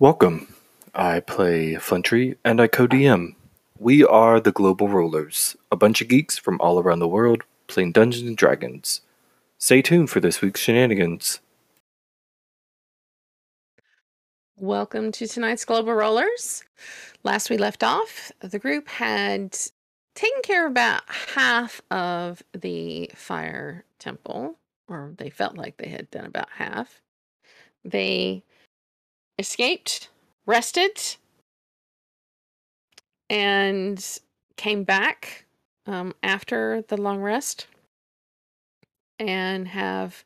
Welcome. I play Flintree and I co-DM. We are the Global Rollers, a bunch of geeks from all around the world playing Dungeons and Dragons. Stay tuned for this week's shenanigans. Welcome to tonight's Global Rollers. Last we left off, the group had taken care of about half of the fire temple, or they felt like they had done about half. They escaped, rested, and came back after the long rest and have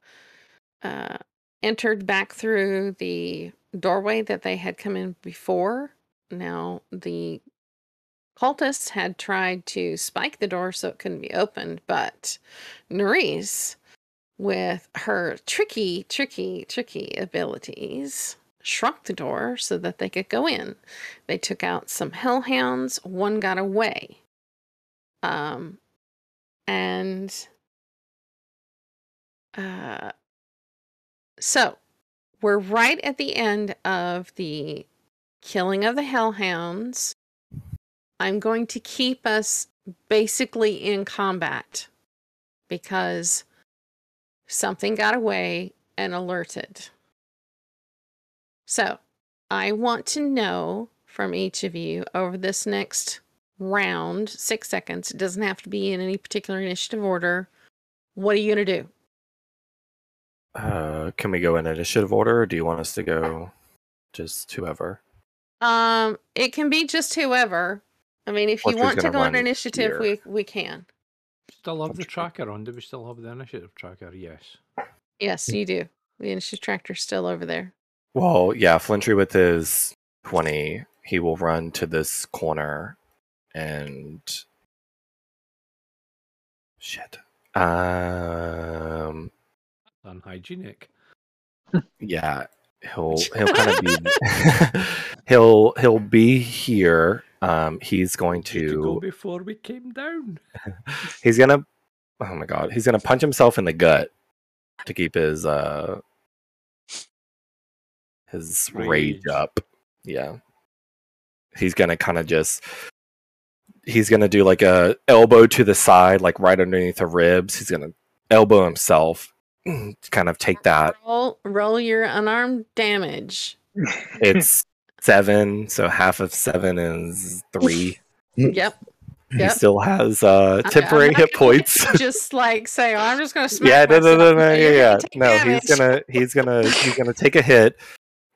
entered back through the doorway that they had come in before. Now, the cultists had tried to spike the door so it couldn't be opened, but Nerys, with her tricky abilities, shrunk the door so that they could go in. They took out some hellhounds. One got away. So we're right at the end of the killing of the hellhounds. I'm going to keep us basically in combat because something got away and alerted. So I want to know from each of you over this next round, 6 seconds, it doesn't have to be in any particular initiative order, what are you going to do? Can we go in initiative order, or do you want us to go just whoever? It can be just whoever. I mean, if you want to go in initiative, we can. Still have the tracker on. Do we still have the initiative tracker? Yes. Yes, you do. The initiative tracker's still over there. Well, yeah, Flintree with his 20, he will run to this corner and... Shit. Unhygienic. Yeah, he'll kind of be he'll be here. He's going to go before we came down. He's gonna punch himself in the gut to keep his rage up. Yeah, he's gonna kind of just. He's gonna do like a elbow to the side, like right underneath the ribs. He's gonna elbow himself. Kind of take that. Roll your unarmed damage. It's 7, so half of 7 is 3. Yep. He still has temporary hit points. Just like say, oh, I'm just going to smack. Yeah, no. No, he's gonna take a hit.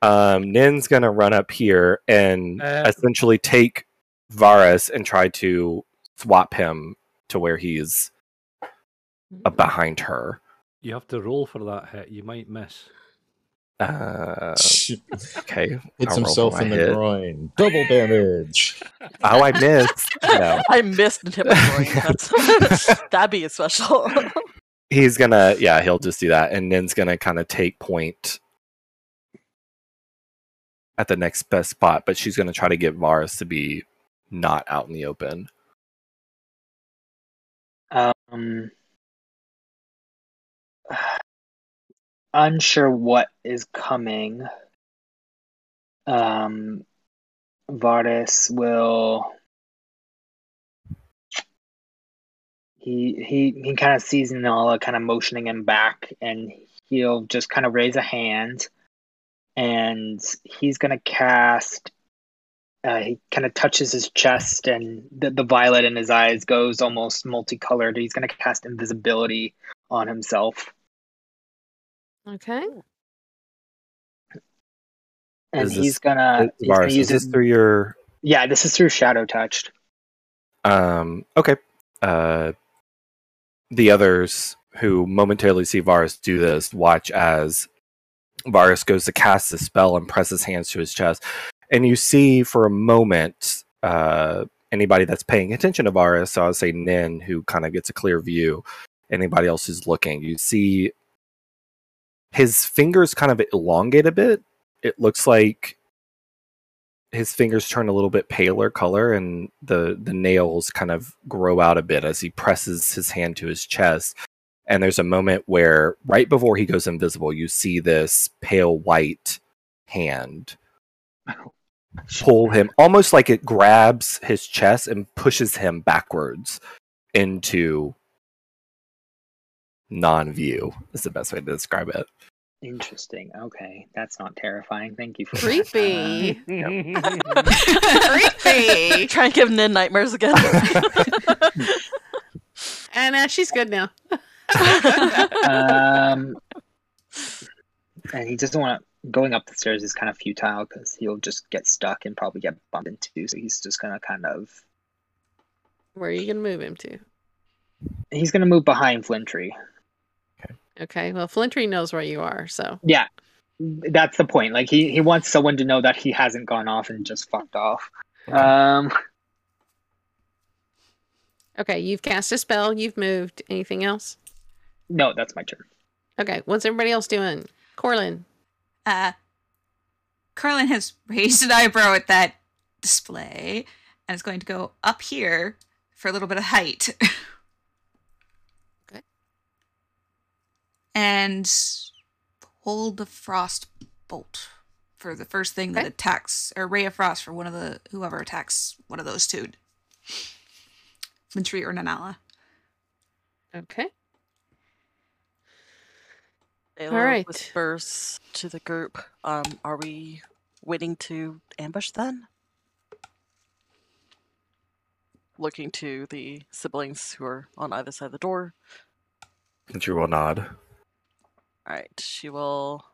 Nin's gonna run up here and essentially take Varus and try to swap him to where he's behind her. You have to roll for that hit. You might miss. Okay. Hits himself in the groin. Double damage. Oh, I missed. No. I missed and hit my groin. That'd be a special. He's gonna, yeah, he'll just do that. And Nin's gonna kind of take point at the next best spot, but she's gonna try to get Varus to be not out in the open. Unsure what is coming, Varus will he kind of sees Nanala kind of motioning him back, and he'll just kind of raise a hand, and he's gonna cast. He kind of touches his chest, and the violet in his eyes goes almost multicolored. He's gonna cast invisibility on himself. Okay. And he's gonna use this through your. Yeah, this is through Shadow Touched. Okay. The others who momentarily see Varus do this watch as Varus goes to cast the spell and presses hands to his chest, and you see for a moment anybody that's paying attention to Varus. So I'll say Nin, who kind of gets a clear view. Anybody else who's looking, you see. His fingers kind of elongate a bit. It looks like his fingers turn a little bit paler color, and the nails kind of grow out a bit as he presses his hand to his chest. And there's a moment where, right before he goes invisible, you see this pale white hand pull him, almost like it grabs his chest and pushes him backwards into non-view, is the best way to describe it. Interesting. Okay, that's not terrifying. Thank you for creepy. Creepy. Try and give Nin nightmares again. And she's good now. And he doesn't want to, going up the stairs is kind of futile because he'll just get stuck and probably get bumped into. So he's just gonna kind of. Where are you gonna move him to? He's gonna move behind Flintree. Okay, well, Flintree knows where you are, so... Yeah, that's the point. Like, he wants someone to know that he hasn't gone off and just fucked off. Okay, you've cast a spell, you've moved. Anything else? No, that's my turn. Okay, what's everybody else doing? Corlin. Corlin has raised an eyebrow at that display and is going to go up here for a little bit of height. And hold the frost bolt for the first thing that attacks, or ray of frost for one of the whoever attacks one of those two, Flintree or Nanala. Okay. Dayla whispers to the group, "Are we waiting to ambush then?" Looking to the siblings who are on either side of the door. Flintree will nod. Alright, she will,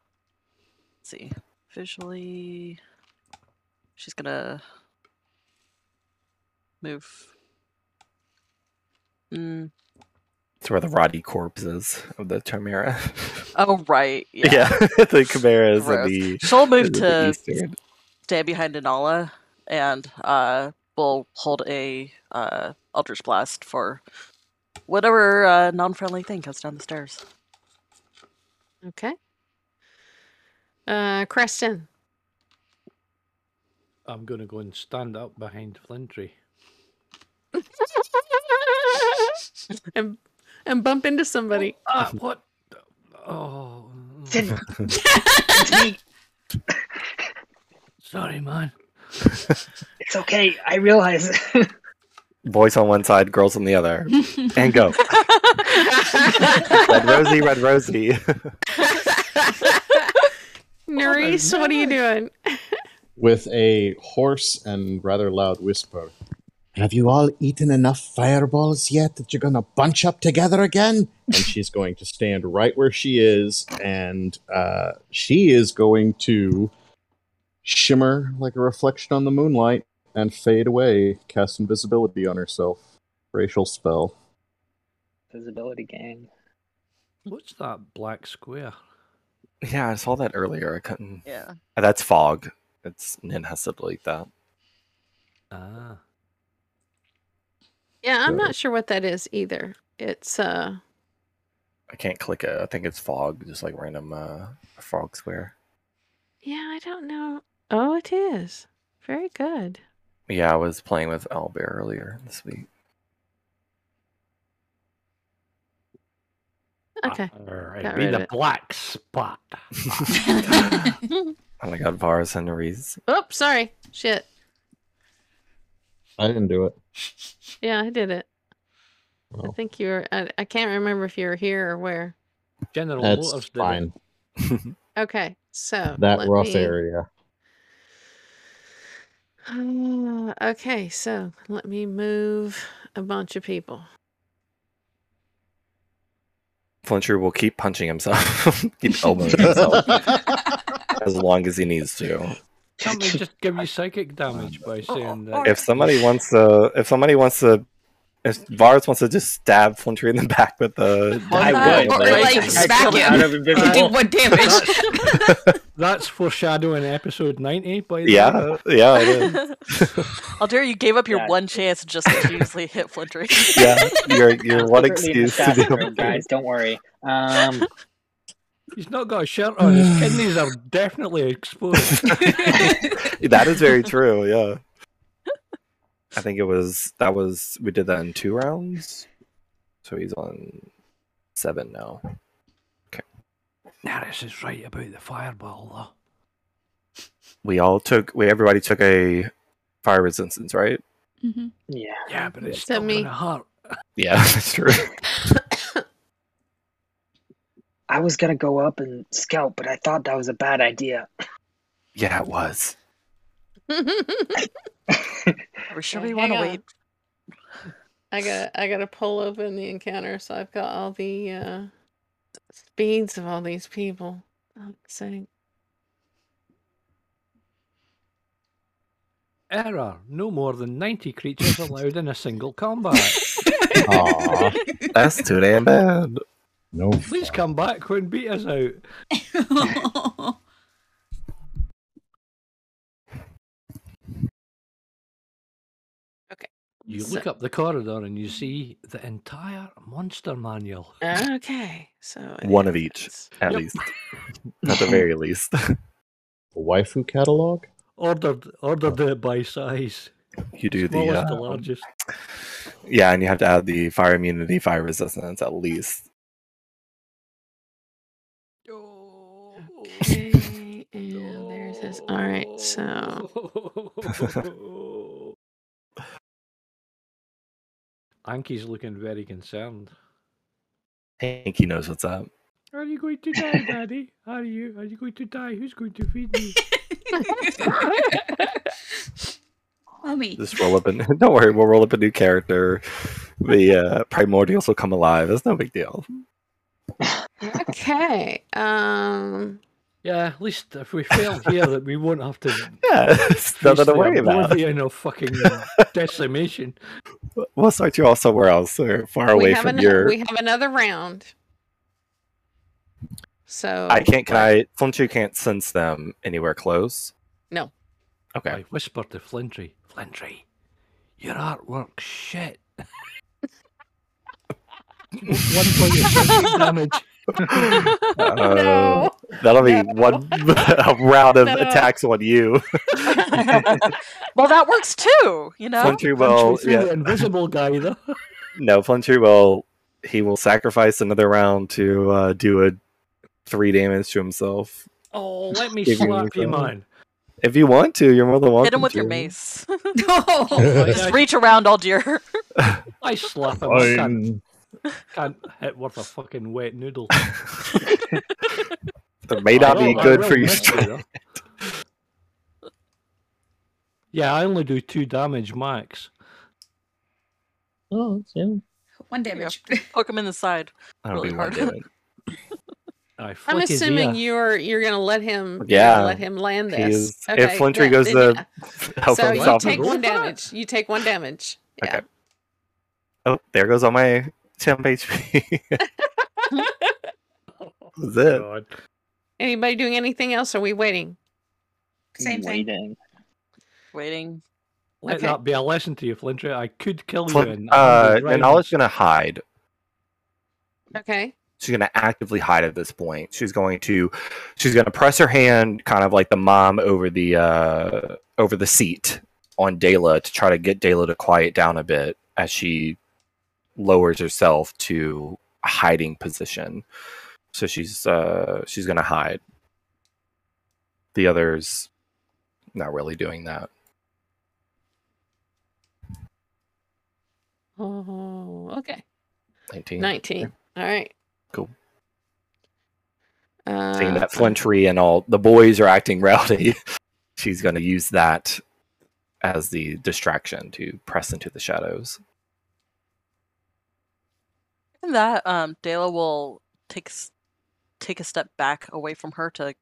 let's see, visually, she's gonna move. It's where the rotty corpse is of the Chimera. Oh, right. Yeah, the Chimera is in the... She'll move to stand behind Nanala and we'll hold a Eldritch Blast for whatever non-friendly thing comes down the stairs. Okay. Creston. I'm going to go and stand up behind Flintree. and bump into somebody. What? Oh. Sorry, man. It's okay. I realize. Boys on one side, girls on the other. And go. Red Rosie, Red Rosie. Nerys, what are you doing? With a hoarse and rather loud whisper. Have you all eaten enough fireballs yet that you're going to bunch up together again? And she's going to stand right where she is, and she is going to shimmer like a reflection on the moonlight. And fade away, cast invisibility on herself. Racial spell. Invisibility gang. What's that black square? Yeah, I saw that earlier. I couldn't... Yeah. That's fog. Nin has to delete that. Ah. Yeah, I'm not sure what that is either. It's, I can't click it. I think it's fog. Just like random fog square. Yeah, I don't know. Oh, it is. Very good. Yeah, I was playing with Owlbear earlier this week. Okay. Alright, be the black spot. Oh my god, Varus and Nerys. Oops, sorry. Shit. I didn't do it. Yeah, I did it. Oh. I think you were... I can't remember if you were here or where. General That's fine. Okay, so... That rough area. Okay, so let me move a bunch of people. Flintree will keep punching himself, keep elbowing himself as long as he needs to. Somebody just give you psychic damage by saying that. If Varus wants to just stab Flintree in the back with the... I would. Or smack him. Do what damage. That's foreshadowing episode 90, by the way. Yeah, it is. I'll dare you gave up your one chance just to usually hit Flintree. Yeah, your one excuse to do it. Guys, don't worry. He's not got a shirt on. His kidneys are definitely exposed. That is very true, yeah. I think it was, we did that in 2 rounds. So he's on 7 now. Okay. Nerys is right about the fireball, though. everybody took a fire resistance, right? Mm-hmm. Yeah. Yeah, but it's still me. Yeah, that's true. I was going to go up and scout, but I thought that was a bad idea. Yeah, it was. Or should we want to wait? I gotta pull open the encounter, so I've got all the speeds of all these people. I'm saying. Error. No more than 90 creatures allowed in a single combat. Aww, that's too damn bad. No. Please come back when beat us out. You look up the corridor and you see the entire monster manual. Okay, so one of each, at least, at the very least. A waifu catalog. Ordered it by size. You do smallest to largest. Yeah, and you have to add the fire immunity, fire resistance, at least. Okay, and there's this. All right, so. Anki's looking very concerned. Anki knows what's up. Are you going to die, Daddy? Are you going to die? Who's going to feed me? Mommy. Just roll up and don't worry, we'll roll up a new character. The primordials will come alive. That's no big deal. Okay. Yeah, at least if we fail here, that we won't have to. Yeah, it's nothing to worry about. No fucking decimation. We'll start you all somewhere else, or far away from your. We have another round. So I can't. Can I? Flintree can't sense them anywhere close. No. Okay. I whisper to Flintree. Flintree, your artwork shit. 1.6 damage. No. That'll be one round of attacks on you. Well, that works too, you know. Flintree will, the invisible guy though. No, Flintree will. He will sacrifice another round to do a 3 damage to himself. Oh, let me slap you mine. If you want to, you're more than welcome. Hit him with your mace. No, just reach around, all dear. I slap him. Can't hit with a fucking wet noodle. That may not be good for you. Yeah, I only do 2 damage max. Oh, yeah. 1 damage. Yeah. Poke him in the side. That'll really be hard. 1 damage. I'm assuming you're gonna let him. Yeah, let him land this. Okay, if Flintree goes to help himself, so you take 1 damage. You take 1 damage. Yeah. Okay. Oh, there goes all my temp HP. That's it. God. Anybody doing anything else? Or are we waiting? Same thing. Waiting. Let that be a lesson to you, Flintree. I could kill you. Nanala's going to hide. Okay. She's going to actively hide at this point. She's going to press her hand, kind of like the mom over the seat on Dayla to try to get Dayla to quiet down a bit as she lowers herself to a hiding position. So she's gonna hide. The others not really doing that. Oh, okay. 19. 19. All right. Cool. Seeing that Flintree and all the boys are acting rowdy, she's gonna use that as the distraction to press into the shadows. And that Dayla will take a step back away from her to,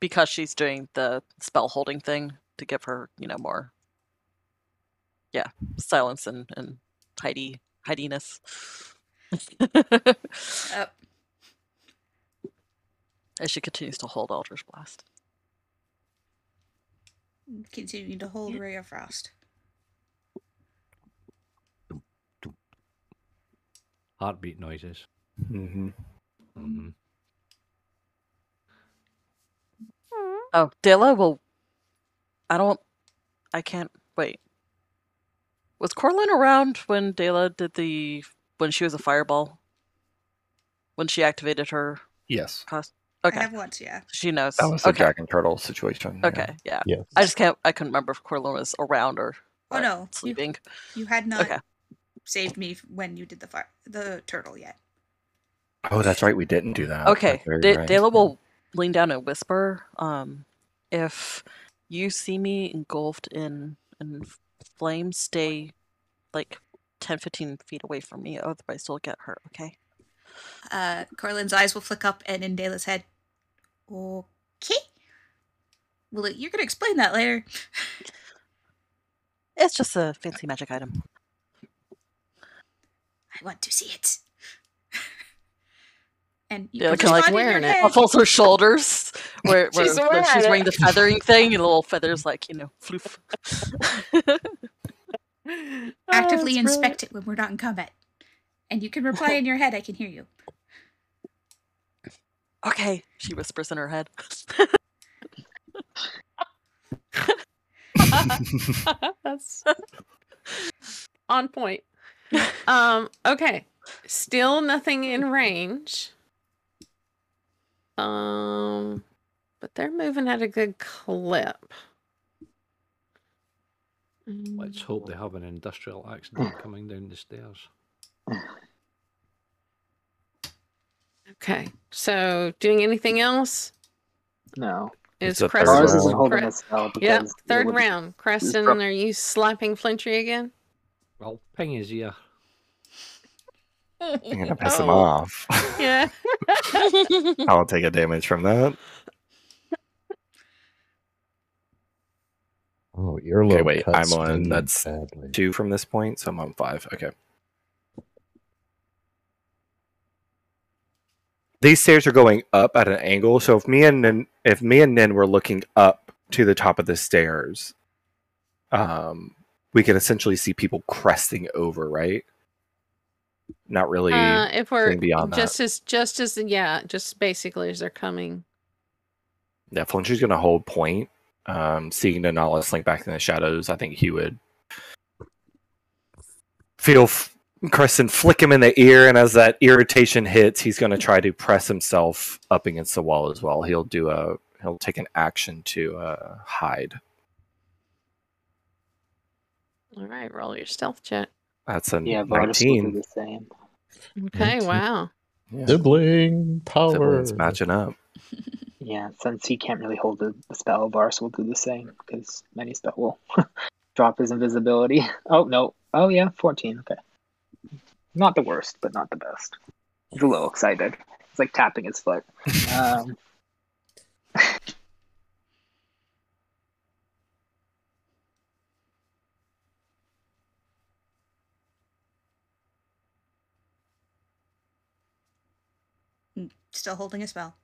because she's doing the spell holding thing to give her, more silence and tidiness. Yep. As she continues to hold Eldritch Blast. Continue to hold Ray of Frost. Heartbeat noises. Mm-hmm. Mm-hmm. Oh, Dayla will. I can't wait. Was Coraline around when Dayla did when she was a fireball? When she activated her? Yes. Okay. I have once, yeah. She knows. That was the dragon turtle situation. Okay, yeah. I just can't. I couldn't remember if Coraline was around or no, sleeping. You had not saved me when you did the turtle yet. Oh, that's right. We didn't do that. Okay. Dayla will lean down and whisper, if you see me engulfed in flames, stay like 10, 15 feet away from me. Otherwise, you'll get hurt. Okay. Coraline's eyes will flick up and in Dayla's head. Okay. Well, you're going to explain that later. It's just a fancy magic item. I want to see it. And you can like wearing it off also shoulders where she's wearing the feathering thing and the little feathers like, you know, floof. Actively inspect it when we're not in combat. And you can reply in your head, I can hear you. Okay, she whispers in her head. That's on point. Okay. Still nothing in range. But they're moving at a good clip. Let's hope they have an industrial accident coming down the stairs. Okay, so doing anything else? No. Is Creston? Yeah, third round. Creston, are you slapping Flintree again? Well, ping his ear. I'm going to piss him off. Yeah. I'll take a damage from that. Oh, earlobe. Okay, wait, I'm on. That's badly. 2 from this point, so I'm on 5. Okay. These stairs are going up at an angle, so if me and Nin were looking up to the top of the stairs, we can essentially see people cresting over, right? Not really. If we're beyond just that. Just basically as they're coming. Yeah, Flintry's gonna hold point. Seeing Nanala slink back in the shadows, I think he would feel. Creston flick him in the ear, and as that irritation hits, he's going to try to press himself up against the wall as well. He'll do a take an action to hide. All right, roll your stealth check. That's a 19. The same. Okay, 19. Wow. Yeah. Sibling power. Sibling's matching up. Yeah, since he can't really hold the spell, Varus will do the same because many spell will drop his invisibility. Oh no! Oh yeah, 14. Okay. Not the worst, but not the best. He's a little excited. He's like tapping his foot. Still holding a spell.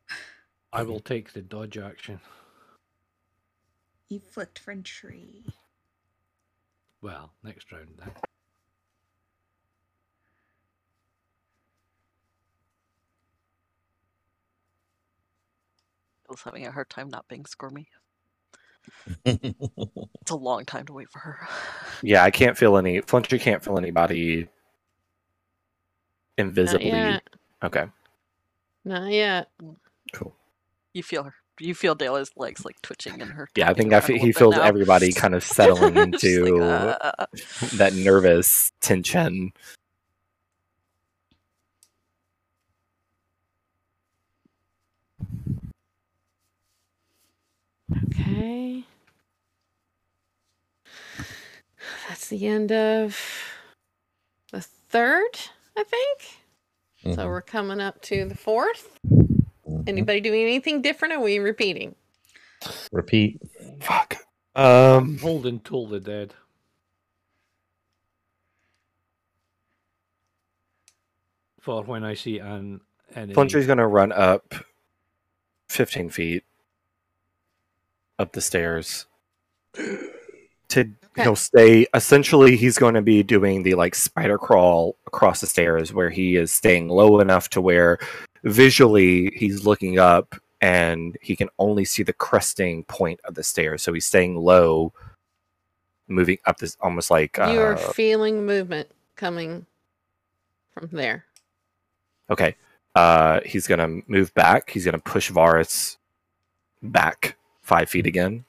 I will take the dodge action. You flicked Flintree. Well, next round then. Was having a hard time not being squirmy. It's a long time to wait for her. Yeah, I can't feel any. Flintree can't feel anybody invisibly. Not yet. Okay. Not yet. Cool. You feel her. You feel Dayla's legs like twitching in her. Yeah, I think he feels everybody kind of settling into like, that nervous tension. Okay. That's the end of the third, I think. Mm-hmm. So we're coming up to the fourth. Mm-hmm. Anybody doing anything different? Or are we repeating? Repeat. Fuck. Hold until the dead. For when I see an enemy. Flintry's going to run up 15 feet. Up the stairs he'll stay essentially he's going to be doing the like spider crawl across the stairs where he is staying low enough to where visually he's looking up and he can only see the cresting point of the stairs, so he's staying low moving up this almost like you are feeling movement coming from there. Okay, He's going to move back. He's going to push Varus back 5 feet again.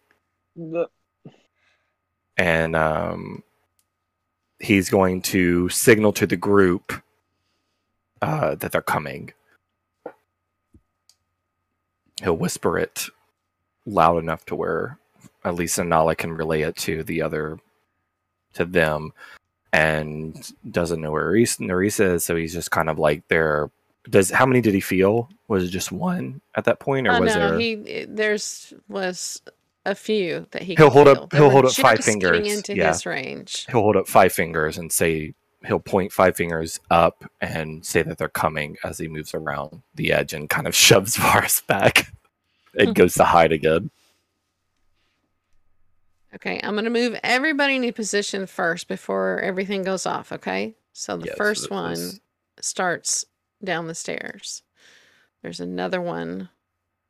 And he's going to signal to the group that they're coming. He'll whisper it loud enough to where at least Nanala can relay it to the other, to them, and doesn't know where Nerys is, so he's just kind of like there. Does how many did he feel? Was it just one at that point, or was there? There was a few that he. He'll hold up 5 fingers. Into his range. He'll hold up 5 fingers and say. He'll point 5 fingers up and say that they're coming as he moves around the edge and kind of shoves Varus back and goes to hide again. Okay, I'm going to move everybody into position first before everything goes off, okay? So the first one starts down the stairs. There's another one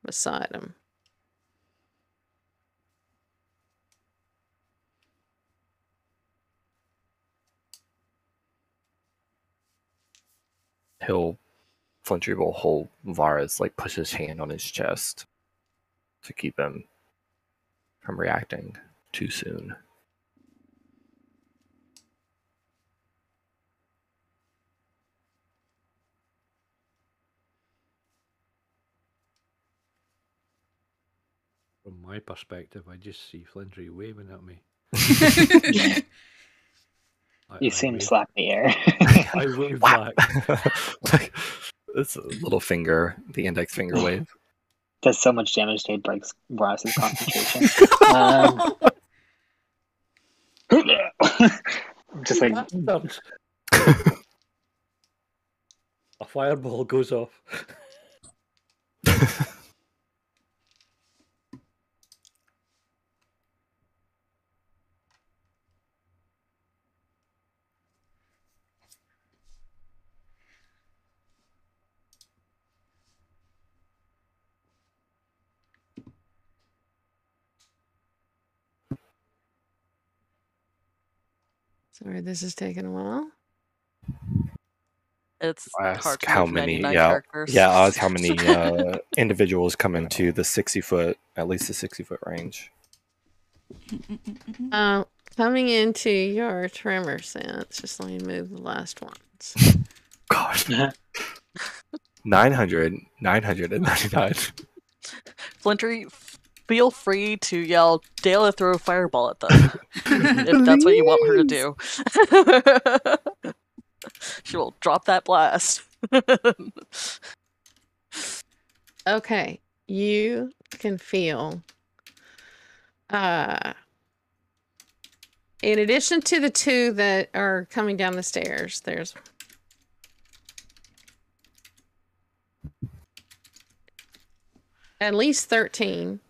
beside him. Flintree will hold Varus, like push his hand on his chest to keep him from reacting too soon. From my perspective, I just see Flintree waving at me. You see him slap the air. I wave back. It's a little finger, the index finger wave. Does so much damage to it breaks Varus's concentration. Just like a fireball goes off. Sorry, this is taking a while. It's hard to how many, characters. Yeah, ask how many individuals come into the 60-foot, at least the 60-foot range. Coming into your tremor sense, just let me move the last ones. Gosh. 999. Flintree, feel free to yell, Dayla, throw a fireball at them. If that's what you want her to do. She will drop that blast. Okay. You can feel. In addition to the two that are coming down the stairs, there's at least 13.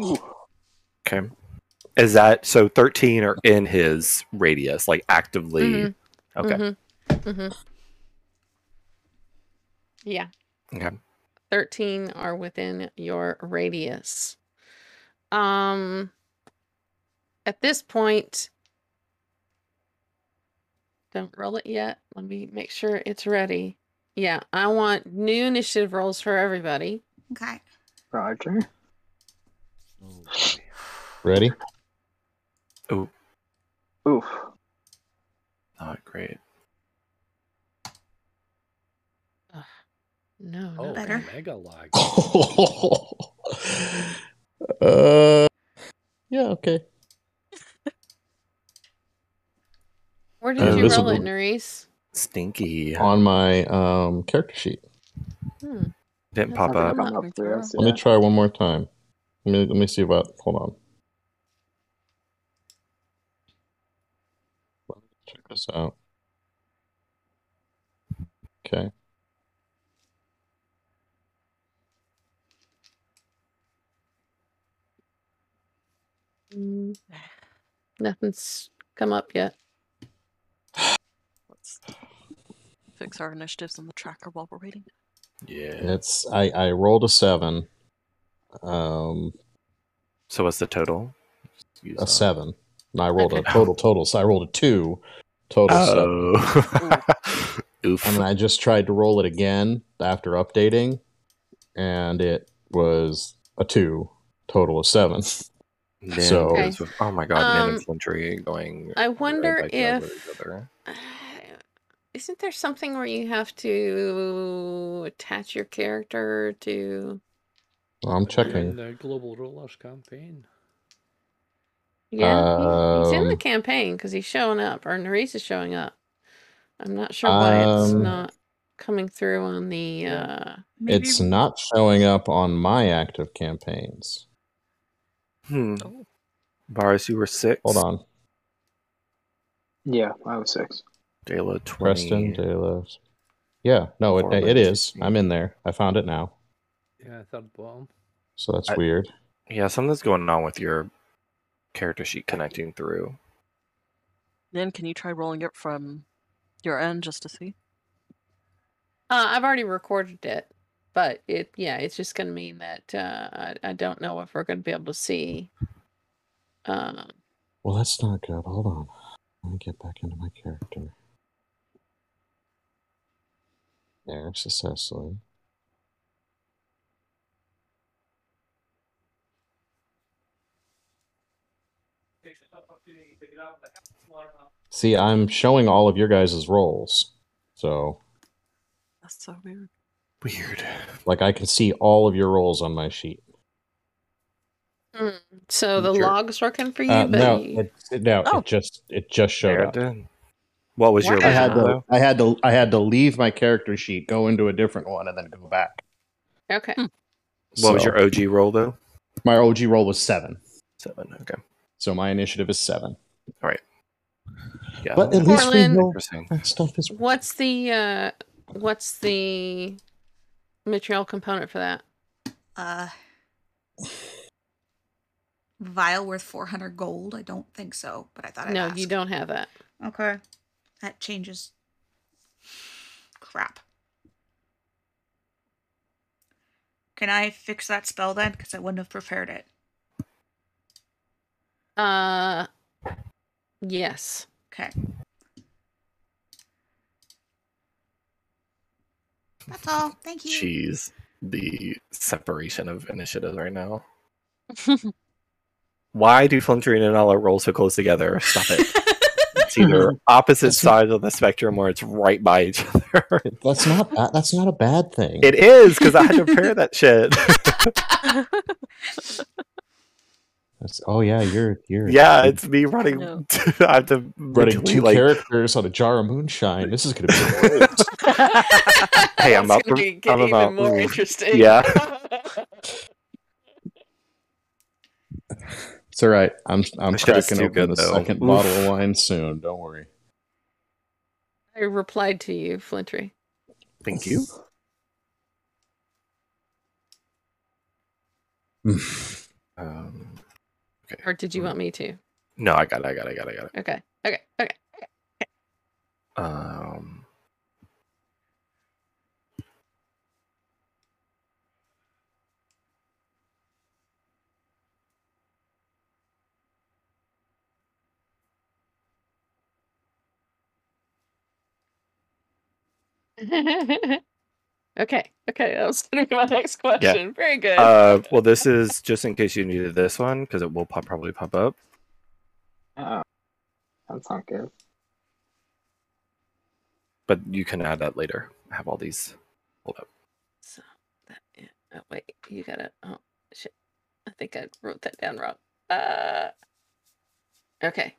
Ooh. Okay. Is that so? 13 are in his radius, like actively. Mm-hmm. Okay. Mm-hmm. Mm-hmm. Yeah. Okay. 13 are within your radius. At this point, don't roll it yet. Let me make sure it's ready. Yeah, I want new initiative rolls for everybody. Okay. Roger. Ready? Ooh. Oof. Not great. No better. Mega lag. Yeah, okay. Where did you roll it, Nerys? Stinky. On my character sheet. Didn't pop up. Let me try one more time. Let me see what. Hold on. Check this out. Okay. Nothing's come up yet. Let's fix our initiatives on the tracker while we're waiting. Yeah. It's I rolled a 7. So what's the total? A 7. And I rolled a total. So I rolled a 2. Total. Oh. Oof. And I just tried to roll it again after updating, and it was a 2, total of 7. Damn. So, okay. Oh my god, man, and Flintree going. I wonder if isn't there something where you have to attach your character to? Well, I'm checking the Global Rollers campaign. Yeah, he's in the campaign because he's showing up, or Nerys is showing up. I'm not sure why it's not coming through on the. Maybe it's not showing up on my active campaigns. Hmm. Oh. Varus, you were 6. Hold on. Yeah, I was 6. Dayla 20. Creston, Dayla. Yeah, no, it is. I'm in there. I found it now. Yeah, I thought bomb. So that's weird. Yeah, something's going on with your character sheet connecting through. Then can you try rolling it from your end just to see? I've already recorded it. But it's just going to mean that I don't know if we're going to be able to see. Well, that's not good. Hold on. Let me get back into my character. There, successfully. See, I'm showing all of your guys' roles. So. That's so weird. Weird. Like, I can see all of your rolls on my sheet. Mm, so the log's working for you, but it just showed up. What was your? I had to leave my character sheet, go into a different one, and then go back. Okay. Hmm. What was your OG roll though? My OG roll was 7. 7. Okay. So my initiative is 7. All right. Yeah. But at least we know that stuff is. What's the material component for that? Vial worth 400 gold? I don't think so, but I thought I'd ask. No, you don't have that. Okay. That changes. Crap. Can I fix that spell then? Because I wouldn't have prepared it. Yes. Okay. That's all. Thank you. Jeez, the separation of initiatives right now. Why do Flintree and Nanala roll so close together? Stop it. It's either opposite sides of the spectrum or it's right by each other. That's not a bad thing. It is, because I had to prepare that shit. Yeah, it's me running. No. I have to running two characters on a jar of moonshine. This is going to be great. Hey, I'm about more interesting. Yeah. It's all right. I'm cracking open the second bottle of wine soon. Don't worry. I replied to you, Flintree. Thank you. Okay. Or did you want me to? No, I got it. Okay. Okay, that was going to be my next question. Yeah. Very good. Well, this is just in case you needed this one, because it will probably pop up. That's not good. But you can add that later. I have all these. Hold up. So that, yeah. Oh, wait, you got to... Oh, shit. I think I wrote that down wrong. Okay.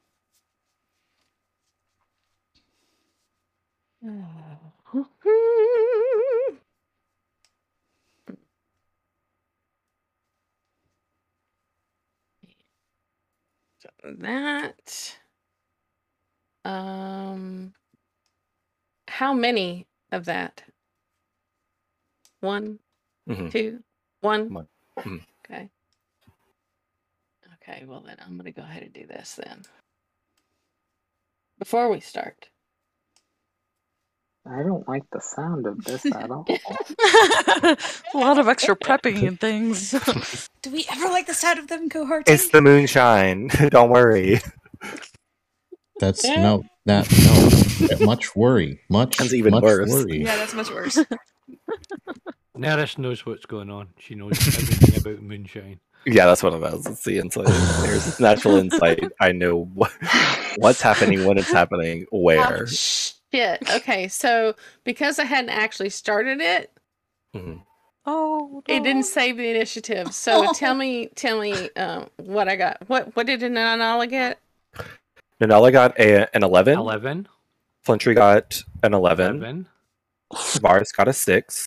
So that how many of that? 1, 2, 1. Mm-hmm. Okay, well then I'm gonna go ahead and do this then. Before we start. I don't like the sound of this at all. A lot of extra prepping and things. Do we ever like the sound of them cohorting? It's the moonshine. Don't worry. That's no, that no. Much worry. That's even worse. Worry. Yeah, that's much worse. Nerys knows what's going on. She knows everything about moonshine. Yeah, that's what I'm about. It's the insight. There's this natural insight. I know what's happening, when it's happening, where. Yeah. Okay. So because I hadn't actually started it, it didn't save the initiative. So tell me what I got. What did Nanala get? Nanala got an 11. 11. Flintree got an 11. 11. Varus got a 6.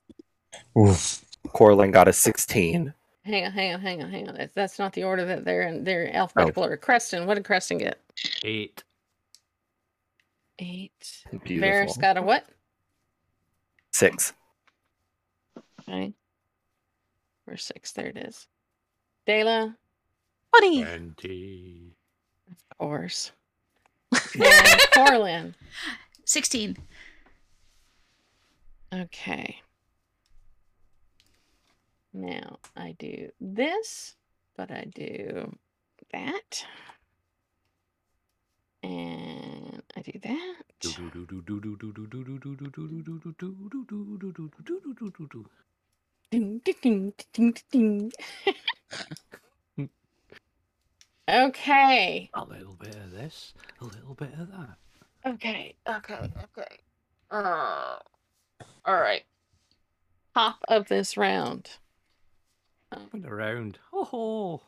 Oof. Coraline got a 16. Hang on. That's not the order that they're in alphabetical order. Creston, what did Creston get? 8. Beautiful. Varus got a what? 6. Okay. Or 6, there it is. Dayla? 20. Of course. And Coraline? 16. Okay. Now I do this, but I do that, and I do that. Okay. A little bit of this, a little bit of that. Okay. All right. Top of this round. And around. These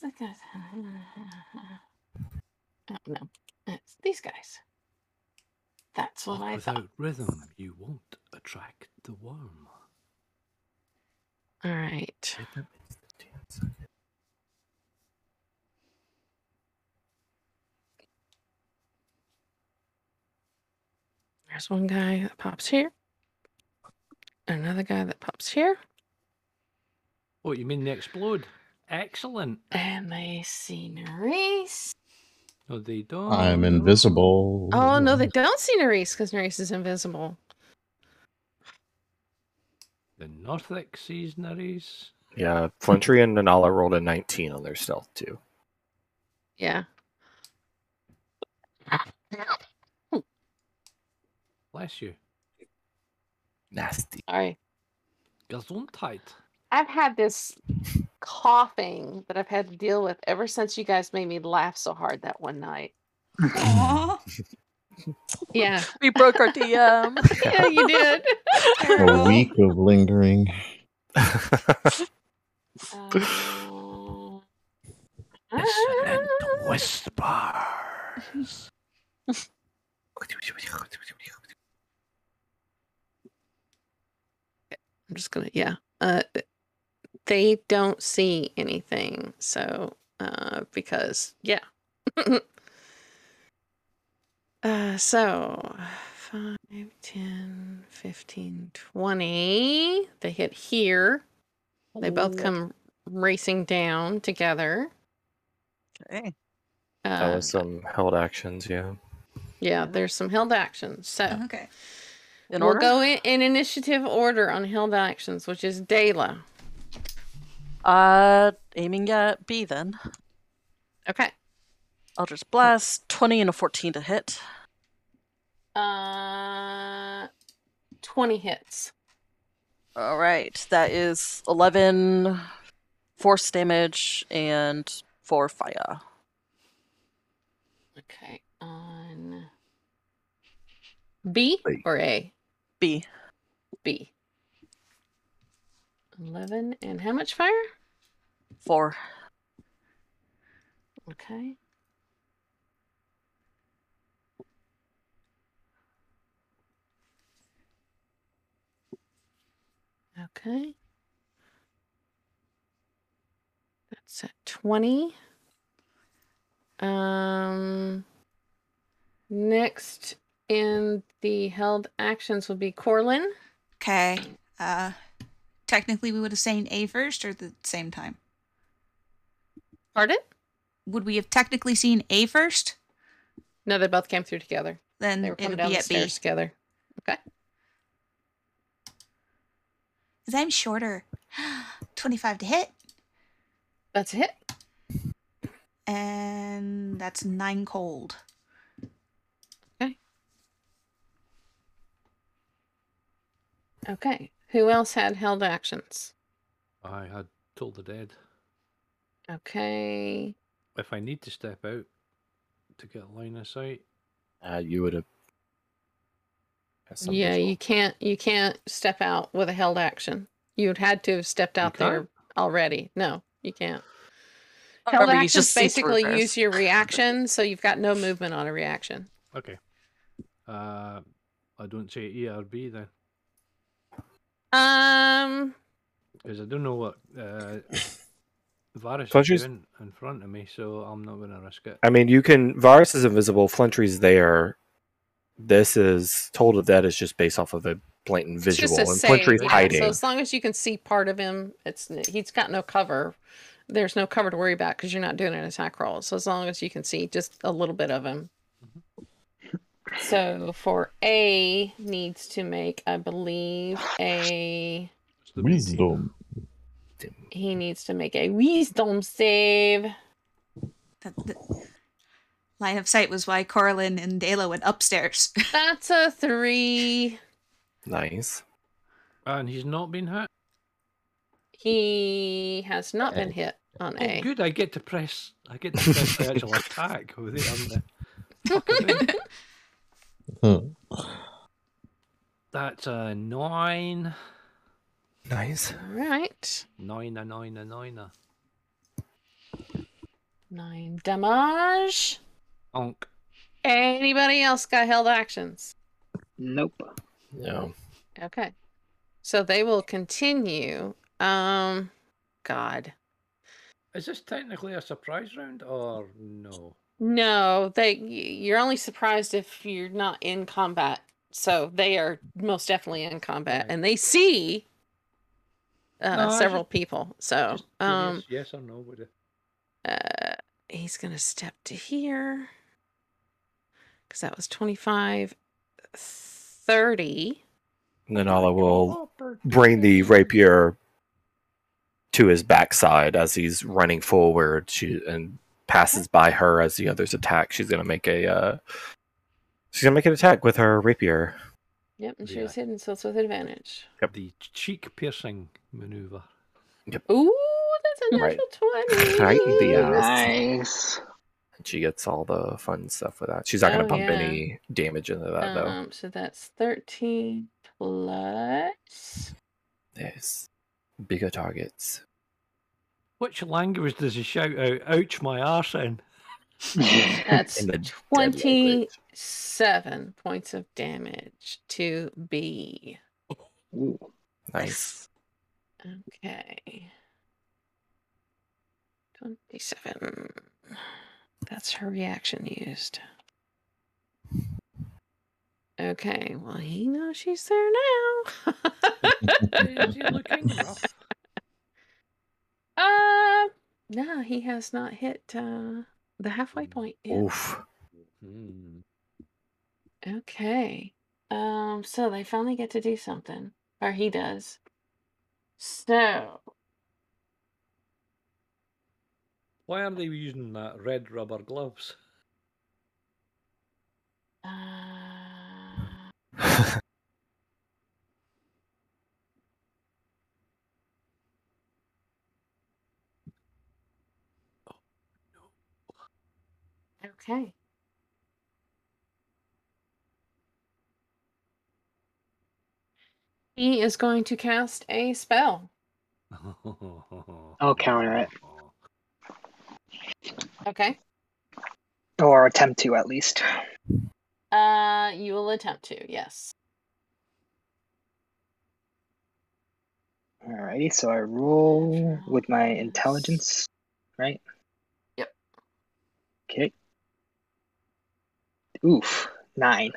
guys. Oh no, it's these guys. That's what I thought. Without rhythm, you won't attract the worm. All right. There's one guy that pops here. Another guy that pops here. Oh, you mean they explode? Excellent. And they see Nerys. No, they don't. I'm invisible. Oh, no, they don't see Nerys because Nerys is invisible. The Northic sees Nerys. Yeah, Flintree and Nanala rolled a 19 on their stealth, too. Yeah. Bless you. Nasty. Sorry. Gesundheit. I've had this coughing that I've had to deal with ever since you guys made me laugh so hard that one night. Yeah. We broke our DM. Yeah, you did. A week of lingering. Listen and whispers. I'm just gonna, they don't see anything, so because so 5, 10, 15, 20, they hit here. They both come racing down together. Okay. That was some held actions, yeah. Yeah, there's some held actions, so. Okay. We'll go in initiative order on held actions, which is Dayla. Aiming at B then. Okay. Eldritch Blast, 20 and a 14 to hit. 20 hits. All right, that is 11 force damage and 4 fire. Okay, on B or A? B. 11 and how much fire? 4. Okay. Okay. That's at 20. Next in the held actions will be Coraline. Okay. Technically, we would have said A first or at the same time? Pardon? Would we have technically seen A first? No, they both came through together. Then they were coming down the stairs together. Okay. Because I'm shorter. 25 to hit. That's a hit. And that's 9 cold. Okay. Okay. Who else had held actions? I had Told the Dead. Okay. If I need to step out to get a line of sight, you would have. Yeah, you can't. You can't step out with a held action. You'd had to have stepped out there already. No, you can't. Held actions basically use your reaction, so you've got no movement on a reaction. Okay. I don't say E or B then. Because I don't know what Varus is in front of me, so I'm not going to risk it. I mean, you can. Varus is invisible. Flintry's there. This is Told of Dead is just based off of a blatant visual, and Flintry's hiding. So as long as you can see part of him, he's got no cover. There's no cover to worry about because you're not doing an attack roll. So as long as you can see just a little bit of him. So for A needs to make, I believe, a wisdom. He needs to make a wisdom save. The line of sight was why Coraline and Dayla went upstairs. That's a 3. Nice. And he's not been hit? He has not been hit on A. Good, I get to press the actual attack with it on the That's a 9. Nice. All right. 9 damage. Onk. Anybody else got held actions? Nope. No. Okay. So they will continue. God. Is this technically a surprise round or no? No, you're only surprised if you're not in combat. So they are most definitely in combat, and they see several people. So, yes or no? Would it? He's gonna step to here because that was 25, 30. Nanala will bring the rapier to his backside as he's running forward. And passes by her as the others attack. She's gonna make a an attack with her rapier. Yep, and she was hidden, so it's with advantage. Yep. The cheek-piercing maneuver. Yep. Ooh, that's a natural 20. Nice. And she gets all the fun stuff with that. She's not going to pump any damage into that, though. So that's 13 plus... There's bigger targets. Which language does he shout out, ouch my arse in? That's 27 points of damage to B. Ooh, nice. Okay. 27. That's her reaction used. Okay, well, he knows she's there now. Is he looking rough? No, he has not hit the halfway point yet. Oof. Okay. So they finally get to do something. Or he does. So. Why are they using that red rubber gloves? Okay. He is going to cast a spell. I'll counter it. Okay. Or attempt to, at least. You will attempt to, yes. Alrighty, so I roll with my intelligence, right? Yep. Okay. Oof, 9.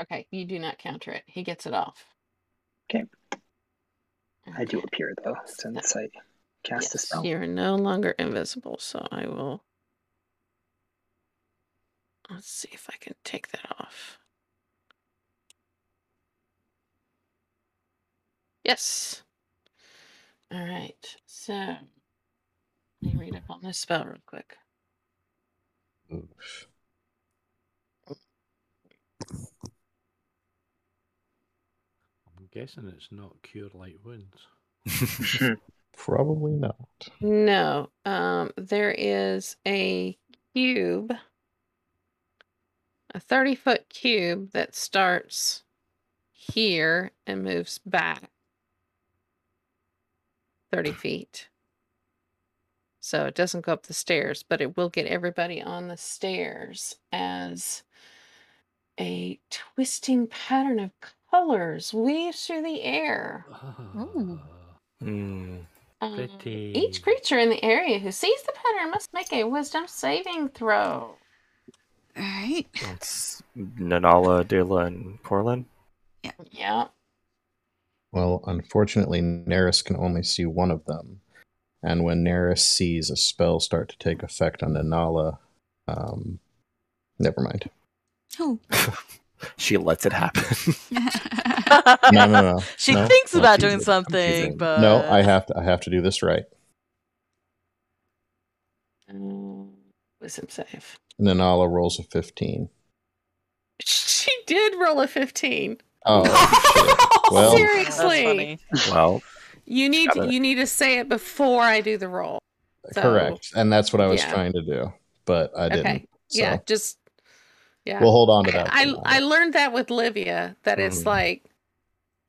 Okay, you do not counter it. He gets it off. Okay. I do appear, though, since I cast the spell. You're no longer invisible, so I will... Let's see if I can take that off. Yes! Alright, so... Let me read up on this spell real quick. I'm guessing it's not cure light wounds. Probably not. No. There is a cube, a 30-foot cube that starts here and moves back 30 feet. So it doesn't go up the stairs, but it will get everybody on the stairs as a twisting pattern of colors weaves through the air. Each creature in the area who sees the pattern must make a wisdom saving throw. All right. It's Nanala, Dayla, and Coraline. Yeah. Yeah. Well, unfortunately, Nerys can only see one of them. And when Nerys sees a spell start to take effect on Nanala, never mind. Oh. She lets it happen. No. She thinks about doing something, but no, I have to do this right. Wisdom save. Nanala rolls a 15. She did roll a 15. Oh, well, seriously. Well, you need to say it before I do the roll. So. Correct, and that's what I was trying to do, but I didn't. So. Yeah, just. Yeah. We'll hold on to that. I learned that with Livia, that it's like,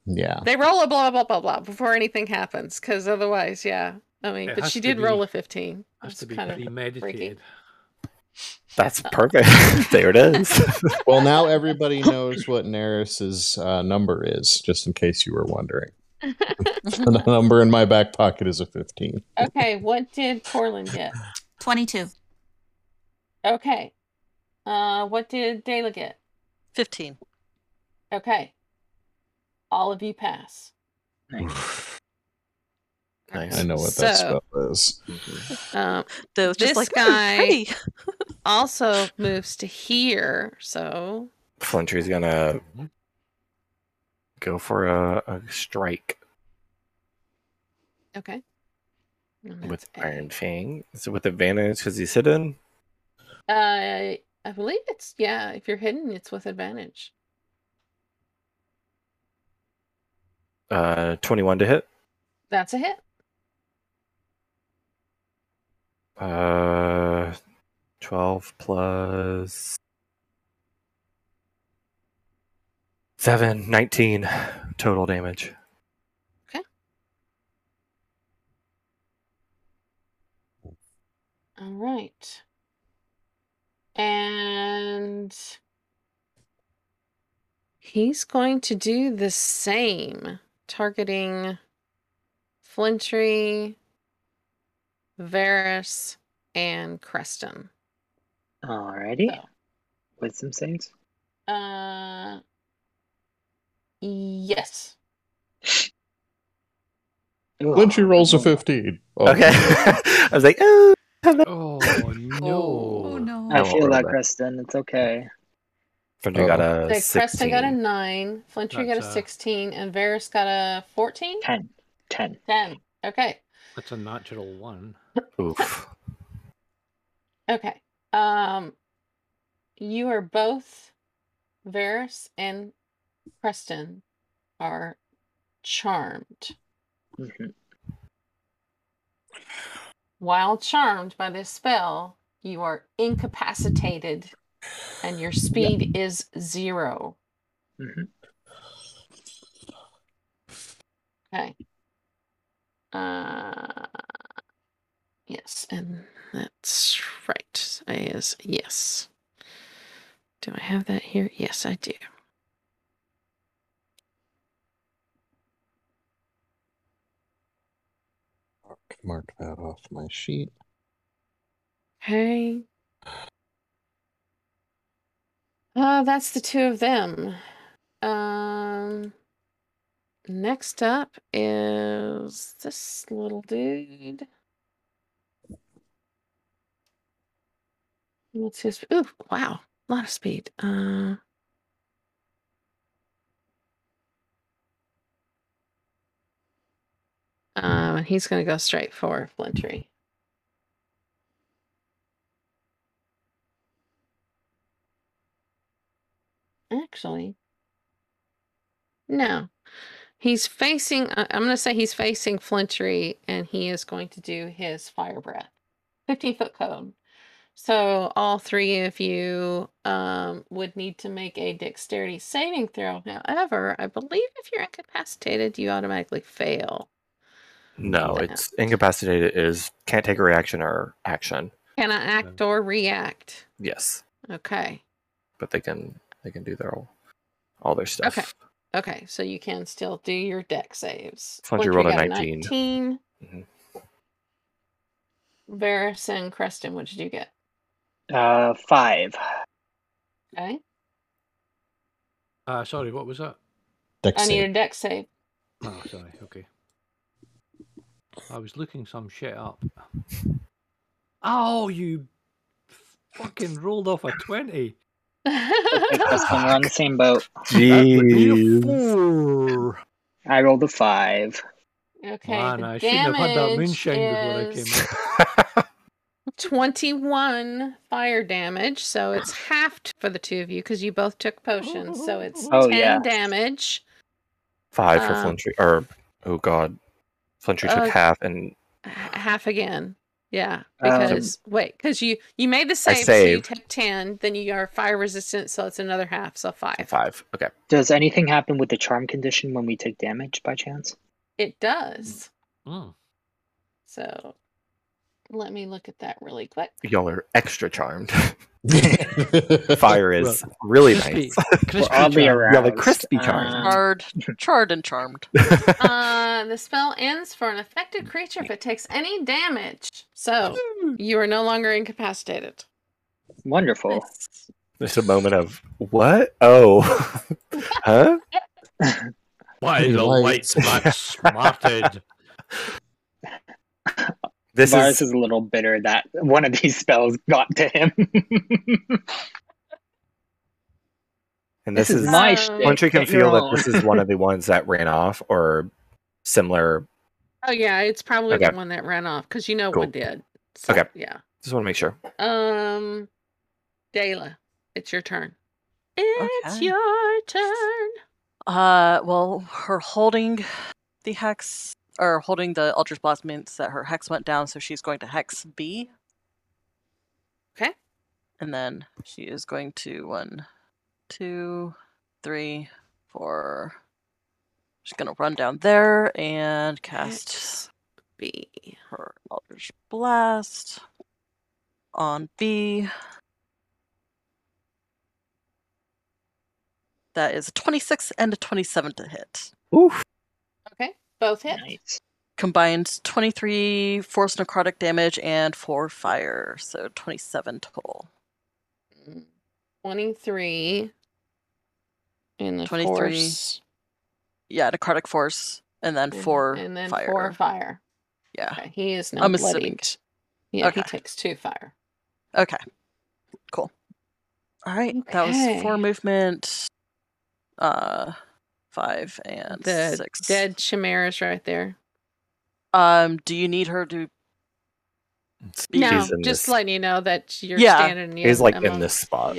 yeah, they roll a blah, blah, blah, blah before anything happens, because otherwise, yeah. I mean, but she did roll a 15. Has to be premeditated. That's perfect. There it is. Well, now everybody knows what Nerys's number is, just in case you were wondering. The number in my back pocket is a 15. Okay, what did Corlin get? 22. Okay. What did Dayla get? 15. Okay. All of you pass. Nice. Nice. I know what that spell is. This like, guy also moves to here, so... Flintry's gonna go for a strike. Okay. With Iron Fang. Is it with advantage because he's hidden? I believe it's, yeah, if you're hidden, it's with advantage. 21 to hit. That's a hit. 12 plus 7, 19 total damage. Okay. All right. And he's going to do the same, targeting Flintree, Varus, and Creston. Alrighty. So. With some saves? Yes. Flintree rolls a 15. Oh. Okay. I was like, oh. Oh no. Oh no! I feel like Creston. It's okay. Flintree got a 16. Creston got a 9. Flintree got a 16, and Varus got a 14. 10. Okay. That's a natural 1. Oof. Okay. You are both Varus and Creston are charmed. While charmed by this spell, you are incapacitated and your speed is 0. Okay. Yes, and that's right. Yes. Do I have that here? Yes, I do. Mark that off my sheet. Okay. That's the two of them. Next up is this little dude. What's his? Ooh, wow, a lot of speed. And he's going to go straight for Flintree. Actually, no. He's facing, I'm going to say he's facing Flintree, and he is going to do his fire breath. 15-foot cone. So all three of you would need to make a dexterity saving throw. However, I believe if you're incapacitated, you automatically fail. No, it's incapacitated is can't take a reaction or action. Can I act or react? Yes. Okay. But they can do their all their stuff. Okay. Okay, so you can still do your deck saves. Flintree rolled a 19. Varus and Creston, what did you get? 5. Okay. Sorry, what was that? I need a deck save. Oh, sorry. Okay. I was looking some shit up. Oh, you fucking rolled off a 20. We're on the same boat. Jeez. I rolled a 5. Okay. Man, I shouldn't have had that moonshine before I came up. 21 fire damage, so it's halved for the two of you because you both took potions, so it's 10 damage. 5 for Flintree. Or oh god, Flintree took half and half again. Yeah, because because you made the save, so you take 10, then you are fire resistant, so it's another half, so 5. 5. Okay. Does anything happen with the charm condition when we take damage by chance? It does. Mm. So let me look at that really quick. Y'all are extra charmed. Fire is really crispy, nice. Crispy oddly around. Y'all are crispy charmed. Charred and charmed. The spell ends for an affected creature if it takes any damage. So you are no longer incapacitated. Wonderful. There's a moment of, what? Oh. Huh? Why the lights not smarted? Varus is a little bitter that one of these spells got to him. And this is my shtick. Once you can feel that this is one of the ones that ran off or similar. Oh yeah, it's probably the one that ran off because one did. So, okay. Yeah. Just want to make sure. Dayla, it's your turn. It's your turn. Well, her holding the hex, or holding the Eldritch Blast means that her hex went down, so she's going to hex B. Okay. And then she is going to 1, 2, 3, 4. She's going to run down there and cast hex B. Her Eldritch Blast on B. That is a 26 and a 27 to hit. Oof. Okay, both hit. Nice. Combined 23 force necrotic damage and 4 fire, so 27 total. 23 in the 23 force. Yeah, necrotic force, and then 4 fire. And then 4 fire. Yeah. Okay, he is now bloodied. Yeah, okay. He takes 2 fire. Okay, cool. All right, that was 4 movement. 5 and the 6. Dead Chimera's right there. Do you need her to? No, just letting you know that you're standing. He's like in this spot.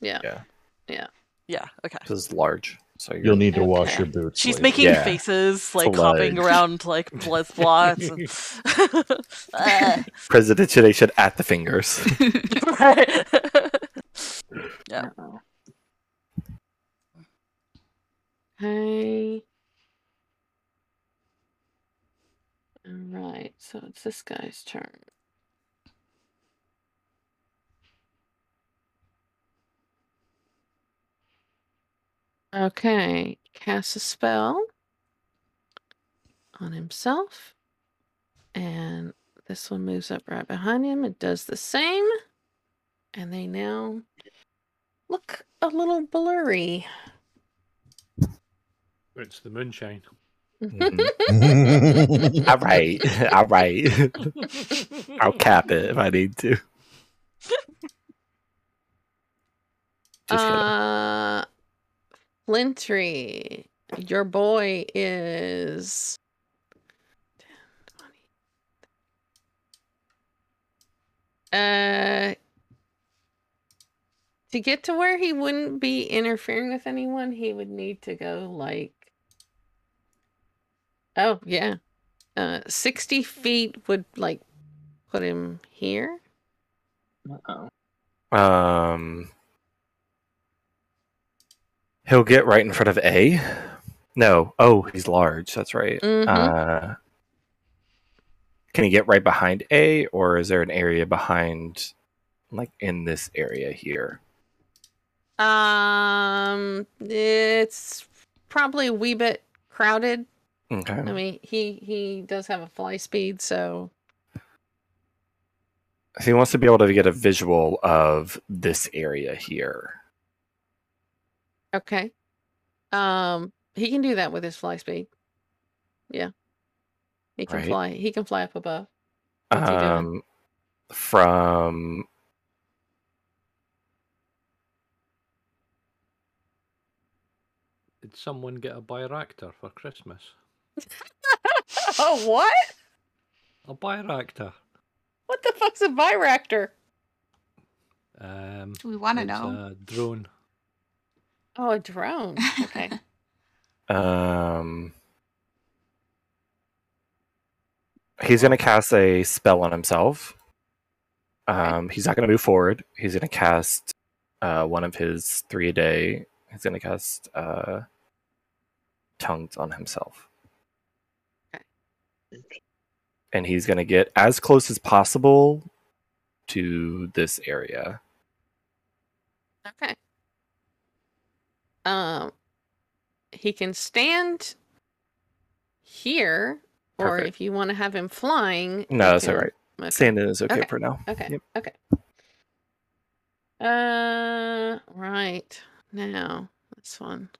Yeah. Okay. This is large, so you'll need to wash your boots. She's making faces, like hopping around, like blood spots. Presidentiation at the fingers. Right. Yeah. Okay. All right, so it's this guy's turn. Okay, cast a spell on himself. And this one moves up right behind him. It does the same. And they now look a little blurry. It's the moonshine. Mm-hmm. All right. I'll cap it if I need to. Flintree, your boy is 10, 20. To get to where he wouldn't be interfering with anyone, he would need to go like, oh yeah, 60 feet would like put him here. Uh-oh. He'll get right in front of A. No. Oh, he's large. That's right. Mm-hmm. Can he get right behind A, or is there an area behind, like in this area here? It's probably a wee bit crowded. Okay. I mean, he does have a fly speed, so he wants to be able to get a visual of this area here. Okay. He can do that with his fly speed. Yeah. He can fly. He can fly up above. What's he doing? From did someone get a Byractor for Christmas? Oh, what? A Byractor. What the fuck's a Byractor? We want to know. A drone. Oh, a drone. Okay. He's going to cast a spell on himself. He's not going to move forward. He's going to cast one of his 3 a day. He's going to cast Tongues on himself. Okay. And he's going to get as close as possible to this area. Okay. He can stand here. Perfect. Or if you want to have him flying... No, that's alright. Okay. Standing is okay for now. Okay, yep. Okay. Right. Now, this one.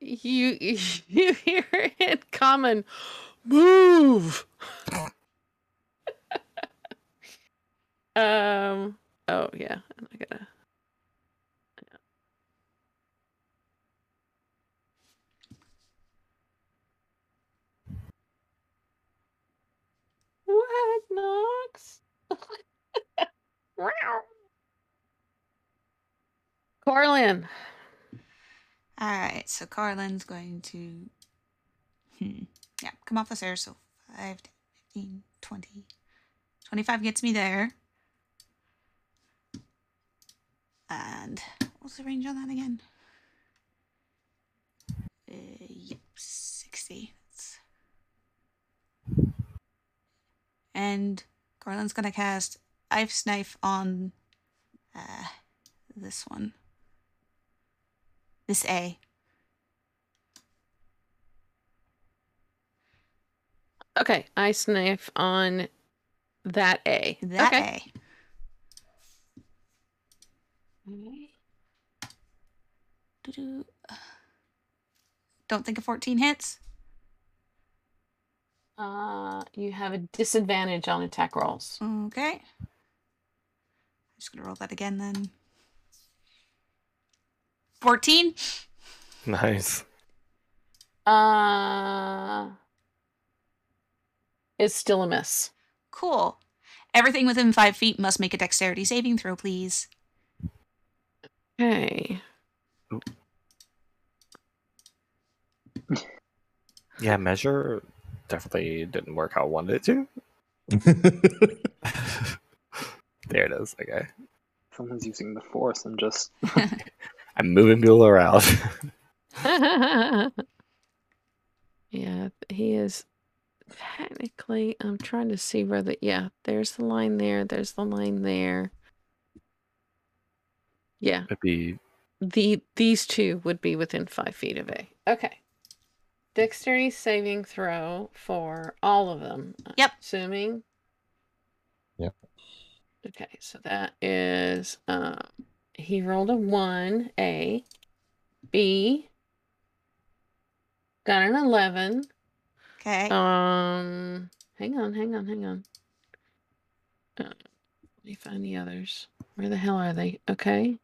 You hear it common, move. Oh yeah, I gotta. Yeah. What, Knox? Coraline. Alright, so Carlin's going to yeah, come off the stairs. So 5, 10, 15, 20. 25 gets me there. And what's the range on that again? Yep, 60. And Carlin's going to cast Ife's Knife on this one. This A. Okay, Ice Knife on that A. That okay. A. Don't think a 14 hits. You have a disadvantage on attack rolls. Okay. I'm just going to roll that again then. 14. Nice. It's still a miss. Cool. Everything within 5 feet must make a dexterity saving throw, please. Okay. Ooh. Yeah, measure definitely didn't work how I wanted it to. There it is. Okay. Someone's using the force and just... I'm moving people around. Yeah, he is technically... I'm trying to see where the... Yeah, there's the line there. There's the line there. Yeah. It'd be... These two would be within 5 feet of A. Okay. Dexterity saving throw for all of them. Yep. Assuming. Yep. Okay, so that is... he rolled a 1, A, B, got an 11. Okay. Hang on. Let me find the others. Where the hell are they? Okay.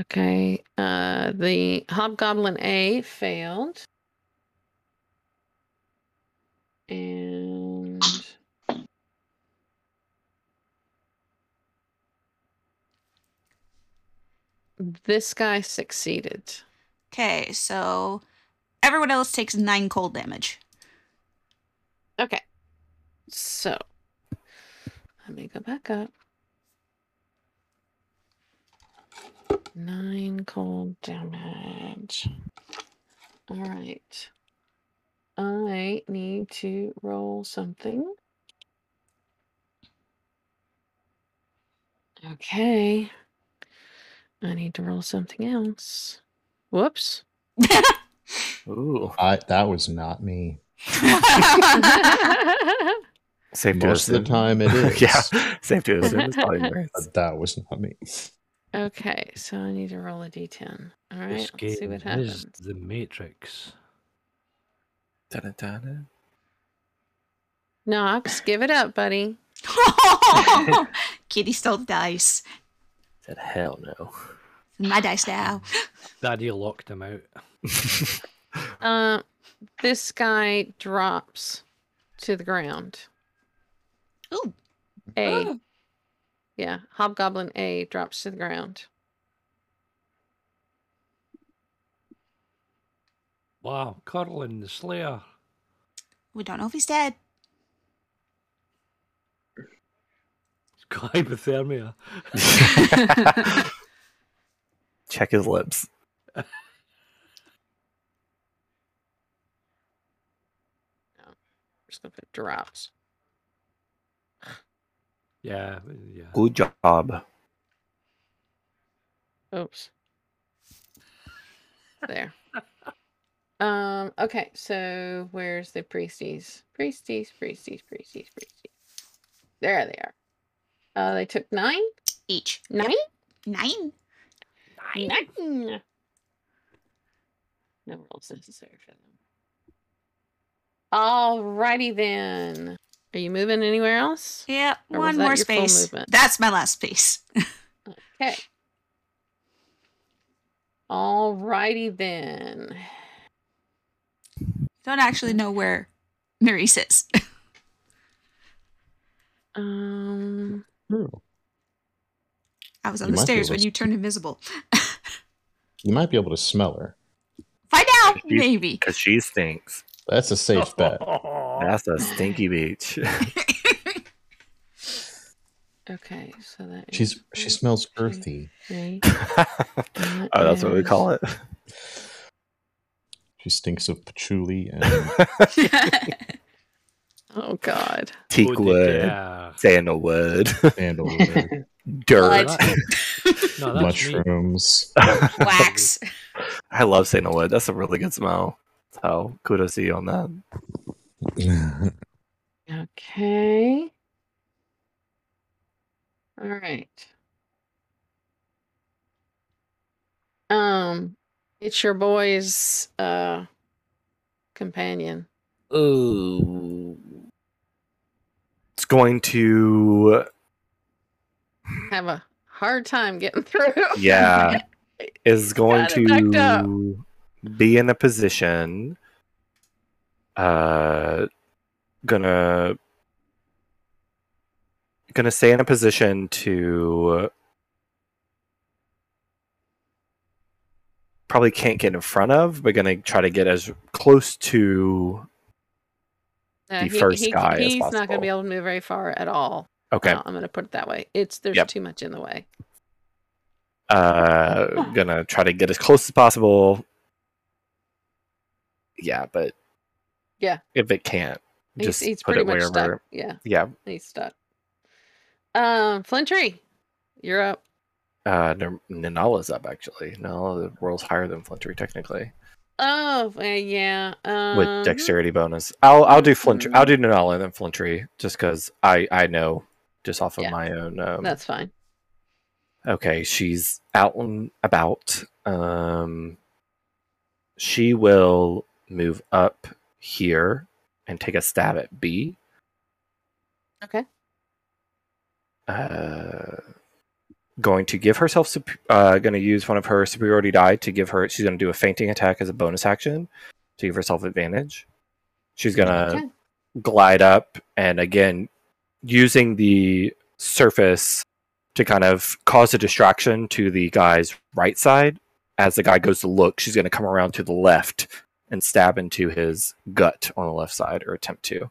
Okay, the Hobgoblin A failed. And this guy succeeded. Okay, so everyone else takes 9 cold damage. Okay. So let me go back up. 9 cold damage. All right. I need to roll something. Okay. I need to roll something else. Whoops. Ooh. That was not me. Safe to assume. Most of the time it is. Yeah. Safe to assume it's probably Nerys. But that was not me. Okay, so I need to roll a d10. All right, this game, let's see what happens. Is the Matrix. Da-da-da-da. Nox, give it up, buddy. Kitty stole the dice. Said hell no. My dice now. Daddy locked him out. This guy drops to the ground. Ooh. A. Oh. Yeah, Hobgoblin A drops to the ground. Wow, Coraline the Slayer. We don't know if he's dead. He's got hypothermia. Check his lips. No, I'm just gonna put drops. Yeah, yeah. Good job. Oops. There. Okay, so where's the priesties? Priesties. There they are. They took 9? Each. 9? Yep. 9. No rolls necessary for them. Alrighty then. Are you moving anywhere else? Yeah, or one more space. That's my last space. Okay. Alrighty then. Don't actually know where Nerys is. I was on the stairs when you turned invisible. You might be able to smell her. Find out, maybe. Because she stinks. That's a safe bet. That's a stinky beach. Okay, so that she smells earthy. Right? Oh, that's what we call it. She stinks of patchouli and oh god, teak wood. Yeah. Sandalwood, dirt, mushrooms, wax. I love sandalwood. That's a really good smell. So kudos to you on that. Okay. All right. It's your boy's companion. Ooh. It's going to have a hard time getting through. Yeah. It's going to be in a position. Gonna stay in a position to probably can't get in front of, but gonna try to get as close to the first guy as possible. He's not gonna be able to move very far at all. Okay, I'm gonna put it that way. There's too much in the way. Gonna try to get as close as possible. Yeah, but. Yeah. If it can't, just he's put it wherever. Stuck. Yeah. Yeah. He's stuck. Flintree, you're up. Nanala's up actually. Nanala, the world's higher than Flintree technically. Oh yeah. With dexterity bonus, I'll do Flintree. I'll do Nanala and then Flintree, just because I know just off of my own. That's fine. Okay, she's out and about. she will move up here and take a stab at B. Okay. Going to give herself, going to use one of her superiority die to give her, she's going to do a feinting attack as a bonus action to give herself advantage. She's going to glide up and again, using the surface to kind of cause a distraction to the guy's right side. As the guy goes to look, she's going to come around to the left and stab into his gut on the left side, or attempt to.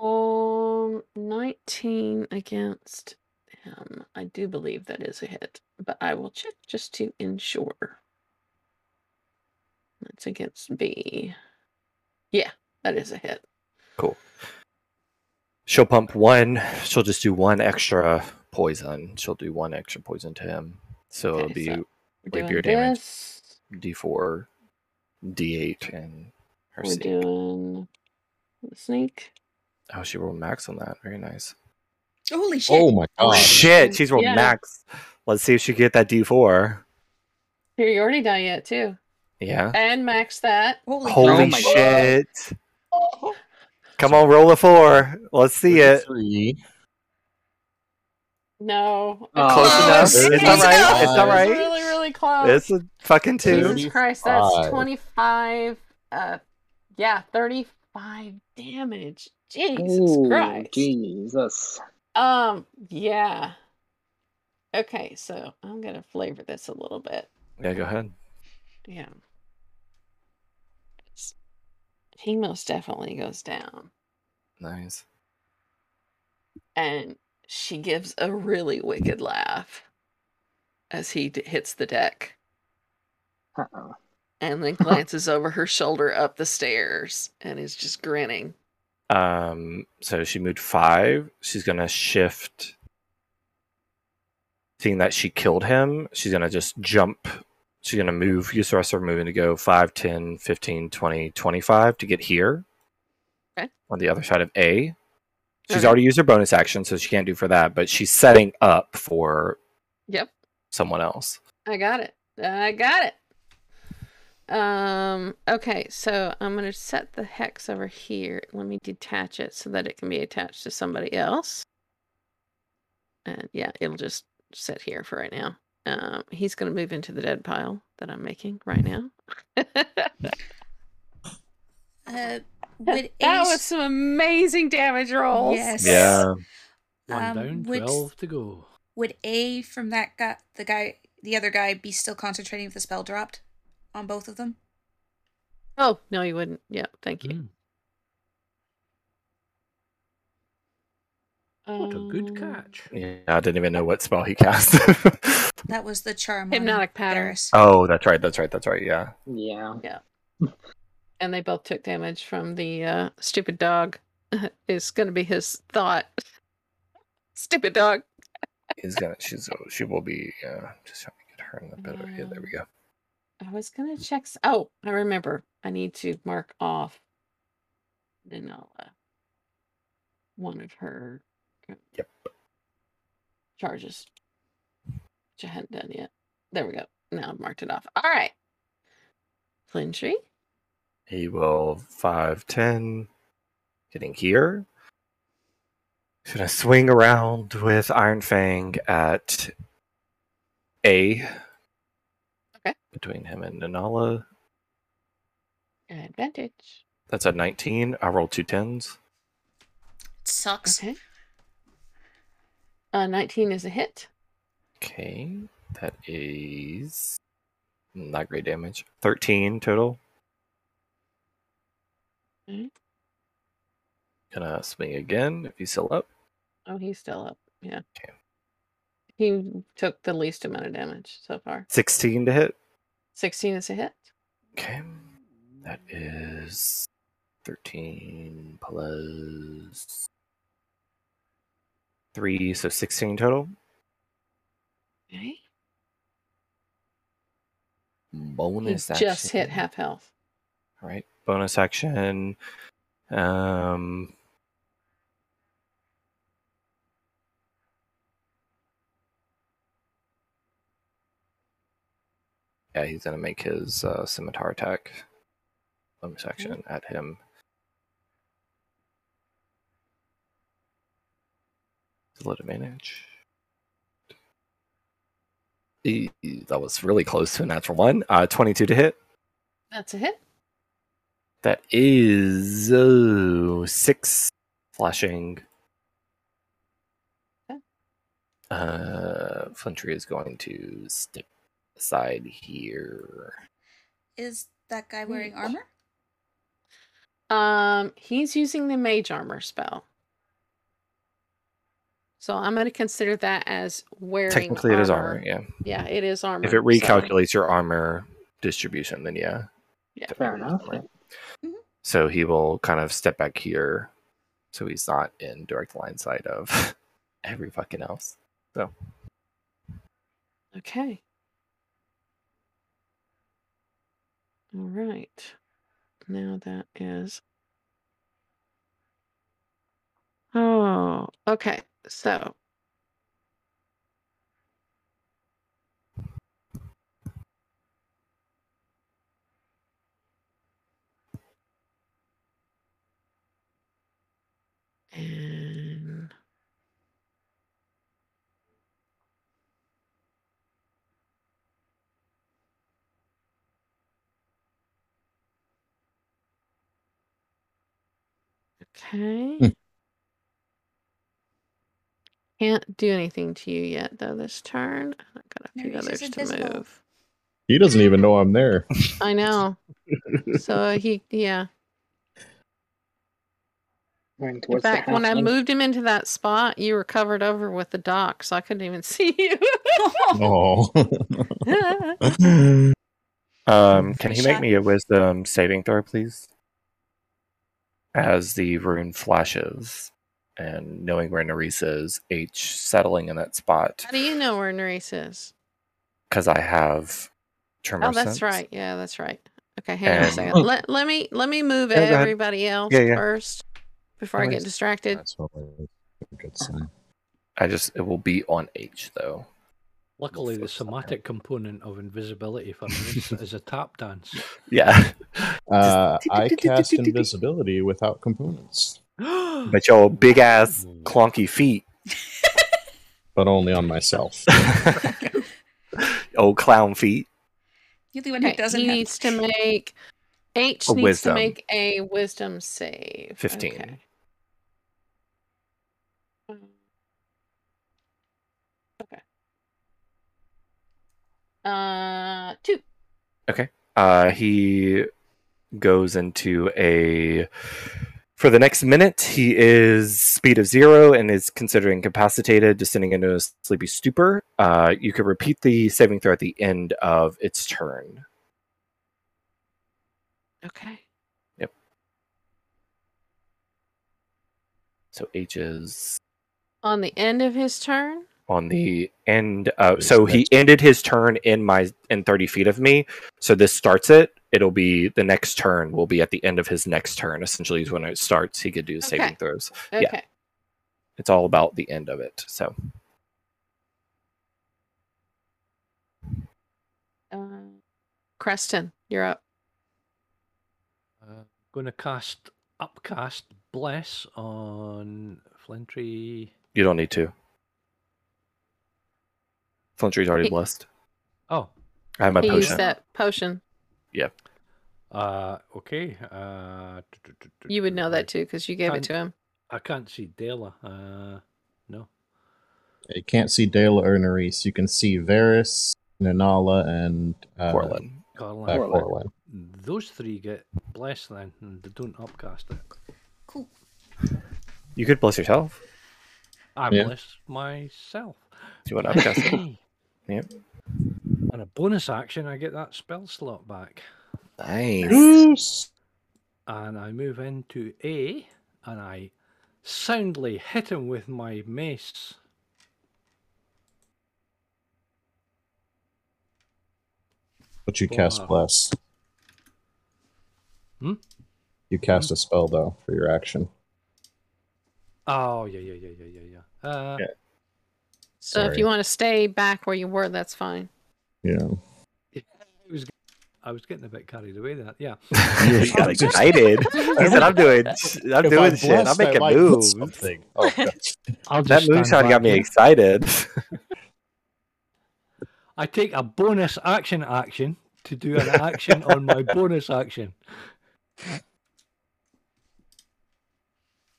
Oh, 19 against him. I do believe that is a hit, but I will check just to ensure. That's against B. Yeah, that is a hit. Cool. She'll pump one. She'll just do one extra poison. She'll do one extra poison to him. So okay, it'll be so rapier damage. D4, D8, and her sneak. We're doing the sneak. Oh, she rolled max on that. Very nice. Holy shit. Oh my god. Shit, she's rolled max. Let's see if she can get that D4. You already die yet, too. Yeah. And max that. Holy shit. Oh. Come on, roll a 4. Let's see it. 3. No. Close enough. It's not right. It's not right. It's really, really close. It's a fucking 2. Jesus Christ, that's 25. Yeah, 35 damage. Jesus Christ. Jesus. Yeah. Okay, so I'm going to flavor this a little bit. Yeah, go ahead. Yeah. He most definitely goes down. Nice. And she gives a really wicked laugh as he hits the deck. Uh-oh. And then glances over her shoulder up the stairs and is just grinning. So she moved 5. She's going to shift. Seeing that she killed him, she's going to just jump. She's going to move, use the rest of her moving to go 5, 10, 15, 20, 25 to get here. Okay. On the other side of A. She's already used her bonus action, so she can't do for that, but she's setting up for someone else. I got it. I got it. Okay, so I'm going to set the hex over here. Let me detach it so that it can be attached to somebody else. And yeah, it'll just sit here for right now. He's going to move into the dead pile that I'm making right now. That was some amazing damage rolls. Yes. Yeah. 1 down, 12 to go. Would A from that guy, the other guy, be still concentrating if the spell dropped? On both of them? Oh, no, you wouldn't. Yeah, thank you. What a good catch. Yeah, I didn't even know what spell he cast. That was the charm. Hypnotic pattern. Oh, that's right, that's right, that's right, yeah. Yeah. Yeah. And they both took damage from the stupid dog. It's going to be his thought. Stupid dog. He's gonna. She will be, just trying to get her in the bed. Yeah, there we go. I was going to check. Oh, I remember. I need to mark off Nanala. One of her charges, which I hadn't done yet. There we go. Now I've marked it off. All right. Flintree. He will 5, 10. Getting here. He's going to swing around with Iron Fang at A. Between him and Nanala. Advantage. That's a 19. I rolled 2 tens. It sucks. Okay. 19 is a hit. Okay. That is not great damage. 13 total. Okay. Gonna swing again if he's still up. Oh, he's still up. Yeah. Okay. He took the least amount of damage so far. 16 to hit. 16 is a hit. Okay. That is 13 plus 3, so 16 total. Okay. Bonus action. Just hit half health. All right. Bonus action. Yeah, he's going to make his scimitar attack. Bonus action at him. Little advantage. That was really close to a natural one. 22 to hit. That's a hit. That is 6 flashing. Okay. Flintree is going to step aside here. Is that guy wearing armor? He's using the mage armor spell. So I'm going to consider that as wearing armor. Technically, it is armor, yeah. Yeah, it is armor. If it recalculates your armor distribution, then yeah. Yeah, fair enough. Right? Mm-hmm. So he will kind of step back here so he's not in direct line sight of every fucking else. So. Okay. All right. Now that is... Oh, okay. So, and okay. Can't do anything to you yet, though, this turn. I've got a few others to move. He doesn't even know I'm there. I know. So he, yeah. In fact, when I moved him into that spot, you were covered over with the dock, so I couldn't even see you. Oh. Can he make me a wisdom saving throw, please? As the rune flashes. And knowing where Nerys is, H settling in that spot. How do you know where Nerys is? Because I have tremor. Oh, that's sense. Right. Yeah, that's right. Okay, hang on a second. Let me move everybody else first before I get distracted. That's a good sign. It will be on H though. Luckily, the somatic component of invisibility for me is a tap dance. Yeah. I cast invisibility without components. But your big ass clunky feet. But only on myself. Old clown feet. You're the one who doesn't. H needs to make a wisdom save. 15. Okay. Okay. 2. Okay. He goes into a. For the next minute, he is speed of 0 and is considered incapacitated, descending into a sleepy stupor. You could repeat the saving throw at the end of its turn. Okay. Yep. So H is... On the end of his turn? On the end of... So he ended his turn in 30 feet of me, so this starts it. It'll be the next turn will be at the end of his next turn. Essentially is when it starts. He could do the saving throws. Okay. Yeah. It's all about the end of it. So. Creston, you're up. I'm going to cast Upcast Bless on Flintree. You don't need to. Flintree's already blessed. Oh. I have my potion. Use that potion. Yeah. Okay. You would know that too because you gave it to him. I can't see Dayla. No. You can't see Dayla or Nerys. You can see Varus, Nanala, and Coraline. Coraline. Those three get blessed then, and they don't upcast it. Cool. You could bless yourself. I bless myself. Do you want to upcast it? Yep. And a bonus action, I get that spell slot back. Nice. And I move into A, and I soundly hit him with my mace. But you cast Bless. Hmm? You cast a spell, though, for your action. Oh, yeah. So if you want to stay back where you were, that's fine. Yeah. It I was getting a bit carried away there. Yeah. You got excited. I said, I'm doing shit. I'm making moves. Oh, that move sound got me excited. I take a bonus action to do an action on my bonus action.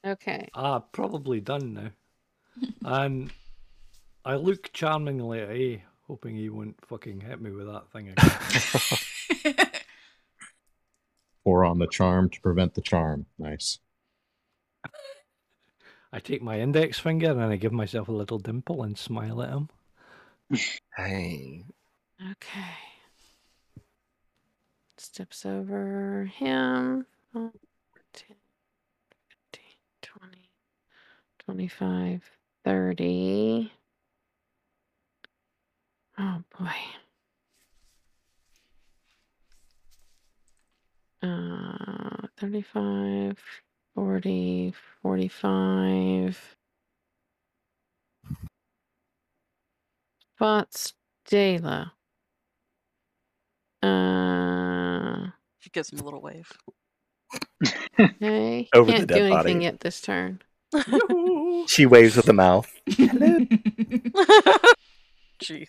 Okay. Probably done now. And I look charmingly at A, hoping he won't fucking hit me with that thing again. Or on the charm to prevent the charm. Nice. I take my index finger and I give myself a little dimple and smile at him. Hey. Okay. Steps over him. 10, 15, 20, 25, 30. Oh boy. Uh, 35, 40, 45. Spots Dayla. She gives him a little wave. Okay. Over can't the dead do anything body. Yet this turn. She waves with the mouth. Hello. Jeez.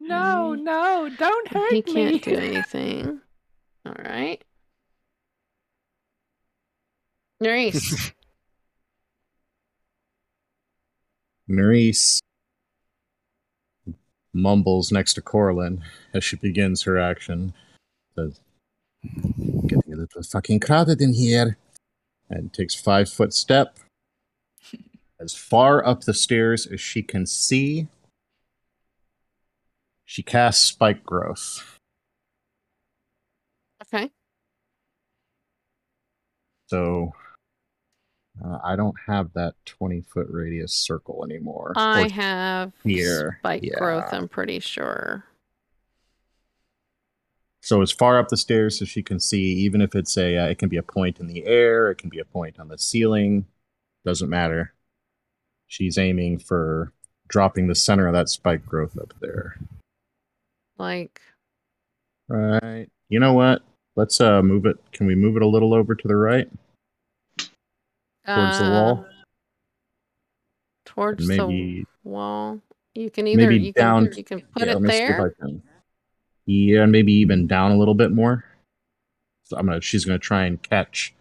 No, no, don't hurt me. He can't do anything. All right. Nerys. Nerys mumbles next to Coraline as she begins her action. Says, getting a little fucking crowded in here. And takes 5-foot step as far up the stairs as she can see. She casts Spike Growth. Okay. So... I don't have that 20-foot radius circle anymore. I have here. Spike Growth, I'm pretty sure. So as far up the stairs as she can see, even if it's a, it can be a point in the air, it can be a point on the ceiling, doesn't matter. She's aiming for dropping the center of that Spike Growth up there. Like. Right. You know what? Let's move it. Can we move it a little over to the right? Towards the wall. Towards maybe, the wall. You can either maybe you down. Can, you can put it there. Yeah, maybe even down a little bit more. So I'm gonna. She's gonna try and catch.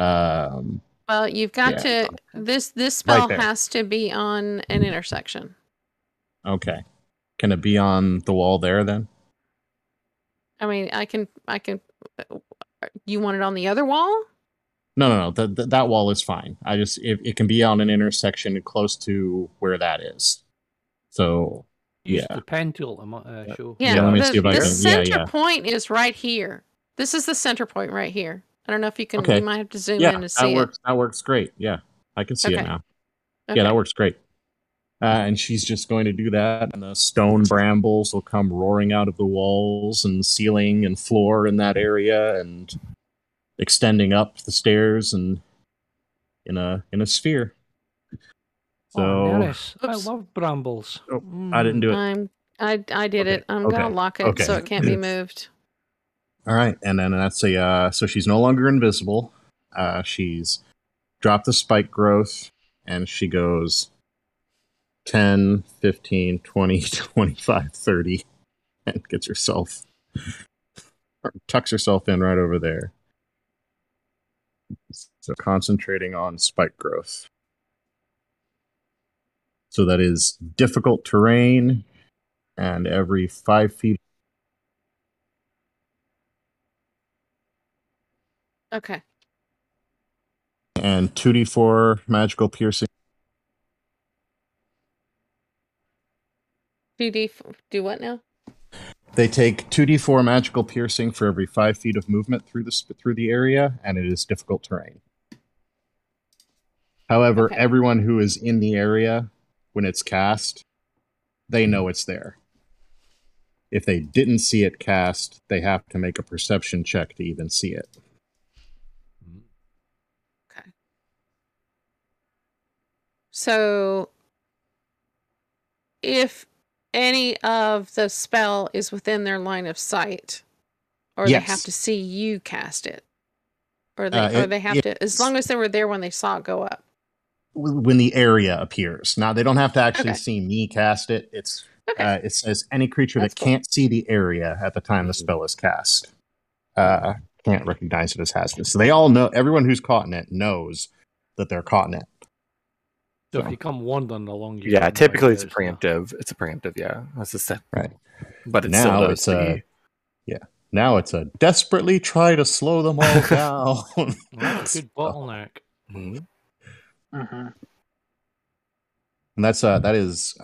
Well, you've got to. This spell right has to be on an intersection. Okay. Can it be on the wall there then? I mean, I can. You want it on the other wall? No. That wall is fine. I just it can be on an intersection close to where that is. So yeah. The pen tool, sure. Yeah. Let me see if I can. The center point is right here. This is the center point right here. I don't know if you can. Okay. You might have to zoom in to see. That works great. Yeah, I can see it now. Okay. Yeah, that works great. And she's just going to do that, and the stone brambles will come roaring out of the walls and ceiling and floor in that area, and extending up the stairs and in a sphere. So Nerys, I love brambles. Oh, I didn't do it. I did it. I'm gonna lock it so it can't be moved. All right, and then that's a so she's no longer invisible. She's dropped the Spike Growth, and she goes 10, 15, 20, 25, 30, and gets herself or tucks herself in right over there. So concentrating on Spike Growth. So that is difficult terrain, and every 5 feet. Okay. And 2d4 magical piercing. Do what now? They take 2d4 magical piercing for every 5 feet of movement through the area, and it is difficult terrain. However, everyone who is in the area when it's cast, they know it's there. If they didn't see it cast, they have to make a perception check to even see it. Okay. So if any of the spell is within their line of sight, or they have to see you cast it, or they have to, as long as they were there when they saw it go up. When the area appears. Now, they don't have to actually see me cast it. It's it says any creature that can't see the area at the time the spell is cast can't recognize it as hazardous. So they all know, everyone who's caught in it knows that they're caught in it. So if you come wandering along, you typically it's preemptive. It's a preemptive, that's a set. Right. But it's now still it's a now it's a desperately try to slow them all down. That's a good bottleneck. Mm-hmm. Uh-huh. And that's that is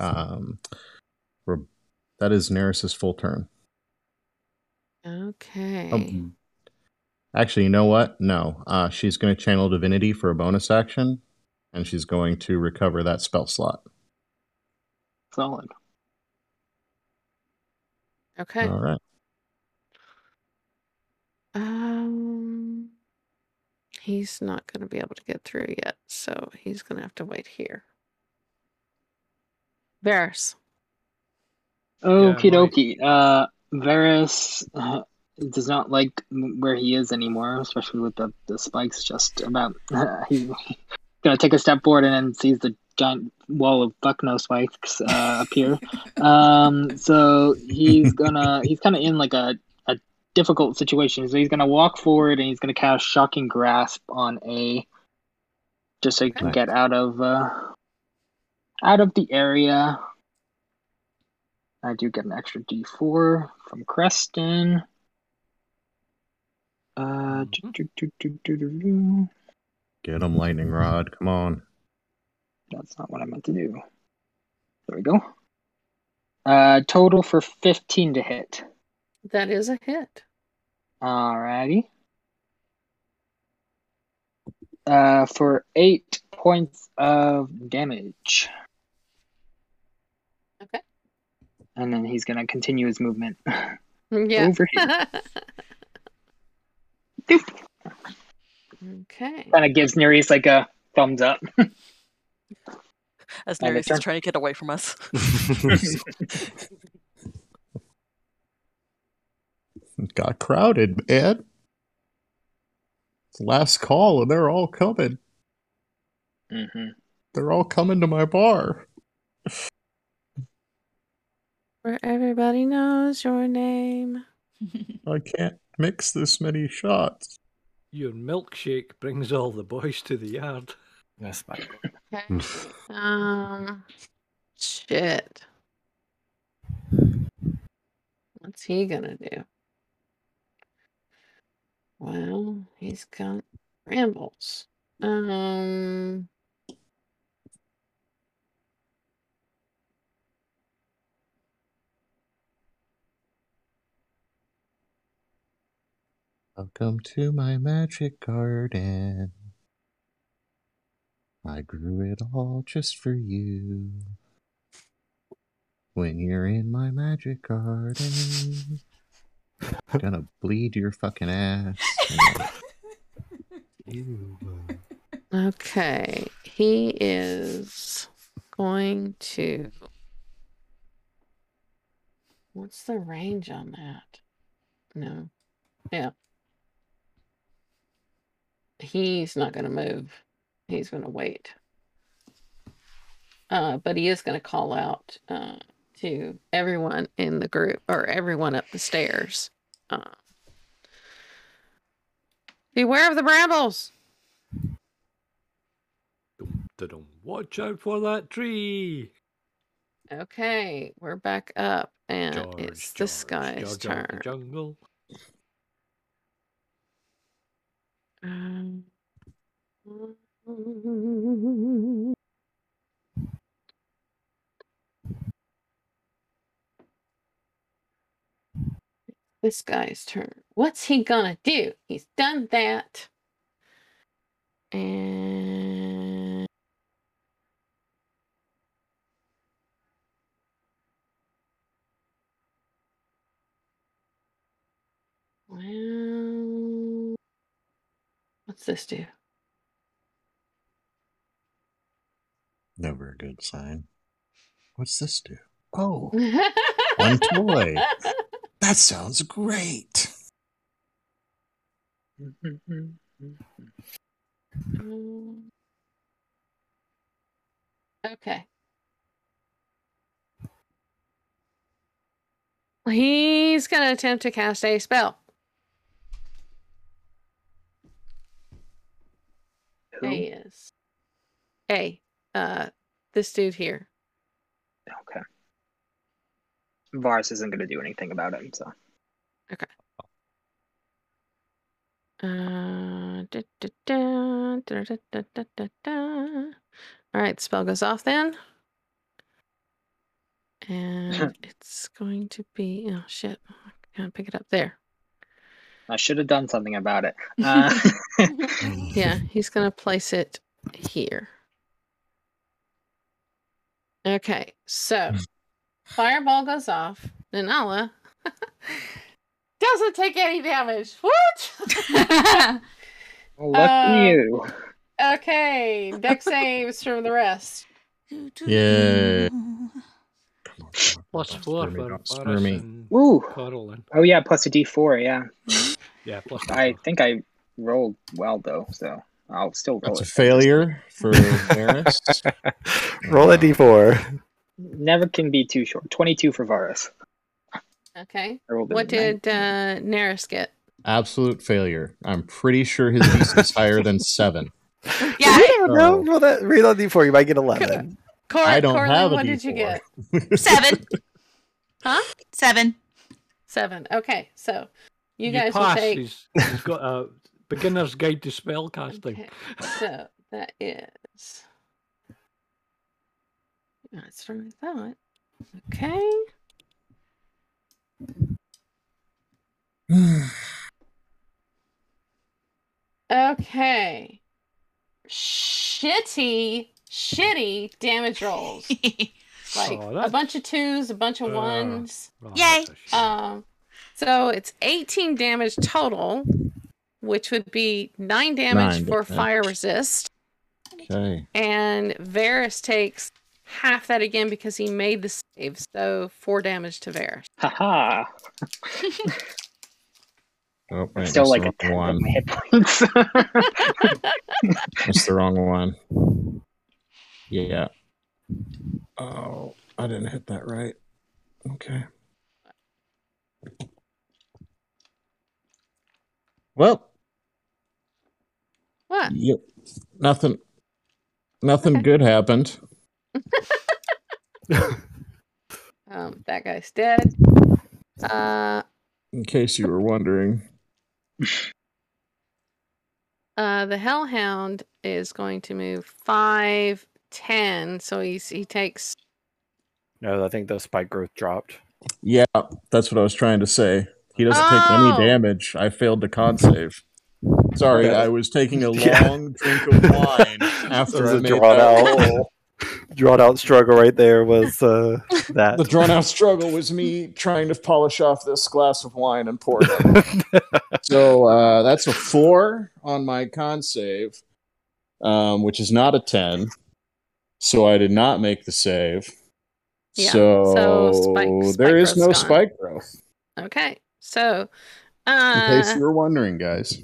Nerys's full turn. Okay. Actually, you know what? No. She's going to channel divinity for a bonus action, and she's going to recover that spell slot. Solid. Okay. All right. He's not going to be able to get through yet, so he's going to have to wait here. Varus. Okie dokie. Varus does not like where he is anymore, especially with the spikes just about. He's going to take a step forward and then sees the giant wall of Buckno spikes appear. So he's kind of in like a difficult situation. So he's going to walk forward and he's going to cast Shocking Grasp on A, just so he can get out of the area. I do get an extra D4 from Creston. Get him, Lightning Rod. Come on. That's not what I meant to do. There we go. Total for 15 to hit. That is a hit. Alrighty. For 8 points of damage. Okay. And then he's going to continue his movement. Yeah. Over here. Okay. Kind of gives Nerys like a thumbs up. As Nerys is trying to get away from us. Got crowded, man. It's last call and they're all coming. Mm-hmm. They're all coming to my bar. Where everybody knows your name. I can't mix this many shots. Your milkshake brings all the boys to the yard. Yes, my God. Okay. Shit. What's he gonna do? Well, he's got rambles. Welcome to my magic garden. I grew it all just for you. When you're in my magic garden, I'm gonna bleed your fucking ass. Okay, he is going to... What's the range on that? No. Yeah. He's not going to move. He's going to wait. But he is going to call out to everyone in the group, or everyone up the stairs. Beware of the brambles! Watch out for that tree! Okay, we're back up, and it's this guy's turn. Jungle. This guy's turn. What's he gonna do? He's done that. And well, what's this do? Never a good sign. What's this do? Oh, one toy. That sounds great. Okay. He's going to attempt to cast a spell. Who? He is. This dude here. Okay. Varus isn't going to do anything about him, so. Okay. All right, the spell goes off then. And it's going to be... Oh, shit. I can't pick it up there. I should have done something about it. Yeah, he's going to place it here. Okay, so... Fireball goes off. Nanala doesn't take any damage. What? Well, lucky you. Okay, deck saves from the rest. Yeah. +4 for Varus. Ooh. Coraline. Oh yeah, +a d4. Yeah. Yeah. I think I rolled well though, so I'll still roll. That's a failure for Varus. Roll a d4. Never can be too short. 22 for Varus. Okay. What did Nerys get? Absolute failure. I'm pretty sure his beast is higher than 7. Yeah. No, roll that. Read on d4. You might get 11. I don't have a d4. What did you get? 7. Huh? 7. 7. Okay. So you guys pass. Will take. He's got a beginner's guide to spell casting. Okay. So that is. That's from that. Okay. Okay. Shitty damage rolls. Like a bunch of 2s, a bunch of 1s. Yay. So it's 18 damage total, which would be 9 damage for fire resist. Okay. And Varus takes half that again because he made the save, so 4 damage to Varus. Haha. Oh, wait, still like a 1 hit points. That's the wrong one. Yeah. Oh, I didn't hit that right. Okay. Well. What? Yep. Nothing. Nothing good happened. That guy's dead. In case you were wondering, the Hellhound is going to move 5, 10. So he takes. No, I think the spike growth dropped. Yeah, that's what I was trying to say. He doesn't take any damage. I failed the con save. Sorry, okay. I was taking a long drink of wine after I made that. Drawn out struggle right there was that. The drawn out struggle was me trying to polish off this glass of wine and pour it up. So that's a 4 on my con save, which is not a 10. So I did not make the save. Yeah. So there is no spike growth. Okay. So in case you were wondering, guys.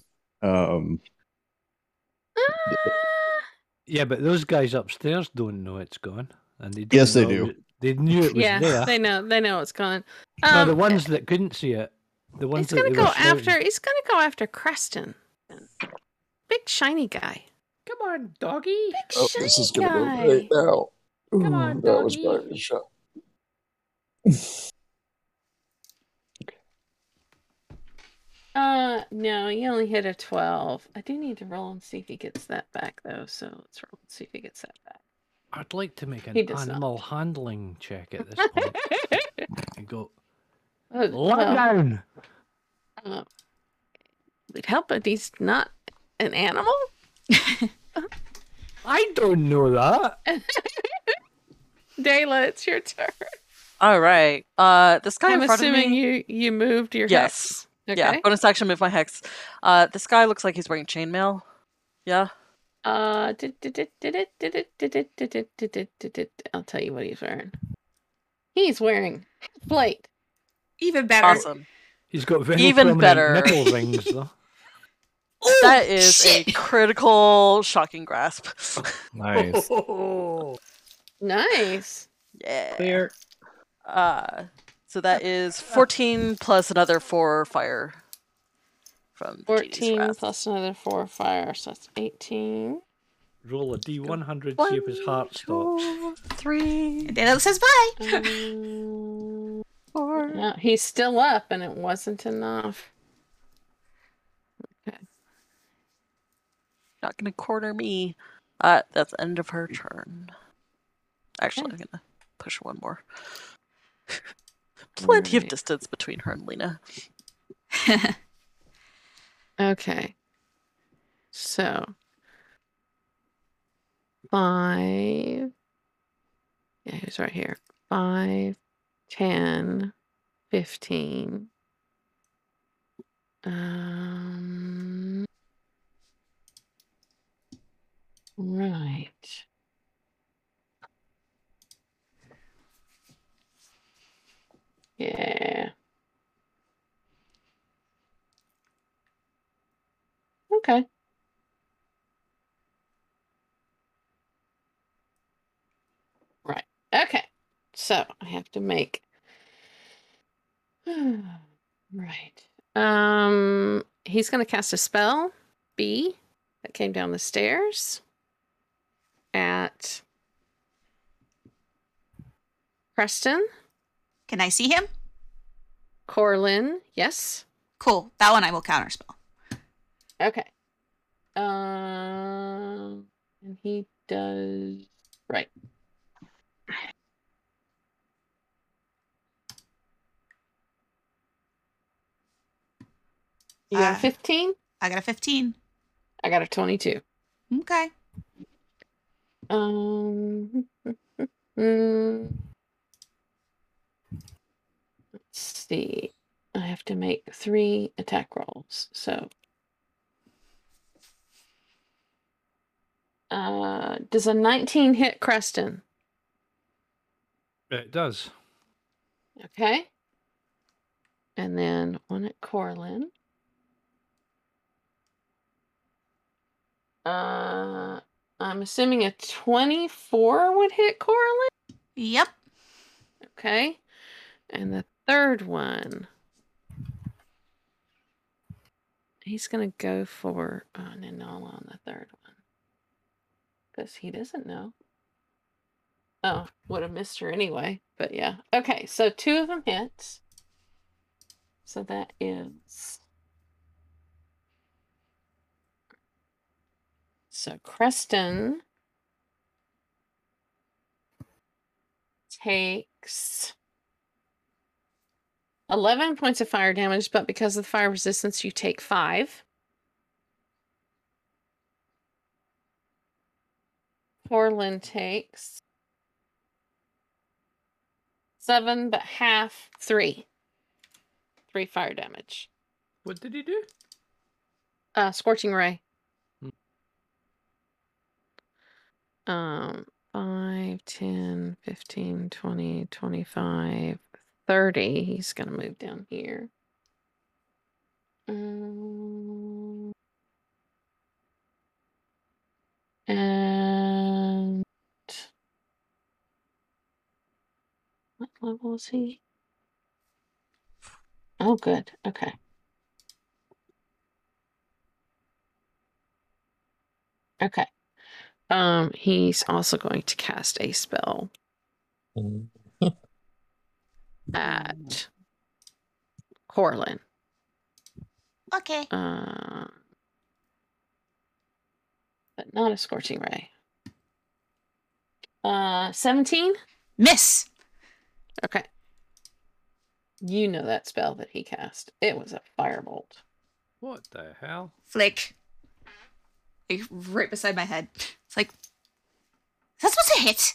Yeah, but those guys upstairs don't know it's gone, and they yes, they do. They knew it was there. Yeah, they know. They know it's gone. Now the ones that couldn't see it, the ones that they were shouting... He's gonna go after Creston, big shiny guy. Come on, doggy. Big shiny this is gonna go right now. Come on, doggy. That was shot. Okay. No, you only hit a 12. I do need to roll and see if he gets that back, though. So let's roll and see if he gets that back. I'd like to make an animal handling check at this point. And go, lie down. It'd help, but he's not an animal. I don't know that. Dayla, it's your turn. All right. This guy in front of me. I'm assuming you moved your hex. Okay. Yeah, bonus action, move my hex. This guy looks like he's wearing chainmail. Yeah. I'll tell you what he's wearing. He's wearing plate. Even better. Awesome. He's got very metal rings, though. Ooh, that is a critical shocking grasp. Nice. Oh. Nice. Yeah. Clear. So that is 14 plus another 4 fire. From 14 plus another 4 fire, so that's 18. Roll a D100, see if his heart stops. 3. And then it says bye. 4. No, he's still up, and it wasn't enough. Okay. Not gonna corner me. That's the end of her turn. Actually, okay. I'm gonna push one more. Plenty of distance between her and Lena. Okay. So. 5. Yeah, he's right here. 5, 10, 15. Okay, so I have to make he's gonna cast a spell B that came down the stairs at Creston. Can I see him? Coraline, yes. Cool. That one I will counterspell. Okay. And he does right. You got a 15? I got a 15. I got a 22. Okay. Let's see. I have to make 3 attack rolls. So, does a 19 hit Creston? It does. Okay. And then one at Coraline. I'm assuming a 24 would hit Coraline? Yep. Okay. And the third one. He's going to go for Nanala on the third one. Because he doesn't know. Oh, would have missed her anyway, but yeah. Okay, so 2 of them hits. So that is... So Creston takes 11 points of fire damage, but because of the fire resistance, you take 5. Portland takes 7, but half 3. 3 fire damage. What did he do? Scorching Ray. 5, 10, 15, 20, 25, 30. He's going to move down here. And what level is he? Oh, good. Okay. Okay. He's also going to cast a spell at Coraline. Okay. But not a scorching ray. 17? Miss. Okay. You know that spell that he cast. It was a firebolt. What the hell? Flick. Right beside my head. It's like, that's what's a hit.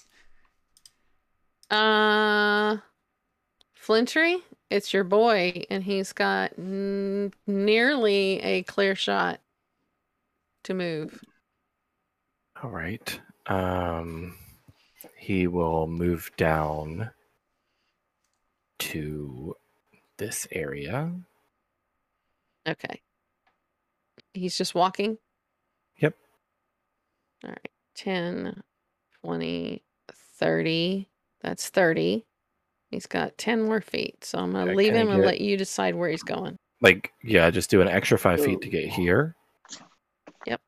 Flintree, it's your boy, and he's got nearly a clear shot to move. All right. He will move down to this area. Okay. He's just walking? Yep. All right. 10, 20, 30. That's 30. He's got 10 more feet. So I'm going to leave him and let you decide where he's going. Like, yeah, just do an extra 5 feet to get here. Yep.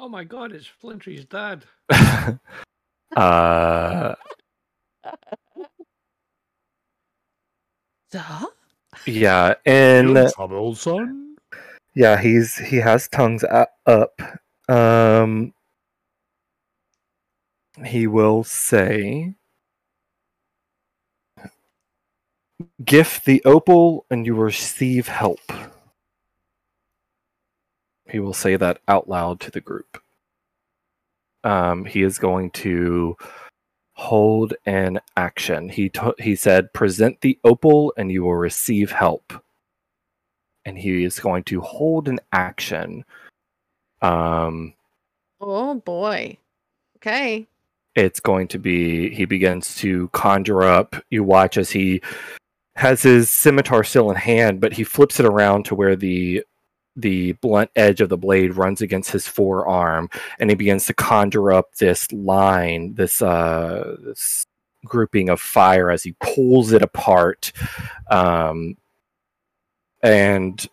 Oh my god, it's Flintree's dad. Yeah, and trouble, son. Yeah, he has tongues up. He will say, "Gift the opal, and you receive help." He will say that out loud to the group. He is going to hold an action. He said, present the opal and you will receive help. And he is going to hold an action. Oh boy. Okay. It's going to be, he begins to conjure up. You watch as he has his scimitar still in hand, but he flips it around to where the blunt edge of the blade runs against his forearm, and he begins to conjure up this line, this grouping of fire as he pulls it apart. Most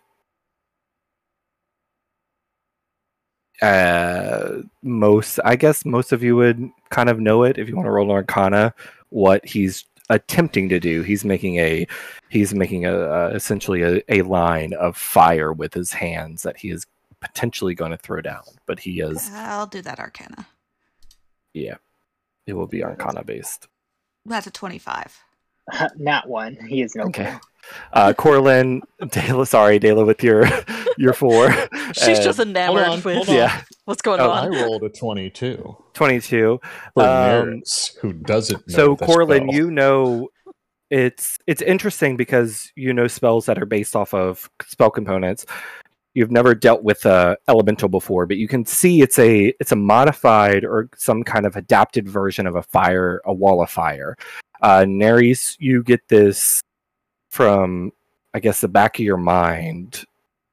of you would kind of know it if you want to roll an Arcana what he's attempting to do. He's making a essentially a line of fire with his hands that he is potentially going to throw down, but he is. I'll do that Arcana. Yeah, it will be Arcana based. That's a 25. Not one. He is no. Okay. Coraline, Dayla with your 4. She's just enamored with what's going on. I rolled a 22. 22. Who doesn't know? So Coraline, you know, it's interesting because you know spells that are based off of spell components. You've never dealt with elemental before, but you can see it's a modified or some kind of adapted version of a wall of fire. Nerys, you get this from, I guess, the back of your mind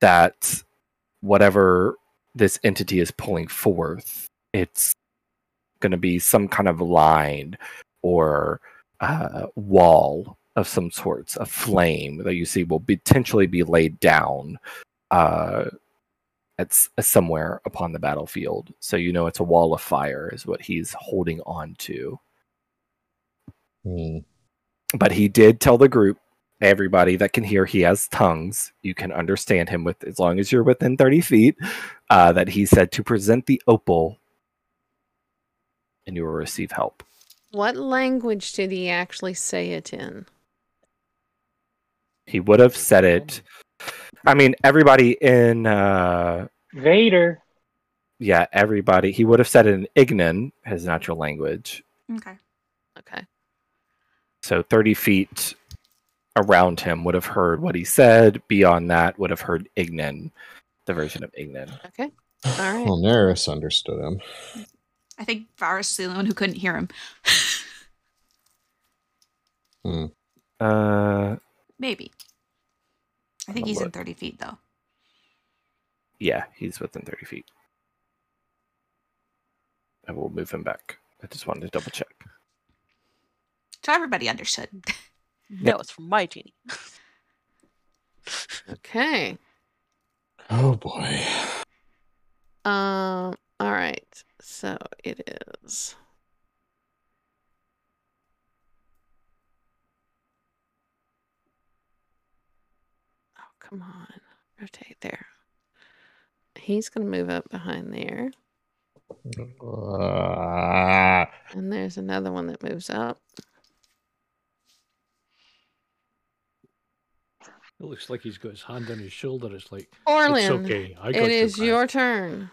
that whatever this entity is pulling forth, it's going to be some kind of line or wall of some sorts, a flame that you see will potentially be laid down somewhere upon the battlefield. So you know it's a wall of fire is what he's holding on to. Mm. But he did tell the group, everybody that can hear, he has tongues. You can understand him with as long as you're within 30 feet. That he said to present the opal, and you will receive help. What language did he actually say it in? He would have said it. I mean, everybody in Vader. Yeah, everybody. He would have said it in Ignan, his natural language. Okay. Okay. So 30 feet around him would have heard what he said. Beyond that, would have heard Ignan, the version of Ignan. Okay, all right. Well, Nerys understood him. I think Varus is the only one who couldn't hear him. Maybe. I think he's in 30 feet, though. Yeah, he's within 30 feet. I will move him back. I just wanted to double check. So everybody understood. No, it's from my genie. Okay. Oh boy. All right. So it is. Oh, come on. Rotate there. He's going to move up behind there. And there's another one that moves up. It looks like he's got his hand on his shoulder. It's like, Orlin, it's okay. It is your turn.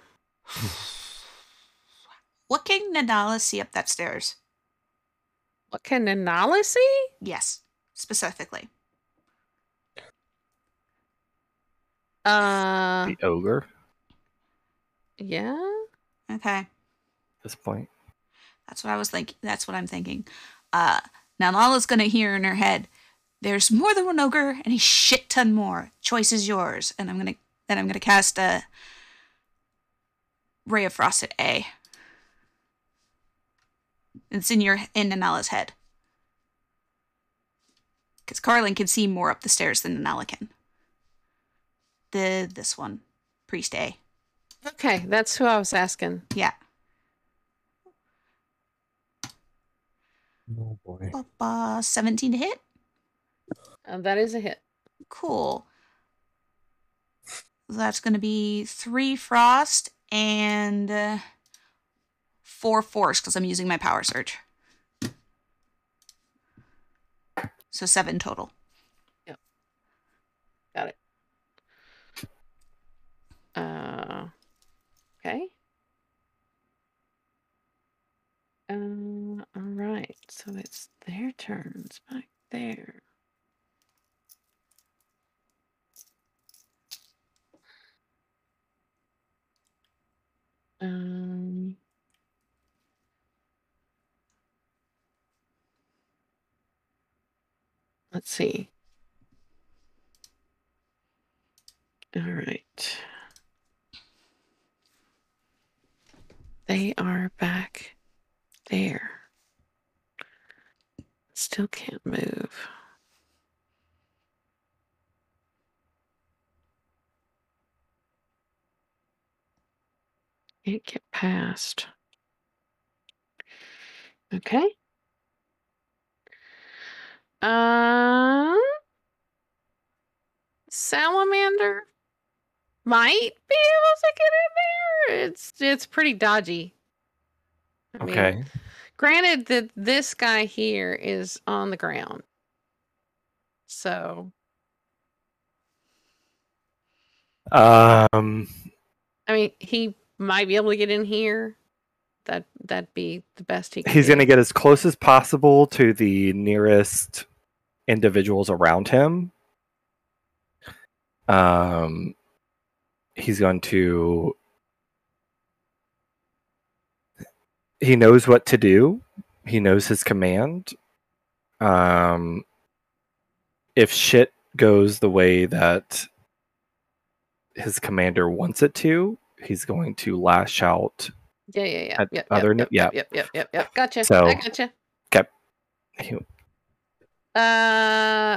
What can Nanala see up that stairs? What can Nanala see? Yes, specifically. The ogre? Yeah. Okay. At this point. That's what I was thinking. That's what I'm thinking. Now Lala's going to hear in her head, there's more than one ogre and a shit ton more. Choice is yours. And I'm going to cast a Ray of Frost at A. It's in Nanala's head. Because Coraline can see more up the stairs than Nanala can. This one. Priest A. Okay, that's who I was asking. Yeah. Oh boy. 17 to hit? That is a hit. Cool. That's going to be 3 frost and 4 force because I'm using my power surge. So 7 total. Yep. Got it. Okay. All right. So it's their turns back there. Let's see. All right. They are back there. Still can't move. Can't get past. Okay. Salamander might be able to get in there. It's pretty dodgy. I mean, granted that this guy here is on the ground. So I mean, he might be able to get in here. That'd be the best he can. He's going to get as close as possible to the nearest individuals around him. He's going to. He knows what to do. He knows his command. If shit goes the way that his commander wants it to, he's going to lash out. Yeah. Gotcha. So, I gotcha. Okay.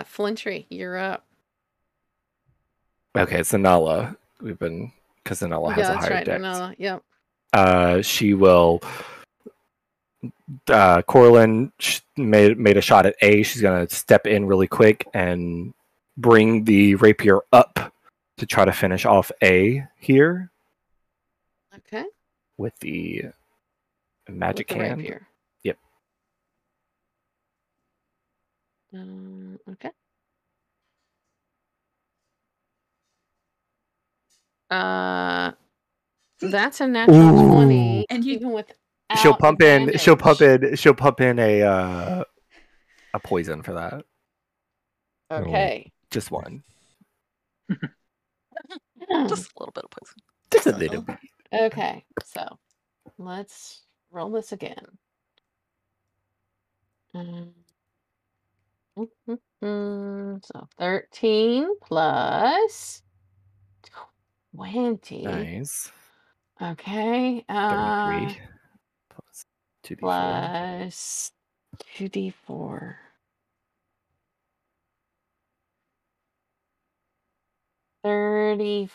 Flintree, you're up. Okay, it's Nanala. Because Nanala has a higher dex. Nanala, yep. She will. Coraline made a shot at A. She's gonna step in really quick and bring the rapier up to try to finish off A here. Okay. With the magic hand. Rapier. Yep. Okay. That's a natural 20. And even with she'll pump in a poison for that. Okay. Just one. Just a little bit of poison. Just a little bit. Okay, so let's roll this again. So 13 plus 20. Nice. Okay. 33 plus 2d4. Plus 2d4. $35.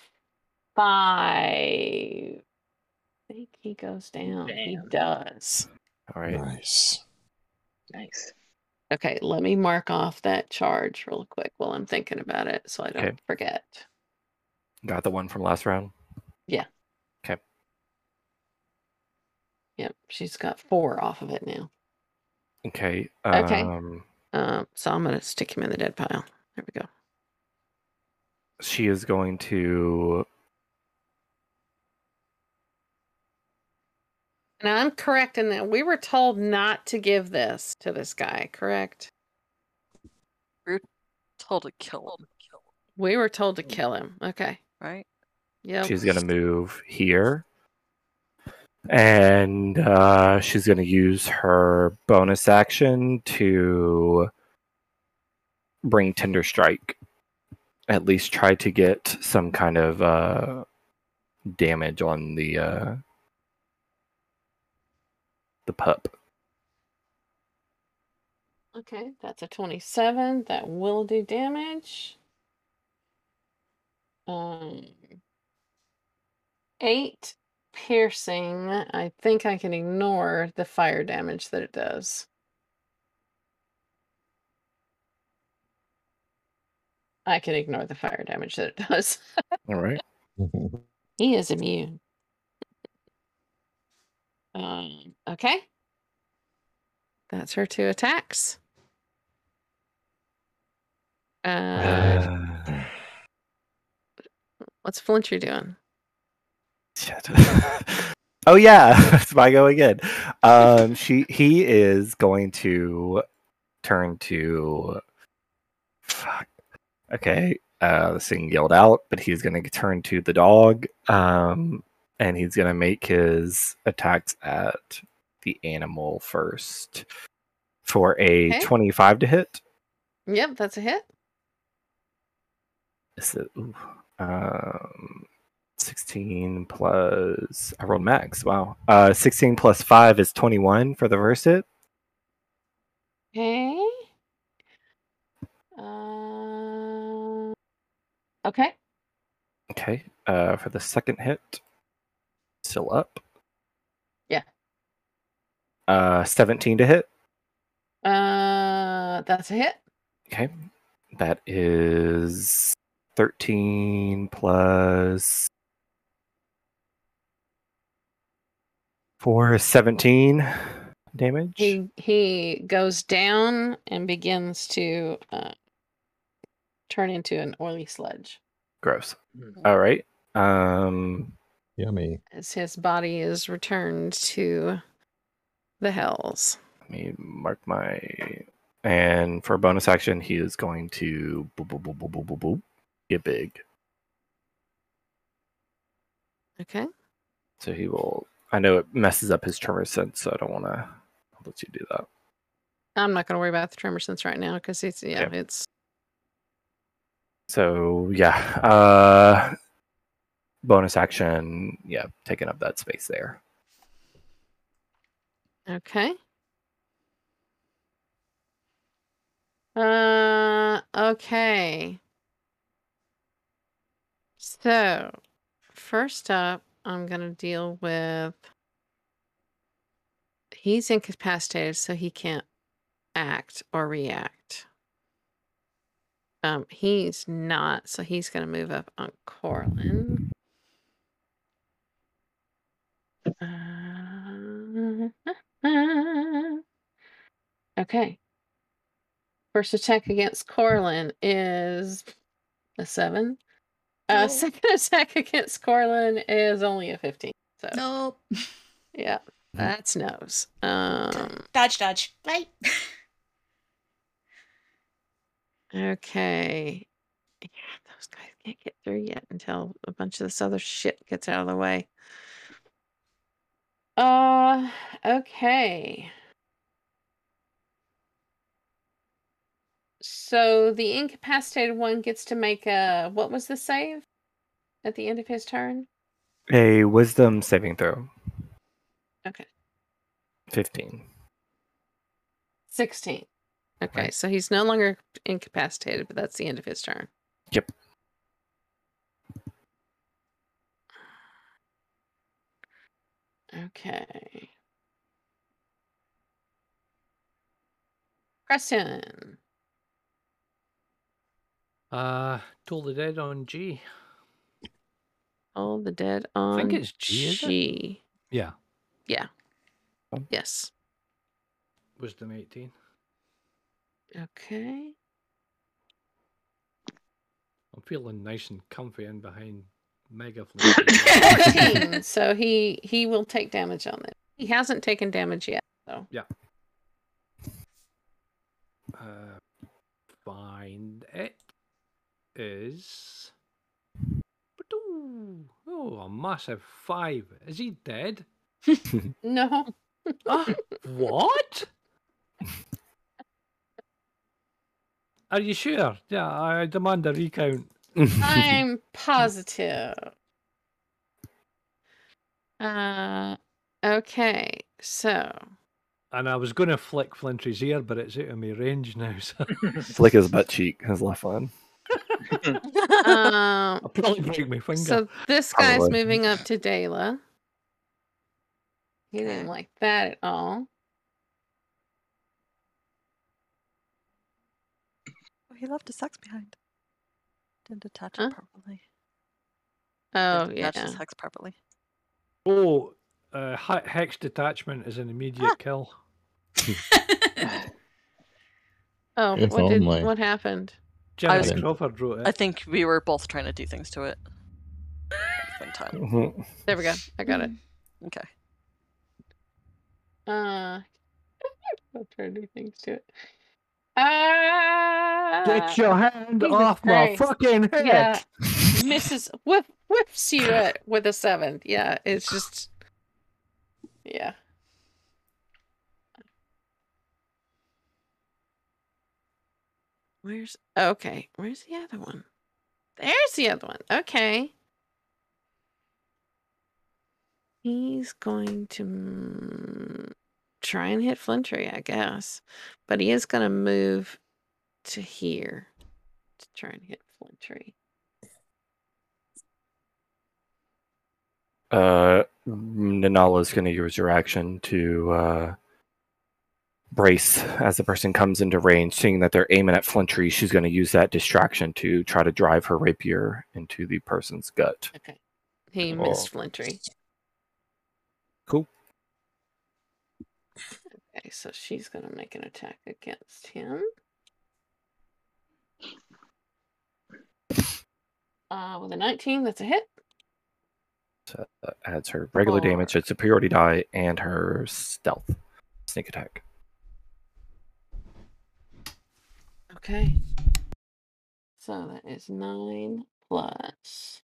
I think he goes down. Damn. He does. All right. Nice. Nice. Okay, let me mark off that charge real quick while I'm thinking about it so I don't forget. Got the one from last round? Yeah. Okay. Yep, she's got 4 off of it now. Okay. So I'm going to stick him in the dead pile. There we go. She is going to... Now, I'm correct in that we were told not to give this to this guy, correct? We were told to kill him. We were told to kill him. Okay. Right? Yeah. She's going to move here. And she's going to use her bonus action to bring Tender Strike. At least try to get some kind of damage on the pup. Okay, that's a 27. That will do damage. 8 piercing. I think I can ignore the fire damage that it does. All right. He is immune. Okay. That's her 2 attacks. What's Flintree doing? Oh yeah, it's my go again. He is going to turn to. Fuck. Okay, this thing yelled out, but he's going to turn to the dog, and he's going to make his attacks at the animal first for a 25 to hit. Yep, that's a hit. So, 16 plus... I rolled max, wow. 16 plus 5 is 21 for the first hit. Okay. Okay. For the second hit, still up. Yeah. 17 to hit. That's a hit. Okay. That is 13 plus 4 is 17 damage. He goes down and begins to turn into an oily sludge. Gross. All right. Yummy. As his body is returned to the hells. Let me mark my... And for a bonus action, he is going to get big. Okay. So he will... I know it messes up his tremor sense, so I don't want to let you do that. I'm not going to worry about the tremor sense right now, because it's... Yeah, it's... So, yeah, bonus action, yeah, taking up that space there. Okay. Okay. So, first up, I'm going to deal with... He's incapacitated, so he can't act or react. He's not, so he's going to move up on Coraline. Okay. First attack against Coraline is a 7. No. Second attack against Coraline is only a 15. So. Nope. Yeah, that's nose. Dodge. Right. Okay. Yeah, those guys can't get through yet until a bunch of this other shit gets out of the way. Okay. So the incapacitated one gets to make a... What was the save at the end of his turn? A wisdom saving throw. Okay. 15. 16. Okay, right. So he's no longer incapacitated, but that's the end of his turn. Yep. Okay. Creston. Toll the Dead on G. Toll the Dead on... I think it's G, is it? Yeah. Yeah. Yes. Wisdom 18. Okay. I'm feeling nice and comfy in behind Mega Flint. So he will take damage on it. He hasn't taken damage yet, though. So. Yeah. Find it is... Oh, a massive 5. Is he dead? No. What? Are you sure? Yeah, I demand a recount. I'm positive. Okay, so. And I was going to flick Flintry's ear, but it's out of my range now. So. Flick his butt cheek, his left hand. I'll probably break my finger. So this guy's moving up to Dayla. He didn't like that at all. Oh, he left his sex behind. Didn't attach it properly. Oh, didn't attach his hex properly. Oh, hex detachment is an immediate kill. Oh, what happened? Jennifer Crawford wrote it. I think we were both trying to do things to it. One time. There we go. I got it. Okay. I'll try to do things to it. Get your hand off my fucking head! Yeah. Mrs. Whips you with a 7. Yeah, it's just... Yeah. Where's... Okay, where's the other one? There's the other one. Okay. He's going to... try and hit Flintree, I guess. But he is going to move to here to try and hit Flintree. Nanala's going to use your action to brace as the person comes into range. Seeing that they're aiming at Flintree, she's going to use that distraction to try to drive her rapier into the person's gut. Okay. He missed Flintree. Cool. Okay, so she's going to make an attack against him. With a 19, that's a hit. So that adds her regular damage, her superiority die, and her stealth. Sneak attack. Okay. So that is 9 plus...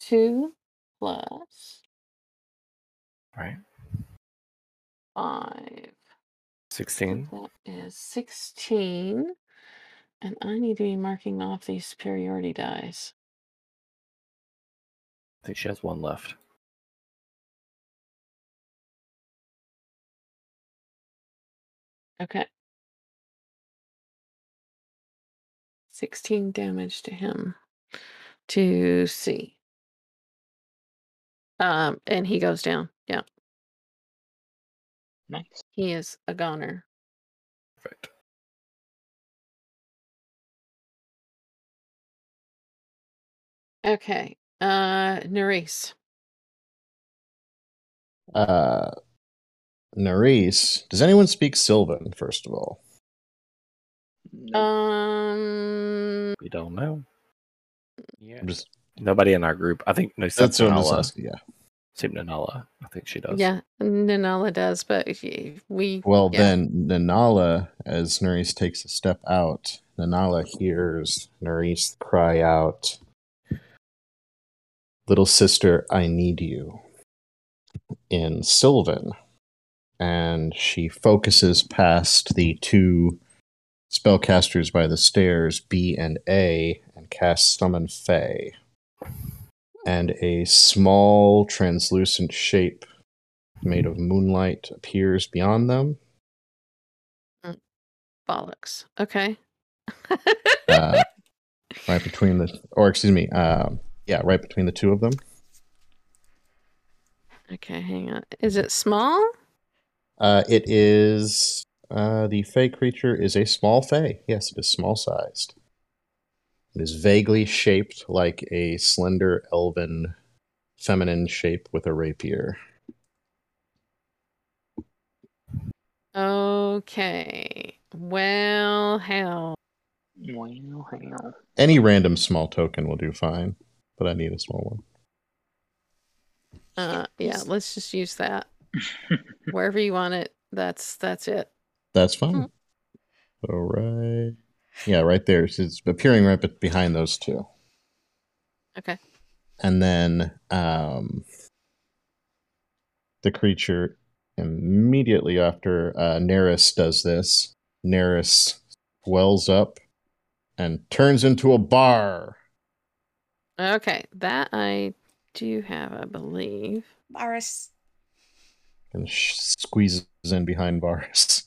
Two plus 5. 16. So that is 16. And I need to be marking off these superiority dies. I think she has one left. Okay. 16 damage to him. To C. And he goes down. Yeah. Nice. He is a goner. Perfect. Okay. Nerys. Nerys. Does anyone speak Sylvan, first of all? No. We don't know. Yeah. Nobody in our group. I think that's Nanala. Yeah. Except Nanala. I think she does. Yeah, Nanala does, but we... Well, then Nanala, as Nerys takes a step out, Nanala hears Nerys cry out, "Little sister, I need you," in Sylvan. And she focuses past the two spellcasters by the stairs, B and A, and casts Summon Fae. And a small, translucent shape made of moonlight appears beyond them. Bollocks. Okay. Right between the... Or, excuse me. Yeah, right between the two of them. Okay, hang on. Is it small? It is... the fae creature is a small fae. Yes, it is small-sized. It is vaguely shaped like a slender, elven, feminine shape with a rapier. Okay. Well, hell. Any random small token will do fine, but I need a small one. Yeah, let's just use that. Wherever you want it, that's it. That's fine. All right. Yeah, right there. It's appearing right behind those two. Okay. And then the creature immediately after Nerys does this, Nerys swells up and turns into a bar. Okay, that I do have, I believe. Varus. And squeezes in behind Varus.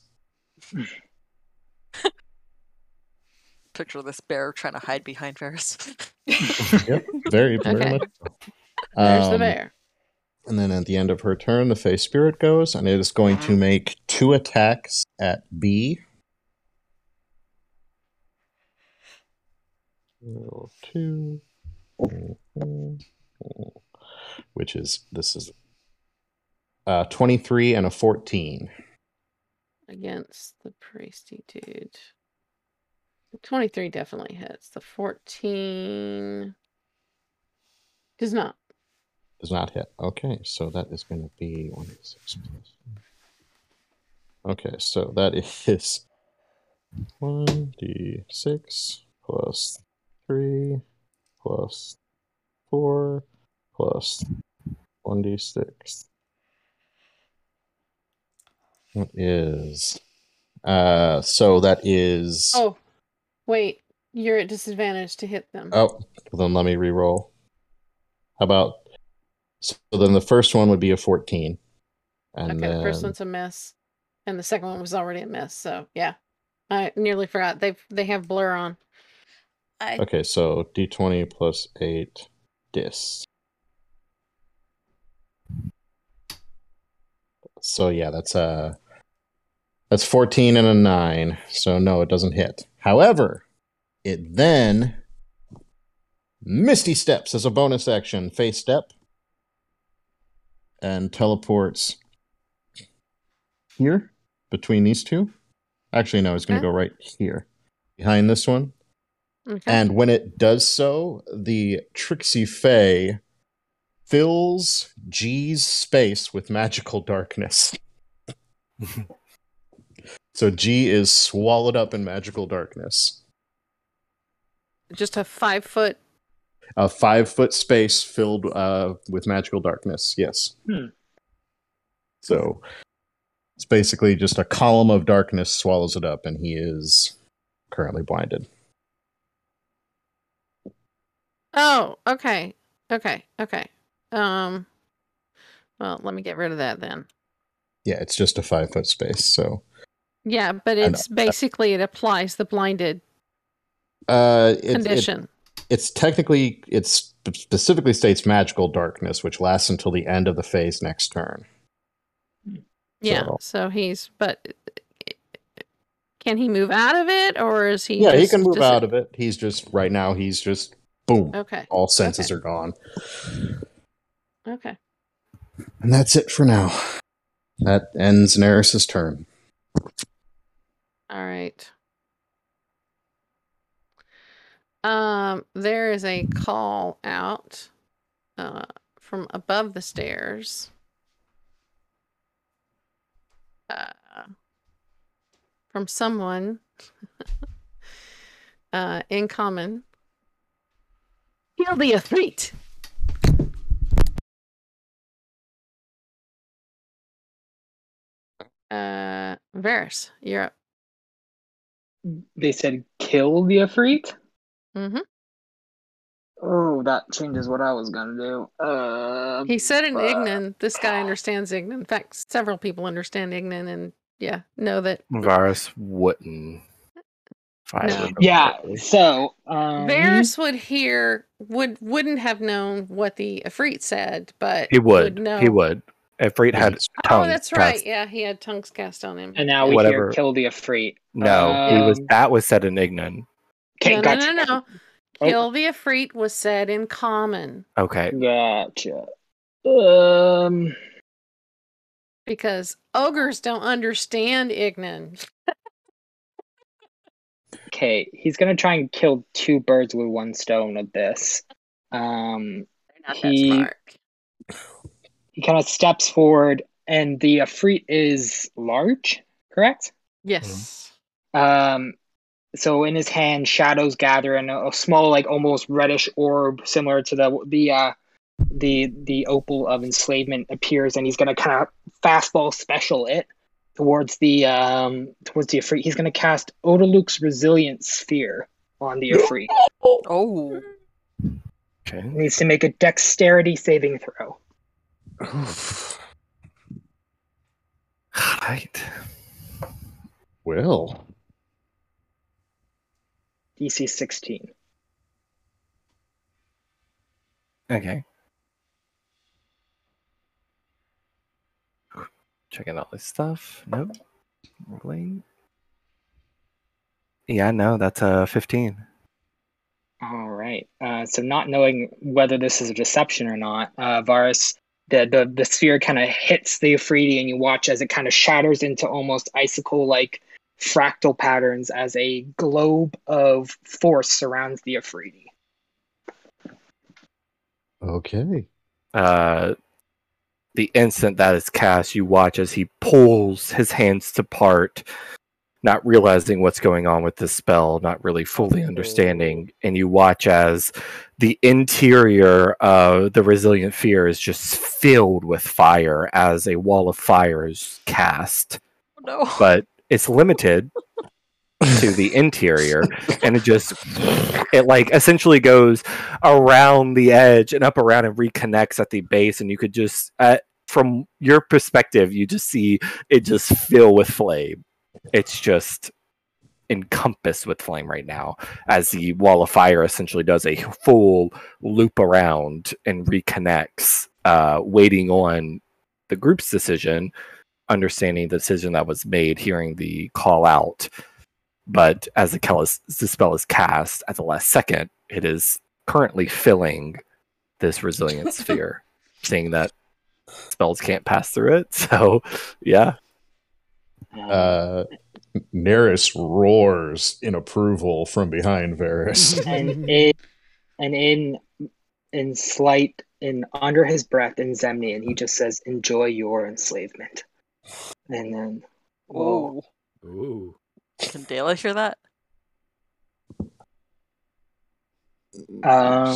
Picture this bear trying to hide behind Varus. Yep, very much so. There's the bear. And then at the end of her turn, the Fae Spirit goes, and it is going to make 2 attacks at B. Which is, this is 23 and a 14. Against the priesty dude. The 23 definitely hits. The 14 does not. Does not hit. Okay, so that is going to be 1d6 plus. Okay, so that is 1d6 plus 3 plus 4 plus 1d6. That is... so that is... Oh, wait. You're at disadvantage to hit them. Oh, well then let me re-roll. How about... So then the first one would be a 14. And okay, the first one's a miss. And the second one was already a miss, so yeah. I nearly forgot. They have blur on. Okay, so d20 plus 8 dis. So yeah, that's 14 and a 9. So no, it doesn't hit. However, it then Misty Steps as a bonus action. Face step. And teleports here between these two. Actually, no, it's going to go right here behind this one. Okay. And when it does so, the Trixie Fae fills G's space with magical darkness. So G is swallowed up in magical darkness. Just a 5-foot. A 5-foot space filled with magical darkness, yes. Hmm. So it's basically just a column of darkness swallows it up, and he is currently blinded. Oh, okay. Okay. Well, let me get rid of that then. Yeah, it's just a 5-foot space, so... Yeah, but it's basically, it applies the blinded condition. It's technically, it specifically states magical darkness, which lasts until the end of the phase next turn. Yeah, so he's, but can he move out of it, or is he? Yeah, he can move out of it. He's just, right now, he's just, boom. Okay. All senses are gone. Okay. And that's it for now. That ends Nerys' turn. All right. There is a call out from above the stairs. From someone in common. Kill the Efreet. Varus, you're up. They said kill the Efreet? Mm-hmm. Oh, that changes what I was gonna do. He said in Ignan. This guy understands Ignan. In fact, several people understand Ignan, and yeah, know that Varus wouldn't. No. Yeah, so Varus would hear, wouldn't have known what the Efreet said, but he would. Know. He would. Efreet had tongues. Oh, that's right. Cast. Yeah, he had tongues cast on him. And now we hear kill the Efreet. No, that was said in Ignan. Okay, no, gotcha. No. Kill the Efreet was said in common. Okay. Gotcha. Because ogres don't understand Ignan. Okay, he's going to try and kill 2 birds with 1 stone with this. They're not that smart. He kind of steps forward, and the Efreet is large, correct? Yes. So in his hand, shadows gather, and a small, like almost reddish orb, similar to the opal of enslavement, appears, and he's gonna kind of fastball special it towards the Efreet. He's gonna cast Odaluk's Resilient Sphere on the Efreet. Oh. Okay. He needs to make a dexterity saving throw. Oof. Right. Will. DC 16. Okay. Checking out this stuff. Nope. Rolling. Yeah, no, that's a 15. All right. So not knowing whether this is a deception or not, Varus, the sphere kind of hits the Efreet, and you watch as it kind of shatters into almost icicle-like fractal patterns as a globe of force surrounds the Efreet. Okay. The instant that is cast, you watch as he pulls his hands apart, not realizing what's going on with this spell, not really fully understanding. And you watch as the interior of the Resilient Fear is just filled with fire as a wall of fire is cast. Oh, no. But it's limited to the interior, and it just, it like essentially goes around the edge and up around and reconnects at the base. And you could just, from your perspective, you just see it just fill with flame. It's just encompassed with flame right now as the wall of fire essentially does a full loop around and reconnects, waiting on the group's decision, understanding the decision that was made, hearing the call out. But as the spell is cast at the last second, it is currently filling this Resilient Sphere, seeing that spells can't pass through it. So, yeah. Nerys roars in approval from behind Varus, and under his breath in Zemnian, he just says, "Enjoy your enslavement." And then, whoa, ooh, can Dayla hear that?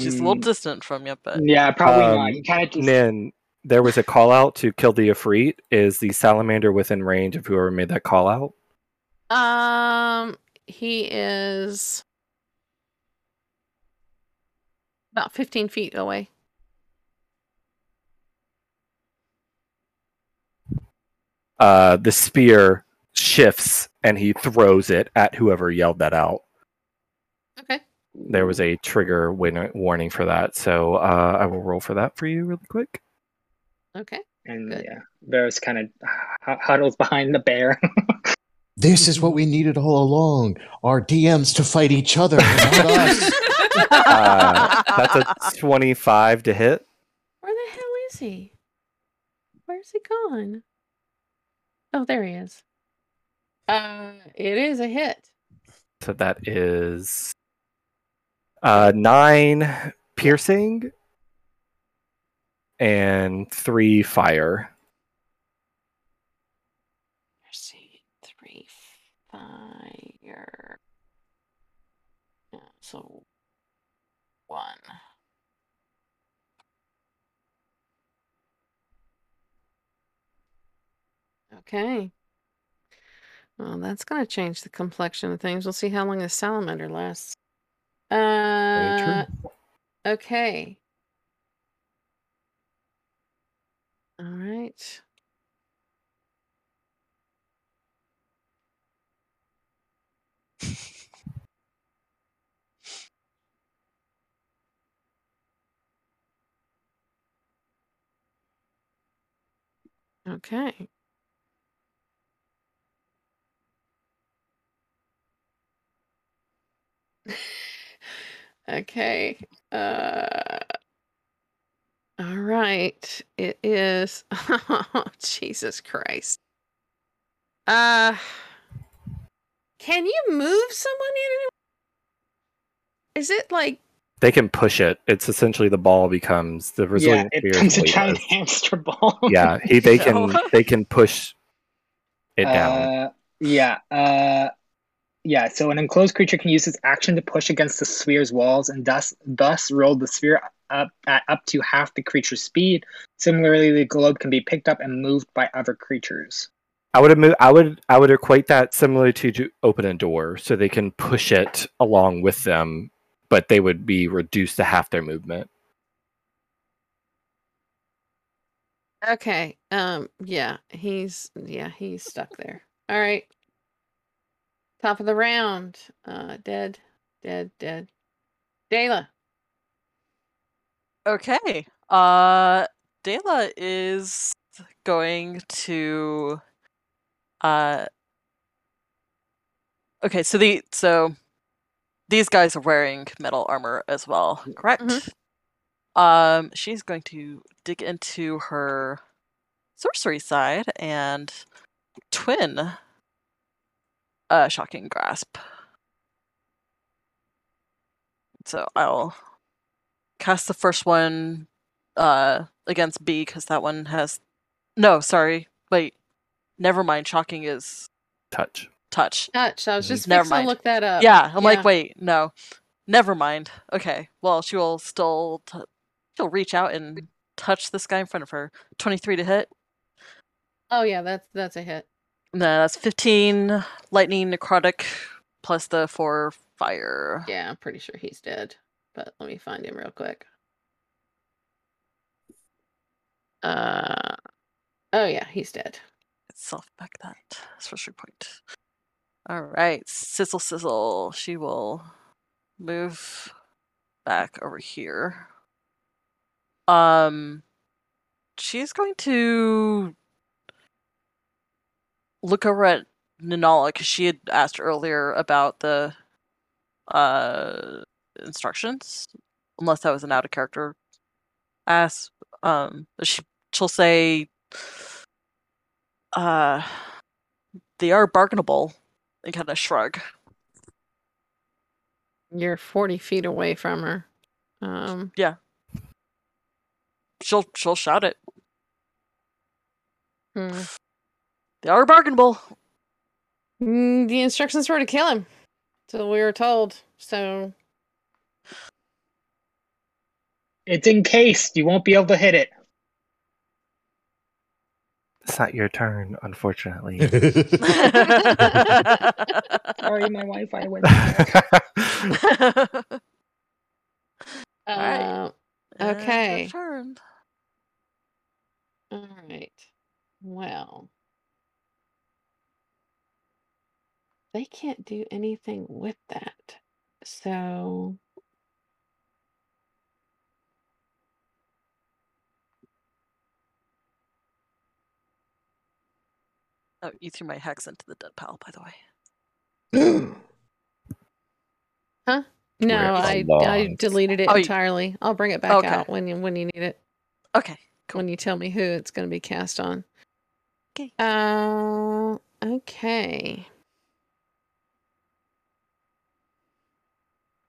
She's a little distant from you, but yeah, probably not. You kind of just then. There was a call out to kill the Efreet. Is the salamander within range of whoever made that call out? He is about 15 feet away. The spear shifts and he throws it at whoever yelled that out. Okay. There was a trigger warning for that, so I will roll for that for you really quick. Okay. And good. Yeah, Varus kind of huddles behind the bear. This is what we needed all along: our DMs to fight each other, not us. That's a 25 to hit. Where the hell is he? Where's he gone? Oh, there he is. It is a hit. So that is 9 piercing. And 3 fire. Let's see, 3 fire. Yeah, so 1. Okay. Well, that's gonna change the complexion of things. We'll see how long the salamander lasts. Okay. All right. Okay. Okay. All right, it is. Oh, Jesus Christ. Can you move someone in? Is it like they can push it? It's essentially the ball becomes the resilient. Yeah, it becomes a giant hamster ball. Yeah, they can push it down. Yeah. Yeah, so an enclosed creature can use its action to push against the sphere's walls and thus roll the sphere up at up to half the creature's speed. Similarly, the globe can be picked up and moved by other creatures. I would equate that similarly to open a door, so they can push it along with them, but they would be reduced to half their movement. Okay. He's stuck there. All right. Top of the round. Dead. Dayla. Okay. Dayla is going to okay, so these guys are wearing metal armor as well, correct? Mm-hmm. She's going to dig into her sorcery side and twin Shocking Grasp. So I'll cast the first one against B, because that one has... No, sorry. Wait. Never mind. Shocking is... Touch. I was just going to look that up. Yeah, I'm like, wait, no. Never mind. Okay. Well, she will still... She'll reach out and touch this guy in front of her. 23 to hit. Oh, yeah. That's a hit. No, that's 15 lightning necrotic plus the 4 fire. Yeah, I'm pretty sure he's dead, but let me find him real quick. Oh yeah, he's dead. Let's self back that sorcery point. All right, sizzle. She will move back over here. She's going to look over at Nanala, because she had asked earlier about the instructions, unless that was an out of character ask. She'll say, they are bargainable, and kind of shrug. You're 40 feet away from her. Yeah. She'll shout it. Hmm. They are bargainable. The instructions were to kill him. So we were told. So it's encased. You won't be able to hit it. It's not your turn, unfortunately. Sorry, my Wi-Fi went down. Okay. Turn. All right. Well. They can't do anything with that. So oh, you threw my hex into the dead pile, by the way. Huh? No, I deleted it entirely. I'll bring it back out when you need it. Okay. Cool. When you tell me who it's going to be cast on. Okay. Okay.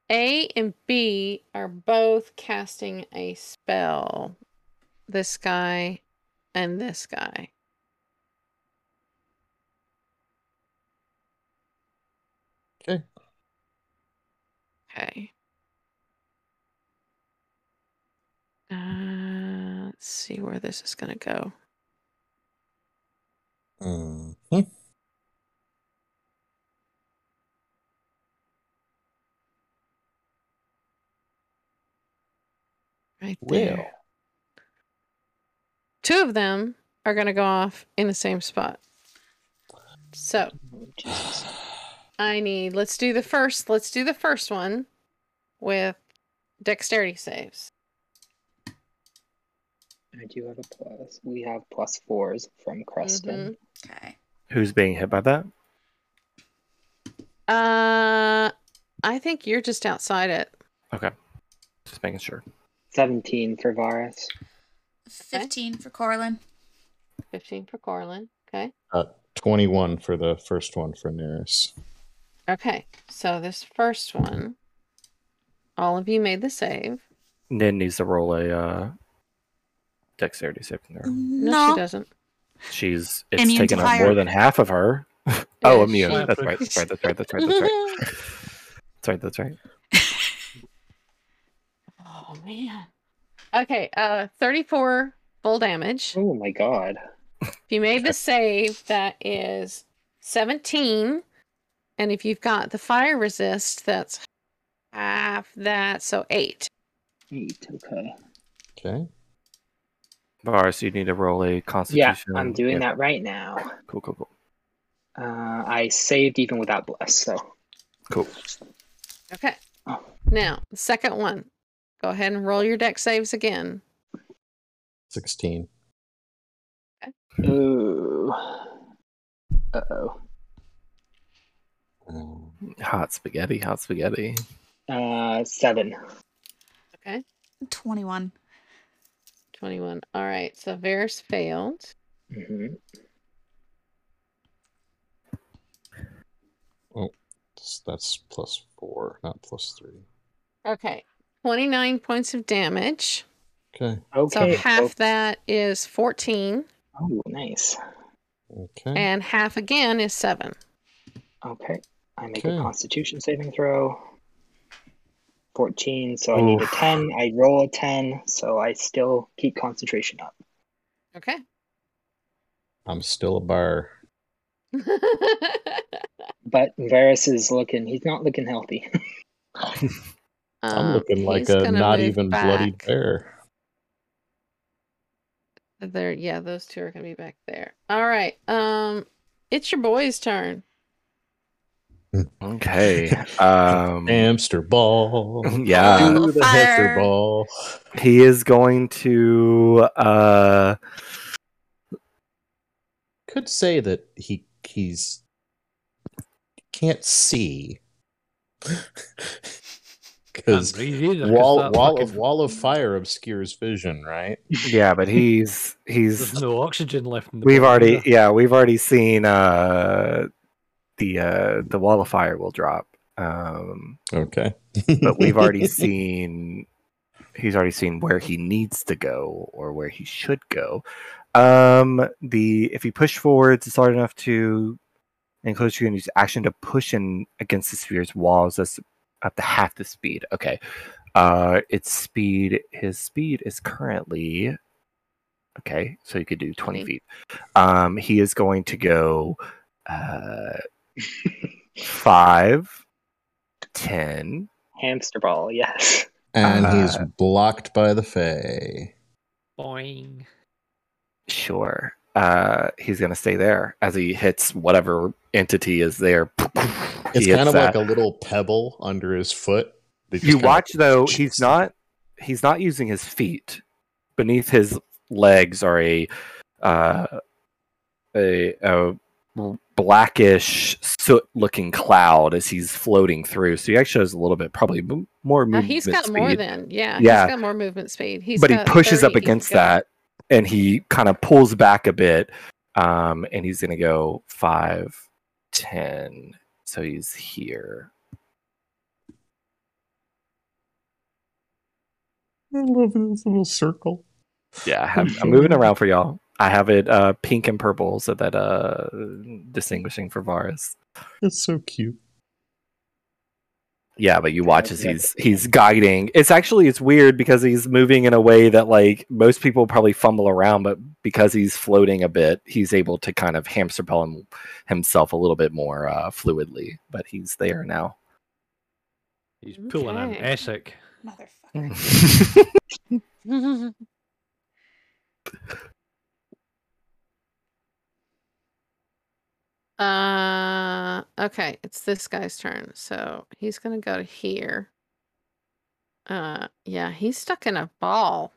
A and B are both casting a spell. This guy and this guy. Okay. Let's see where this is going to go. Mm-hmm. Right there. Well. Two of them are going to go off in the same spot. So, let's do the first one with dexterity saves. I do have a plus. We have +4s from Creston. Mm-hmm. Okay. Who's being hit by that? I think you're just outside it. Okay. Just making sure. 17 for Varus. 15 for Coraline. 15 for Coraline. Okay. 21 for the first one for Nerys. Okay. So this first one, all of you made the save. Nin needs to roll a dexterity save from there. No, she doesn't. She's taken up more than half of her. Oh, immune. That's right. That's right. That's right. That's right. That's right. That's right. That's right. Oh man. Okay. 34 full damage. Oh my god. If you made the save, that is 17, and if you've got the fire resist, that's half that, so 8. 8. Okay. Okay. Varus, you need to roll a Constitution. Yeah, I'm doing that right now. Cool, cool, cool. I saved even without bless, so. Cool. Okay. Oh. Now, the second one. Go ahead and roll your deck saves again. 16. Okay. Ooh. Uh-oh. Hot spaghetti, hot spaghetti. 7. Okay. 21. 21. All right, so Varus failed. Mm-hmm. Oh, that's plus 4, not plus 3. Okay, 29 points of damage. Okay. Okay. So half that is 14. Oh, nice. Okay. And half again is 7. Okay. I make a Constitution saving throw. 14, so I need a 10. I roll a 10, so I still keep concentration up. Okay. I'm still a bar. But Varus is looking, he's not looking healthy. I'm looking like a not even bloodied bear. There, yeah, those two are going to be back there. All right. It's your boy's turn. Okay. Hamster ball. Yeah. Do the hamster ball. He is going to could say that he's can't see. Because wall of fire obscures vision, right? Yeah, but he's there's no oxygen left in the we've already seen the wall of fire will drop. Okay. But we've already seen where he needs to go or where he should go. If you push forwards, it's hard enough to enclose you and use action to push in against the sphere's walls. That's up to half the speed. Okay. Its speed is currently okay, so you could do 20 feet. He is going to go 5, 10. Hamster ball, yes. And he's blocked by the Fae. Boing. Sure. He's going to stay there as he hits whatever entity is there. It's kind of like a little pebble under his foot. You watch, though, he's not using his feet. Beneath his legs are a blackish soot-looking cloud as he's floating through. So he actually has a little bit, probably more movement speed. He's got speed. More than, yeah. He's got more movement speed. But he pushes up against that, and he kind of pulls back a bit, and he's going to go 5, 10. So he's here. I love this little circle. Yeah, I'm moving around for y'all. I have it pink and purple so that distinguishing for Varus. It's so cute. Yeah, but you watch as he's guiding. It's weird because he's moving in a way that like most people probably fumble around, but because he's floating a bit, he's able to kind of hamster pull himself a little bit more fluidly. But he's there now. He's pulling an Essex. Motherfucker. Okay, it's this guy's turn, so he's gonna go to here. Yeah, he's stuck in a ball.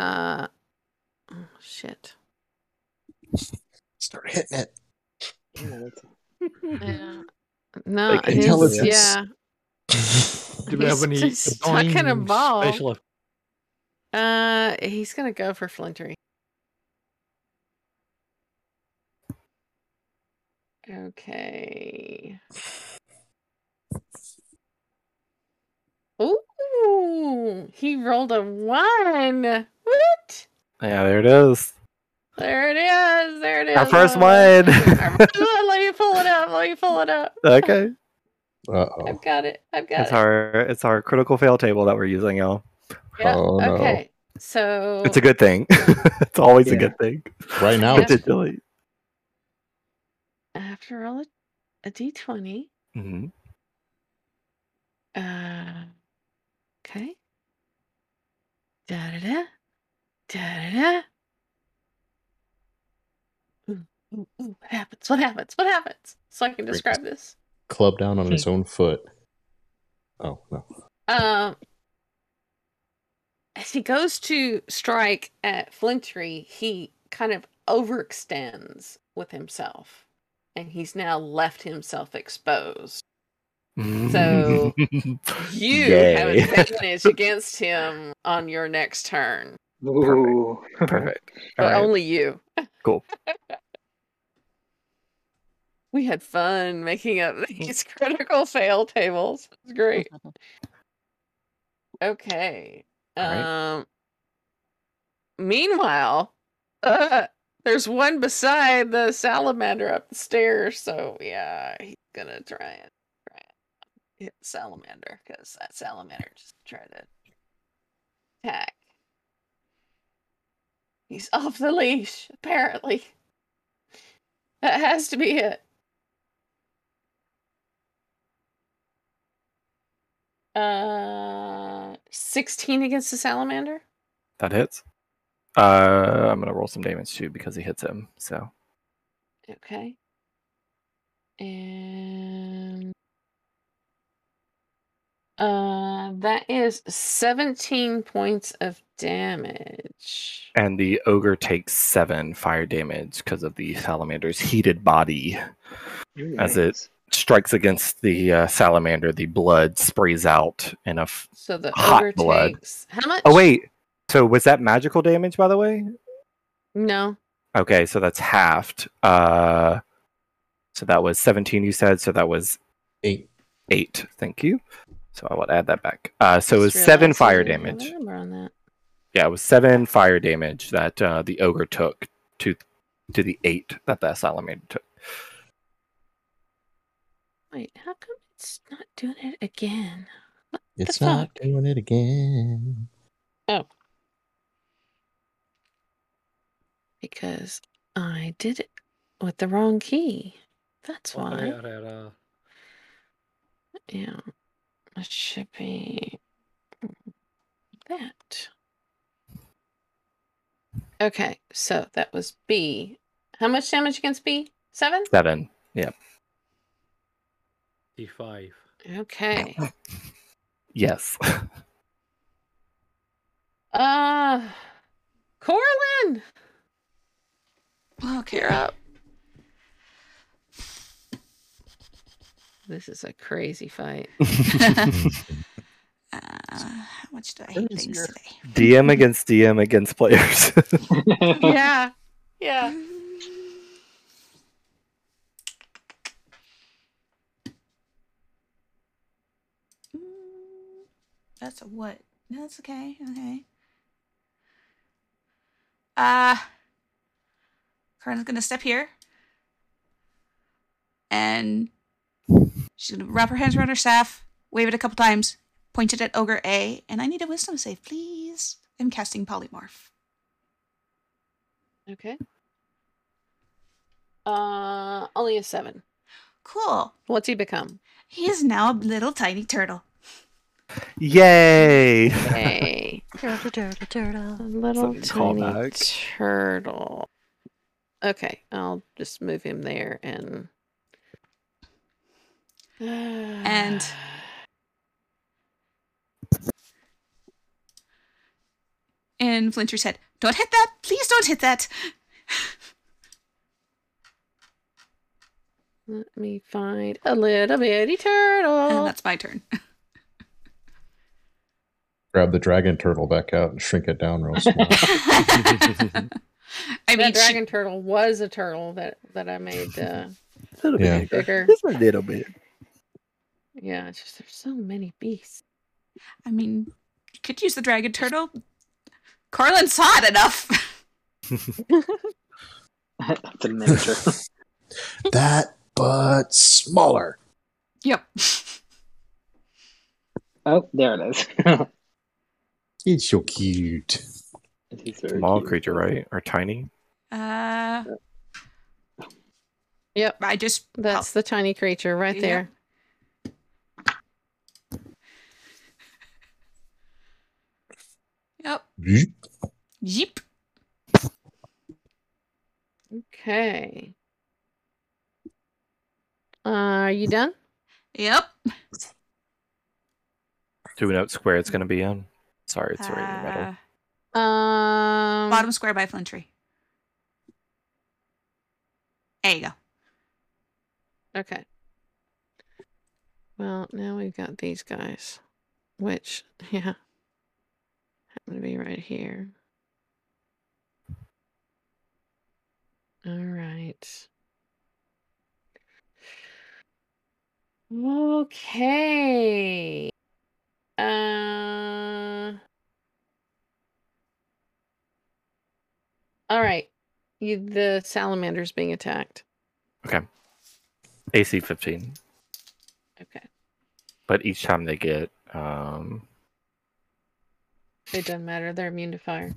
Oh, shit. Start hitting it. Yeah. No, like intelligence. Yeah. Do we have any stuck in a ball? Specialist? He's gonna go for Flintree. Okay. Ooh, he rolled a 1. What? Yeah, there it is. There it is. Our first one. Our first one. you pull it up. While you pull it up. Okay. Uh-oh. I've got it. I've got it. It's our critical fail table that we're using, y'all. Yeah. Oh, okay. No. So it's a good thing. It's always a good thing. Right now, particularly. I have to roll a d20. Mm-hmm. Okay. Da da da. Da da da. Ooh, ooh, what happens? What happens? What happens? So I can describe this. Club down on his own foot. Oh, no. As he goes to strike at Flintree, he kind of overextends with himself. And he's now left himself exposed. So you have an advantage against him on your next turn. Ooh. Perfect. But only you. Cool. We had fun making up these critical fail tables. It's great. Okay. Right. Meanwhile, there's one beside the salamander up the stairs. So yeah, he's gonna try and hit the salamander because that salamander just tried to attack. He's off the leash, apparently. That has to be it. Uh, 16 against the salamander. That hits. I'm gonna roll some damage too because he hits him, so. Okay. And that is 17 points of damage. And the ogre takes 7 fire damage because of the salamander's heated body. Nice. As it strikes against the salamander, the blood sprays out in a so the hot ogre blood. Takes how much? Oh wait, so was that magical damage, by the way? No. Okay, so that's halved. So that was 17. You said so that was 8. Thank you. So I will add that back. So it was 7 fire damage. I remember on that. Yeah, it was 7 fire damage that the ogre took to the 8 that the salamander took. Wait, how come it's not doing it again? What it's not doing it again. Oh. Because I did it with the wrong key. That's why. Yeah. It should be that. Okay, so that was B. How much damage against B? 7? 7, yeah. D5. Okay. Yes. Coraline! Look, you're up. This is a crazy fight. How much do I hate things today? DM against players. Yeah. Yeah. That's a what? No, that's okay. Okay. Karen's gonna step here. And she's going to wrap her hands around her staff, wave it a couple times, point it at Ogre A, and I need a wisdom save, please. I'm casting Polymorph. Okay. Only a 7. Cool. What's he become? He is now a little tiny turtle. Yay! Yay. Turtle, turtle, turtle. Little tiny turtle. Okay, I'll just move him there and... And Flintree said, "Don't hit that! Please don't hit that!" Let me find a little bitty turtle. And that's my turn. Grab the dragon turtle back out and shrink it down real small. I mean, that dragon turtle was a turtle that I made a little bit bigger. Just a little bit. Yeah, it's just there's so many beasts. I mean, you could use the dragon turtle. Corlin's hot enough. That's a miniature. That but smaller. Yep. Oh, there it is. It's so cute. Small creature, right? Or tiny? Yep, I just... That's the tiny creature right there. Yep. Yeep. Okay. Are you done? Yep. Do we know what square it's going to be on? Sorry, it's already in the middle. Bottom square by Flintree. There you go. Okay. Well, now we've got these guys, which, yeah, happen to be right here. All right. Okay. All right. The salamander's being attacked. Okay. AC 15. Okay. But each time they get... It doesn't matter. They're immune to fire.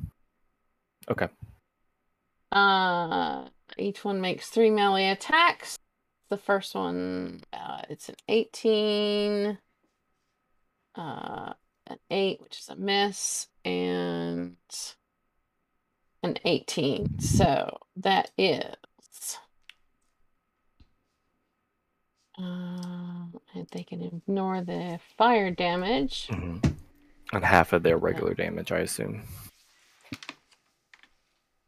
Okay. Each one makes 3 melee attacks. The first one, it's an 18, an 8, which is a miss, and an 18. So that is, and they can ignore the fire damage. Mm-hmm. And half of their regular damage, I assume.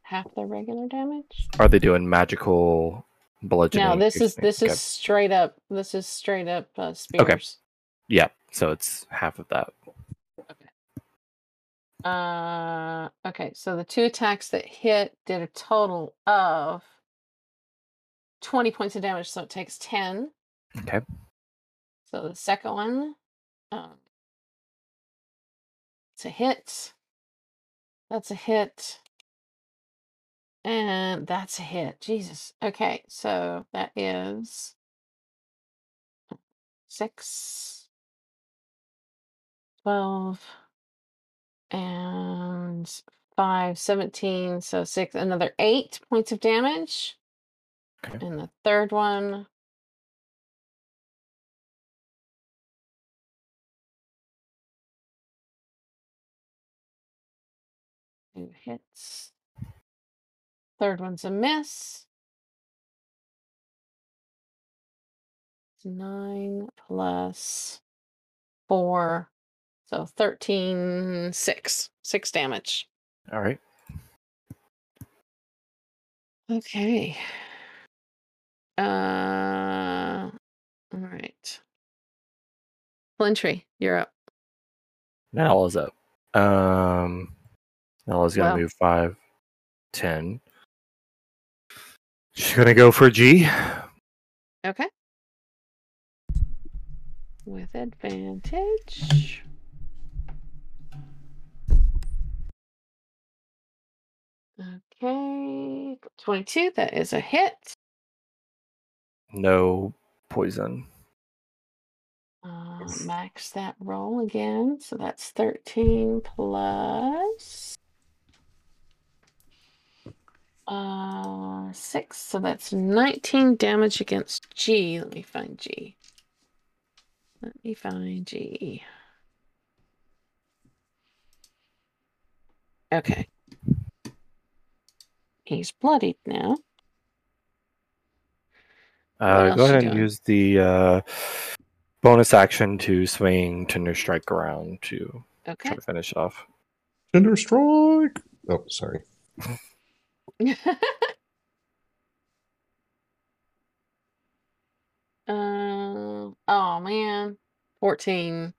Half their regular damage? Are they doing magical bludgeoning? No, this is straight up. This is straight up spears. Okay. Yeah, so it's half of that. Okay. Okay, so the 2 attacks that hit did a total of 20 points of damage, so it takes 10. Okay. So the second one, it's a hit. That's a hit. And that's a hit. Jesus. Okay, so that is 6, 12, and 5, 17, so 6, another 8 points of damage. Okay. And the third one. Two hits. Third one's a miss. 9 plus 4. So 13, 6. 6 damage. All right. Okay. All right. Flintree, you're up. Nala's up. Nala's going to move 5, 10. She's going to go for G. Okay. With advantage. Okay. 22. That is a hit. No poison. Max that roll again. So that's 13 plus... 6, so that's 19 damage against G. Let me find G. Okay. He's bloodied now. Go ahead and use the bonus action to swing Thunderstrike around to try to finish off. Thunderstrike! Oh, sorry. Oh man, 14,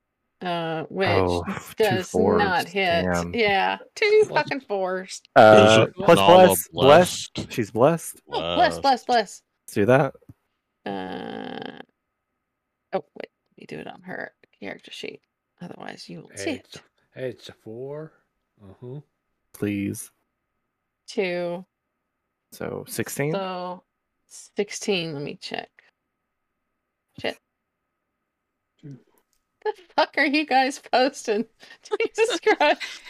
which does not hit. Damn. Yeah, 2 fucking 4s. Plus blessed. She's blessed. Oh, blessed. Let's do that. Oh wait, let me do it on her character sheet. Otherwise, you will see it. Hey, it's a 4. Please. 2. So 16. Let me check. Shit. What the fuck are you guys posting? Jesus Christ.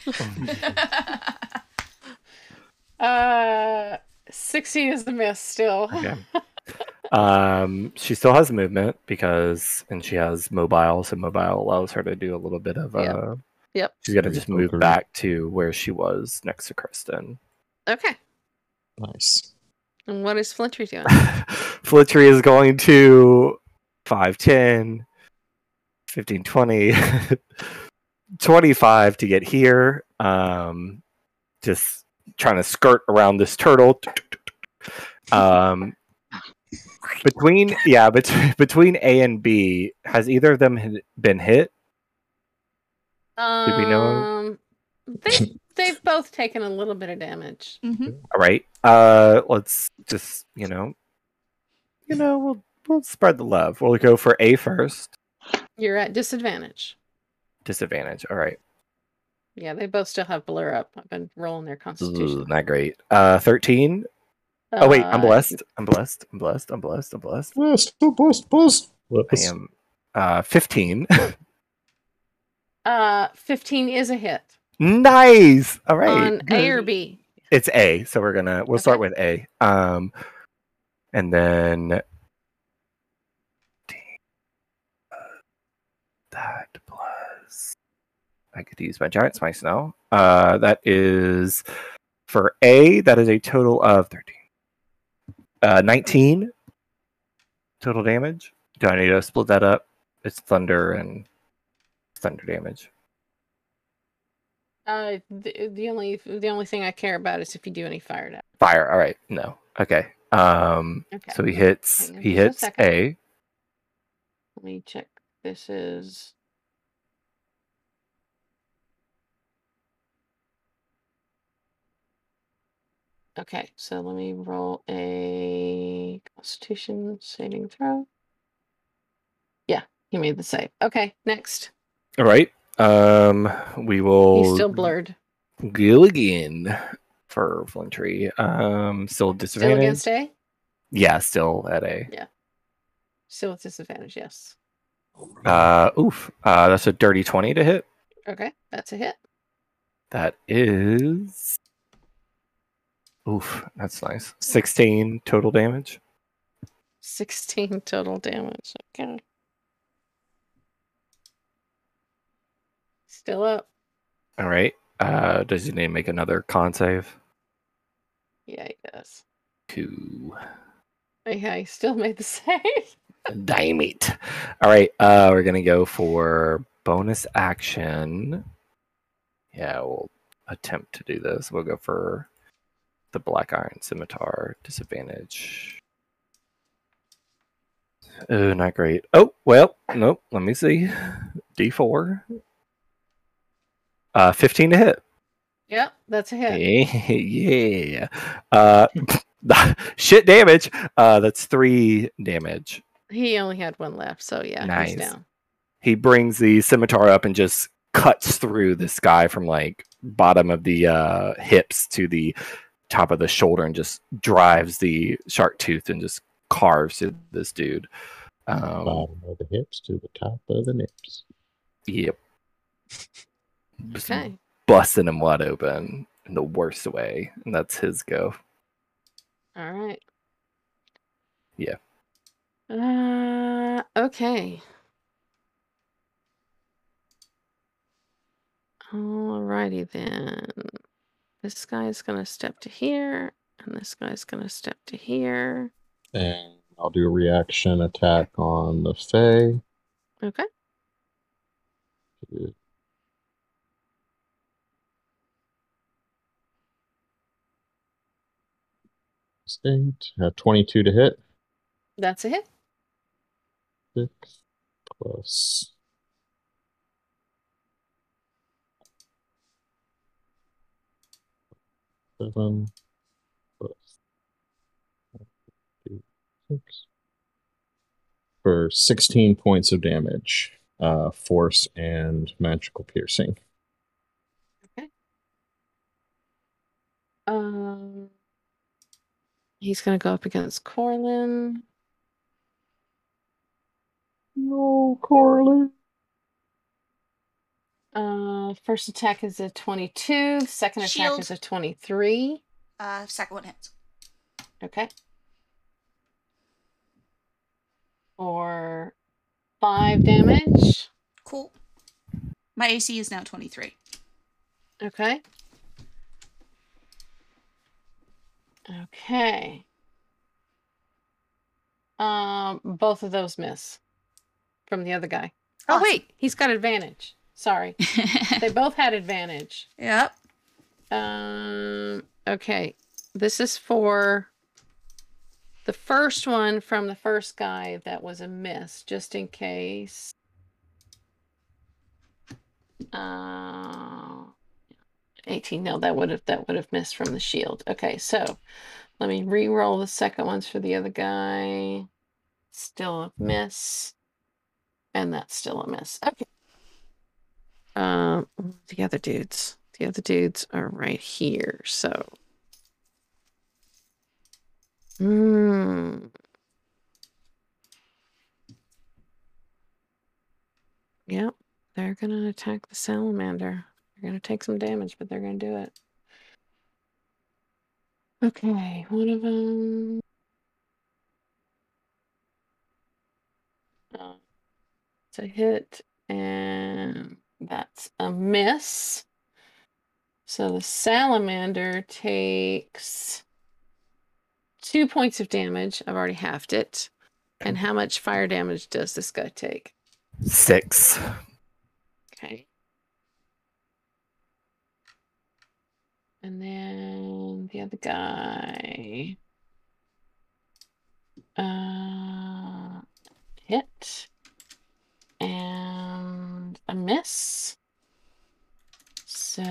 60 is the miss still. Okay. She still has movement because, and she has mobile, so mobile allows her to do a little bit of a... Yep. She's going to just move back to where she was next to Creston. Okay. Nice. And what is Flintree doing? Flintree is going to 5, 10, 15, 20, 25 to get here. Just trying to skirt around this turtle. Between A and B, has either of them been hit? Did we know? They've both taken a little bit of damage. Mm-hmm. All right. Let's just, you know, we'll spread the love. We'll go for A first. You're at disadvantage. All right. Yeah, they both still have blur up. I've been rolling their constitution. Not great. 13. Oh wait, I'm blessed. I'm blessed. Blessed. I am 15. 15 is a hit. Nice. All right. On A or B? It's A, so we'll start with A. And then that plus I could use my giant smice now. That is for A, that is a total of 13. 19 total damage. Do I need to split that up? It's thunder and thunder damage. The only thing I care about is if you do any fire damage. Fire. All right. No. Okay. Okay. So he hits A. Let me check. This is. Okay. So let me roll a Constitution saving throw. Yeah, he made the save. Okay. Next. All right. We will. He's still blurred. Go again for Flintree. Still disadvantage. Still against A. Yeah, still at A. Yeah, still at disadvantage. Yes. Oof. That's a dirty 20 to hit. Okay, that's a hit. That is. Oof, that's nice. 16 total damage. 16 total damage. Okay. Still up. All right. Does he need to make another con save? Yeah, he does. 2. Yeah, he still made the save. Damn it. All right. We're going to go for bonus action. Yeah, we'll attempt to do this. We'll go for the Black Iron Scimitar disadvantage. Oh, not great. Oh, well, nope. Let me see. D4. 15 to hit. Yep, that's a hit. Yeah. Shit damage. That's 3 damage. He only had 1 left, so yeah, nice. He's down. He brings the scimitar up and just cuts through this guy from like bottom of the hips to the top of the shoulder and just drives the shark tooth and just carves through this dude. Bottom of the hips to the top of the nips. Yep. Okay. Busting him wide open in the worst way, and that's his go. All right. Yeah. Okay. Alrighty then. This guy's gonna step to here, and this guy's gonna step to here. And I'll do a reaction attack on the Fae. Okay. Good. State. 22 to hit. That's a hit. 6 plus. Seven plus. 6. For 16 points of damage. Force and magical piercing. Okay. He's going to go up against Coraline. No, Coraline. First attack is a 22. Second attack is a 23. Second one hits. Okay. For 5 damage. Cool. My AC is now 23. Okay. Okay. Both of those miss from the other guy. Awesome. Oh, wait. He's got advantage. Sorry. They both had advantage. Yep. Okay. This is for the first one from the first guy that was a miss, just in case. Uh, 18. No, that would have missed from the shield. Okay, so let me re-roll the second ones for the other guy. Still a miss. And that's still a miss. Okay. The other dudes are right here, so. Yep, they're gonna attack the salamander. They're gonna take some damage, but they're gonna do it. Okay, one of them. It's a hit, and that's a miss. So the salamander takes 2 points of damage. I've already halved it. And how much fire damage does this guy take? 6. Okay. And then the other guy. Hit. And a miss. So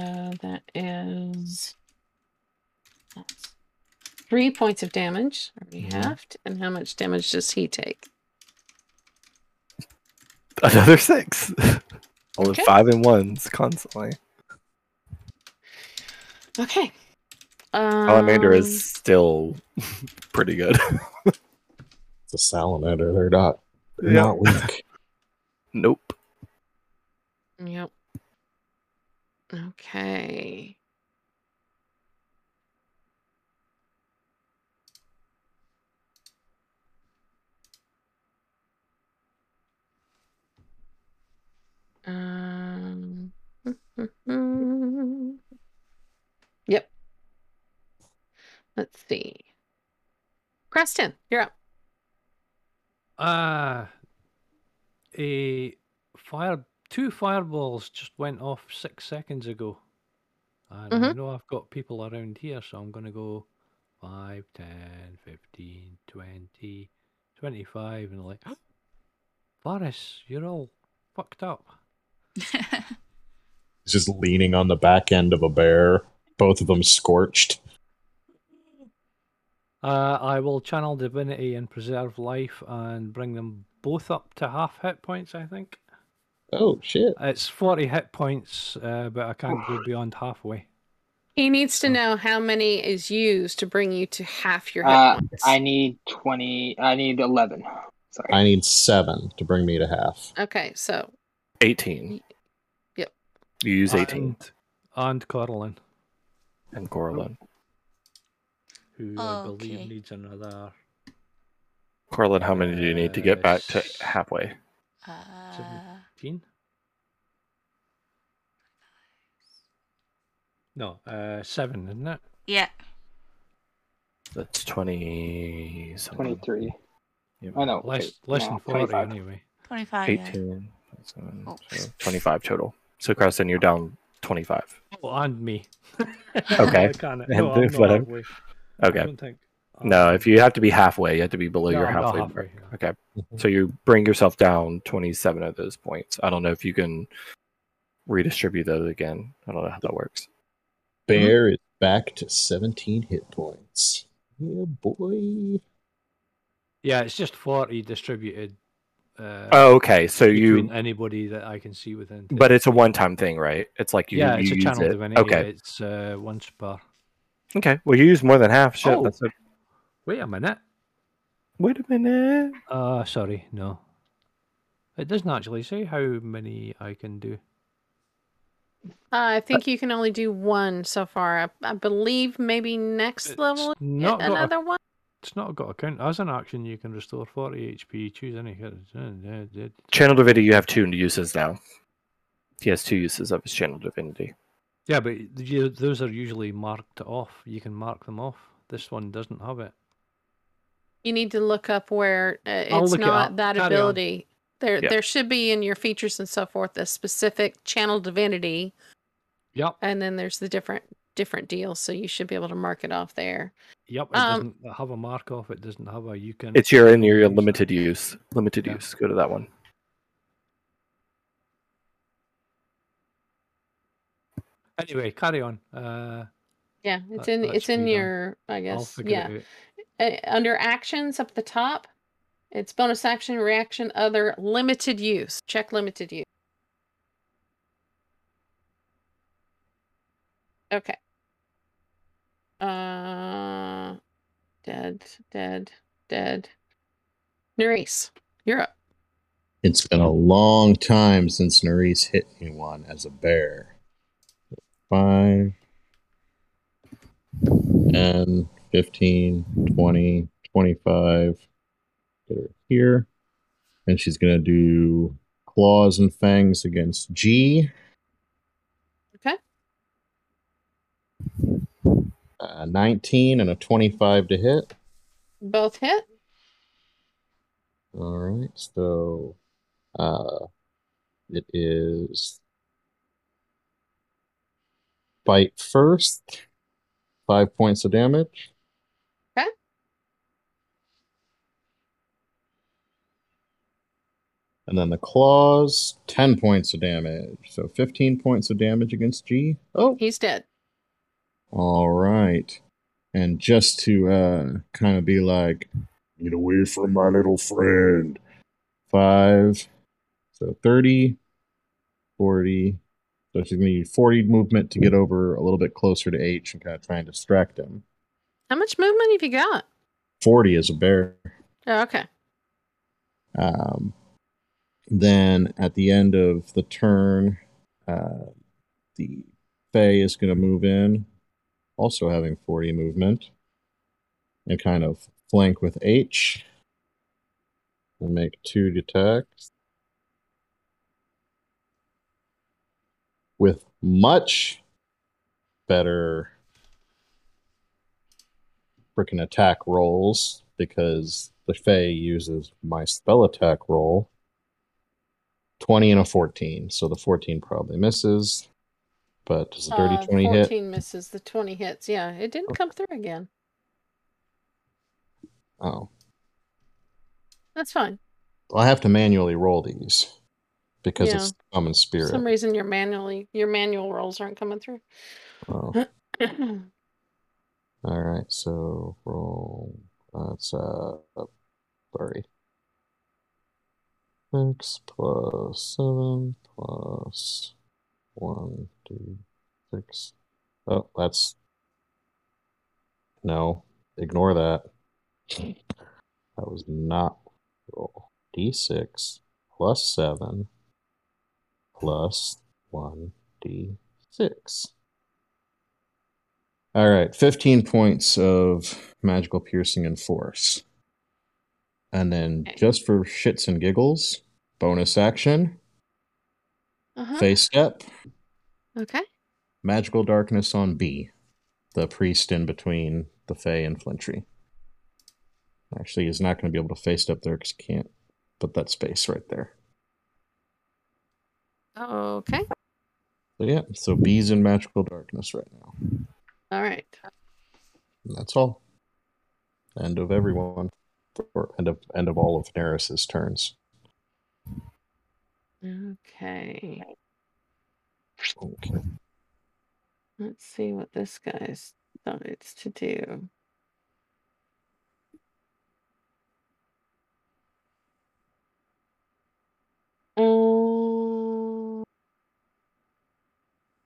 that is... That's 3 points of damage. Already halved. And how much damage does he take? Another 6. Only okay. 5 and 1s constantly. Okay. Salamander is still pretty good. It's a salamander. They're not weak. Nope. Yep. Okay. Yep. Let's see. Creston, you're up. Two fireballs just went off 6 seconds ago. And I know I've got people around here, so I'm going to go 5, 10, 15, 20, 25, and like, Varus, you're all fucked up. He's just leaning on the back end of a bear. Both of them scorched. I will channel divinity and preserve life and bring them both up to half hit points, I think. Oh, shit. It's 40 hit points, but I can't go beyond halfway. He needs to know how many is used to bring you to half your hit points. I need 20. I need 11. Sorry. I need 7 to bring me to half. Okay, so... 18. Yep. You use 18. And Coraline. And Coraline. Who I believe needs another... Coraline, how many do you need to get back to halfway? 17? No, 7, isn't it? Yeah. That's 20... 23. Yeah. Oh, no. Less than 40 25. Anyway. 25, 18, yeah. 7, so 25 total. So, Creston, you're down 25. Oh, and me. Okay. Okay. I don't think... No, if you have to be halfway, you have to be below your halfway mark. Okay. So you bring yourself down 27 of those points. I don't know if you can redistribute those again. I don't know how that works. Bear is back to 17 hit points. Yeah, boy. Yeah, it's just 40 distributed. Okay. So you... Anybody that I can see within... But it's a one-time thing, right? It's like you... Yeah, it's a channel divinity. Okay. It's once per... Okay. Well, you use more than half. Shit. That's a... Wait a minute. Sorry. No. It doesn't actually say how many I can do. I think you can only do one so far. I believe maybe next level another one. It's not got a count. As an action, you can restore 40 HP. Choose any. Channel Divinity, you have 2 uses now. He has 2 uses of his Channel Divinity. Yeah, but those are usually marked off. You can mark them off. This one doesn't have it. You need to look up where it's not that ability. There should be in your features and so forth a specific Channel Divinity. Yep. And then there's the different deals, so you should be able to mark it off there. Yep. It doesn't have a mark off. It doesn't have a you can. It's your in your limited use. Limited use. Go to that one. Anyway, carry on. Yeah, it's in your. I guess. Yeah. Under actions up at the top. It's bonus action, reaction, other, limited use. Check limited use. Okay. Dead. Nerys, you're up. It's been a long time since Nerys hit anyone as a bear. 5, 10, 15, 20, 25... Get her here, and she's gonna do claws and fangs against G. Okay. 19 and a 25 to hit. Both hit. All right, so it is bite first. 5 points of damage. And then the claws, 10 points of damage. So 15 points of damage against G. Oh, he's dead. All right. And just to kind of be like, get away from my little friend. 5. So 30, 40. So she's going to need 40 movement to get over a little bit closer to H and kind of try and distract him. How much movement have you got? 40 as a bear. Oh, okay. Then, at the end of the turn, the Fae is going to move in, also having 40 movement, and kind of flank with H. We'll make 2 attacks. With much better frickin' attack rolls, because the Fae uses my spell attack roll. 20 and a 14, so the 14 probably misses. But does the dirty 20 hit? 14 misses, the 20 hits. Yeah, it didn't come through again. Oh. That's fine. Well, I have to manually roll these because it's common spirit. For some reason your manual rolls aren't coming through. Oh. All right, so roll. That's sorry. 6 + 7 + 1, 2, 6. Oh, that's... No, ignore that. That was not roll. D6 plus 7 plus 1d6. All right, 15 points of magical piercing and force. And then just for shits and giggles... Bonus action. Face step. Okay. Magical darkness on B. The priest in between the Fae and Flintree. Actually, he's not going to be able to face step there because he can't put that space right there. Okay. So, yeah. So B's in magical darkness right now. All right. And that's all. End of everyone. Or end of all of Nerys' turns. Okay. Let's see what this guy decides to do.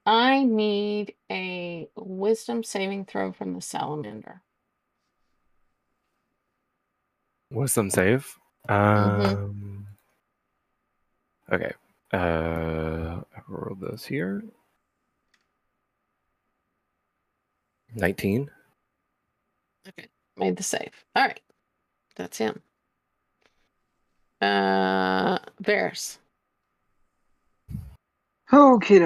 I need a wisdom saving throw from the salamander. Wisdom save? Okay. Roll those here. 19. Okay. Made the save. All right. That's him. Varus. Okie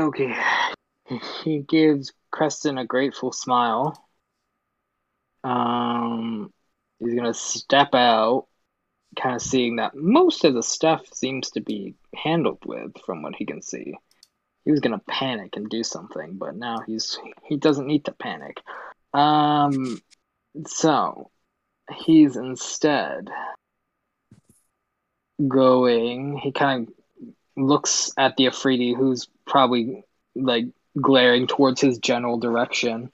dokie. He gives Creston a grateful smile. He's going to step out, kind of seeing that most of the stuff seems to be handled with, from what he can see. He was going to panic and do something, but now he doesn't need to panic. So, he's instead going... He kind of looks at the Afridi, who's probably, like, glaring towards his general direction.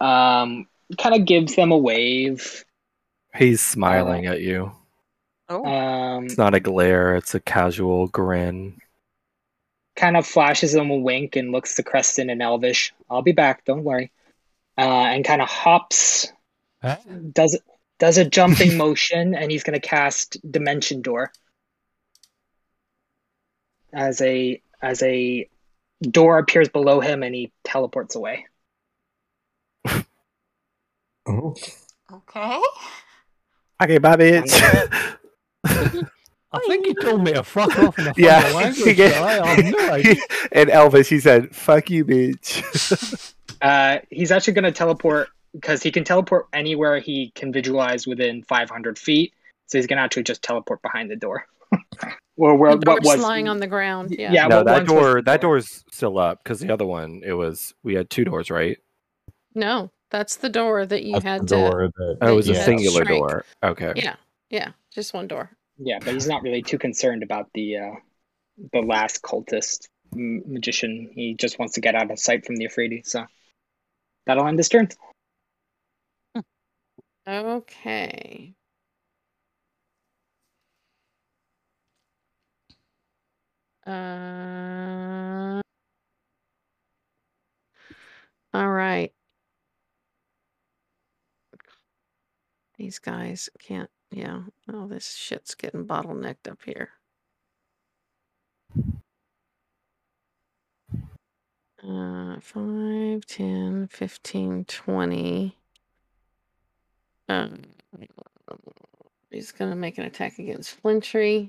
Kind of gives them a wave. He's smiling at you. Oh. It's not a glare, it's a casual grin. Kind of flashes them a wink and looks to Creston and Elvish. I'll be back, don't worry. And kind of hops, huh? does a jumping motion, and he's going to cast Dimension Door as a door appears below him, and he teleports away. Oh. Okay. Okay, bye, bitch. I think he told me to fuck off in the fucking language. And Elvis, he said, fuck you, bitch. He's actually going to teleport, because he can teleport anywhere he can visualize within 500 feet. So he's going to actually just teleport behind the door. Or where, the door's lying on the ground. Yeah, yeah, no, that door's still up, because the other one, we had two doors, right? No, that's the door that you had to... Oh, it was a singular door. Okay. Yeah, yeah, just one door. Yeah, but he's not really too concerned about the last cultist magician. He just wants to get out of sight from the Afridi, so that'll end his turn. Okay. All right. These guys can't. Yeah, all this shit's getting bottlenecked up here. Five, 10, 15, 20. He's going to make an attack against Flintree.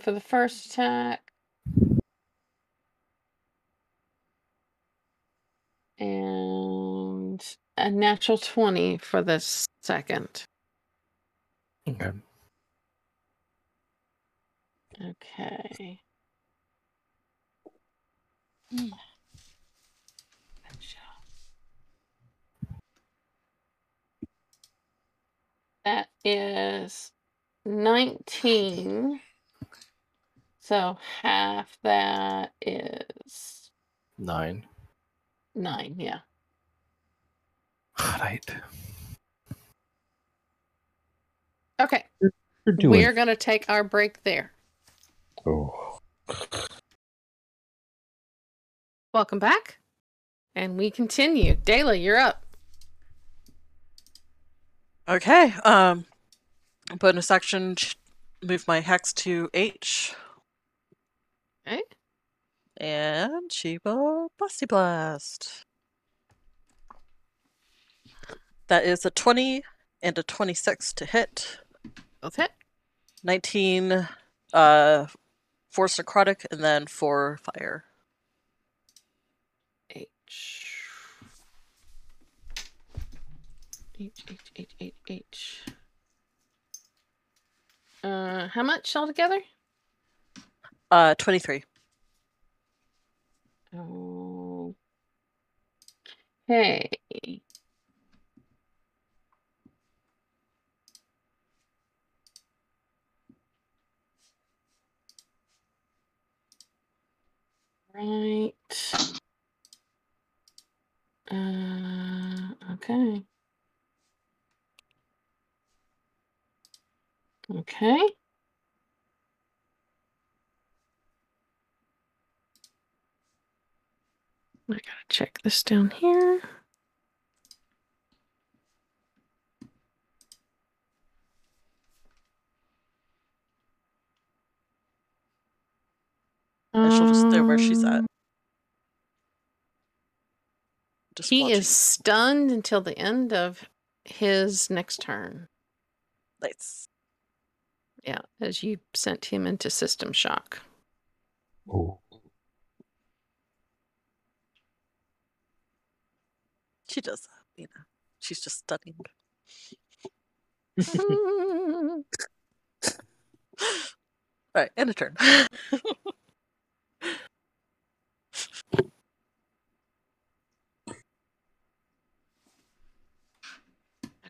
For the first attack, and a natural 20 for the second. Okay. Okay. Good job. That is 19. So half that is 9. 9, yeah. All right. Okay. We are going to take our break there. Oh. Welcome back. And we continue. Dayla, you're up. Okay. Bonus action, move my hex to H. Okay. And she will Busty Blast. That is a 20 and a 26 to hit. Both hit. 19 force necrotic and then 4 fire. H. How much altogether? 23. Okay. Right. Okay. Okay. I gotta check this down here. And she'll just stay where she's at. Just he watching. Is stunned until the end of his next turn. Nice. Yeah, as you sent him into system shock. Oh. She does that, you know. She's just studying. All right, end of turn.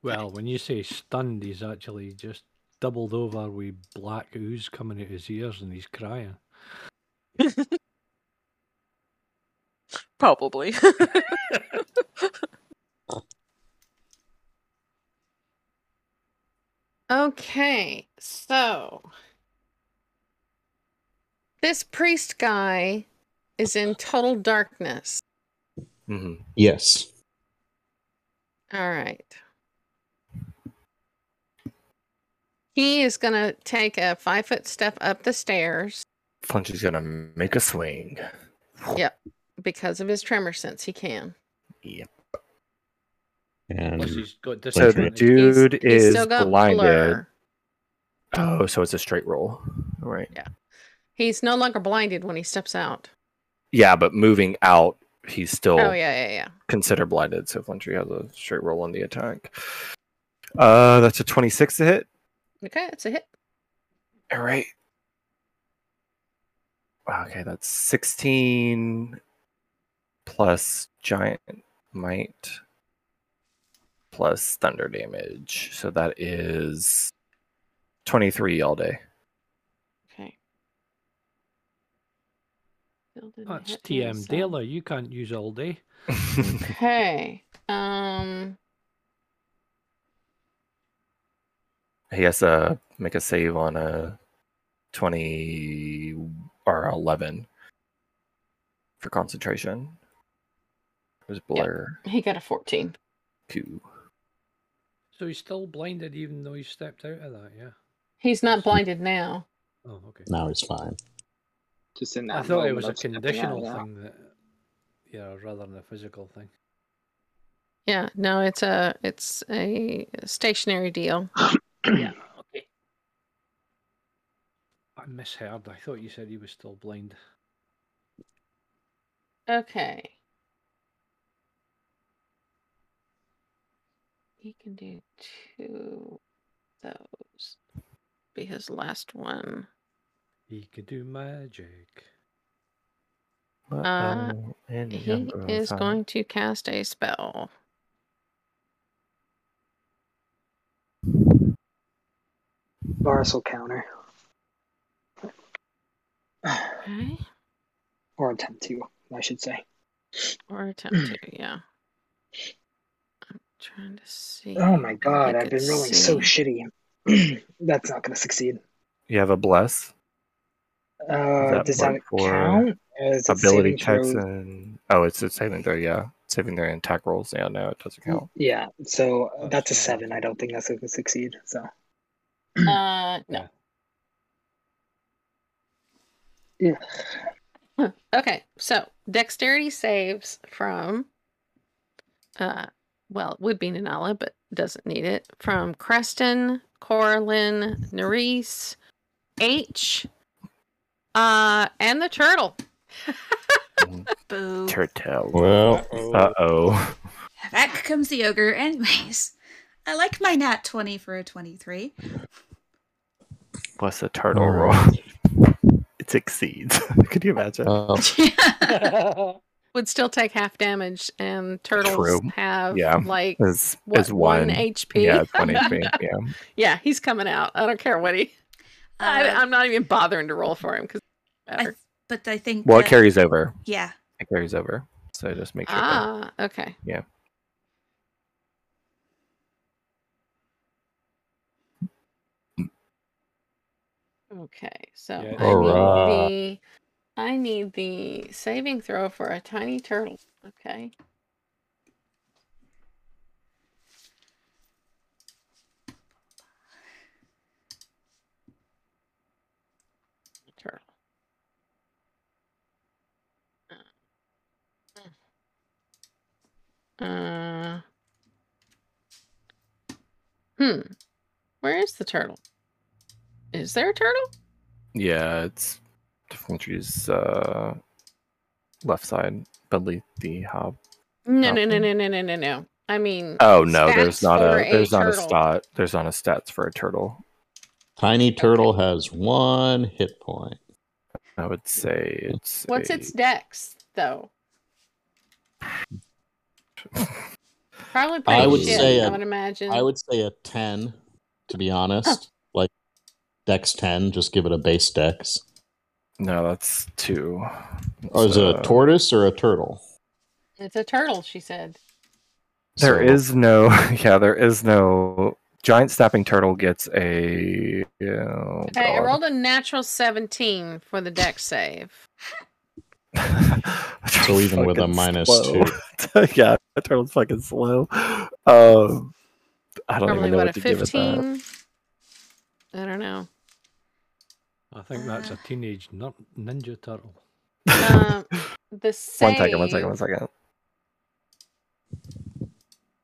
Well, when you say stunned, he's actually just doubled over with black ooze coming out his ears and he's crying. Probably. Okay, so this priest guy is in total darkness. Mm-hmm. Yes. All right. He is going to take a 5-foot step up the stairs. Punchy's going to make a swing. Yep. Because of his tremor sense, he can. Yep. And he's got so the dude he's is blinded. Blur. Oh, so it's a straight roll. All right. Yeah. He's no longer blinded when he steps out. Yeah, but moving out, he's still considered blinded. So Flintree has a straight roll on the attack. That's a 26 to hit. Okay, that's a hit. All right. Okay, that's 16 plus giant might plus thunder damage. So that is 23 all day. Okay. That's TM Dayla. You can't use all day. Okay. He has to make a save on a 20 or 11 for concentration. It was blur. Yep. He got a 14. Two. So he's still blinded even though he stepped out of that, yeah? He's not blinded now. Oh, okay. Now he's fine. Just in that I thought it was a conditional thing, that, yeah, rather than a physical thing. Yeah, no, it's a stationary deal. Yeah, okay. I misheard. I thought you said he was still blind. Okay. He can do two of those. Be his last one. He could do magic. He is going to cast a spell. Varus will counter. Okay. Or attempt to, I should say. Or attempt to, yeah. I'm trying to see. Oh my god, I've been rolling so shitty. That's not going to succeed. You have a bless? Does that count? Ability checks and... Oh, it's a saving throw, yeah. Saving throw and attack rolls. Yeah, no, it doesn't count. Yeah, so that's a 7. I don't think that's going to succeed, so... No. Yeah. Okay, so dexterity saves from, well, it would be Nanala, but doesn't need it, from Creston, Coraline, Nerys, H, and the turtle. Boo. Turtle. Well, uh-oh. Back comes the ogre. Anyways, I like my nat 20 for a 23. What's the turtle roll? It succeeds. Could you imagine? Yeah. Would still take half damage, and turtles have like one HP. Yeah, 20 HP. Yeah. Yeah, he's coming out. I don't care what he. I'm not even bothering to roll for him because. But I think. Well, it carries over. Yeah. It carries over. So just make sure. Ah, okay. Yeah. Okay, so I need I need the saving throw for a tiny turtle. Okay. Turtle. Where is the turtle? Is there a turtle? Yeah, it's Flintree's left side beneath the hob. No. I mean, oh no, there's not a stats for a turtle. Tiny turtle has 1 hit point. I would say it's its dex though? Probably pretty I would imagine. I would say a 10, to be honest. Oh. Like dex 10, just give it a base dex. No, that's 2. Oh, is it a tortoise or a turtle? It's a turtle, she said. There is no giant snapping turtle gets a I rolled a natural 17 for the dex save. So even with a minus slow. 2. Yeah, the turtle's fucking slow. I don't even know what to give it that. I don't know. I think that's a teenage ninja turtle. The save. One second.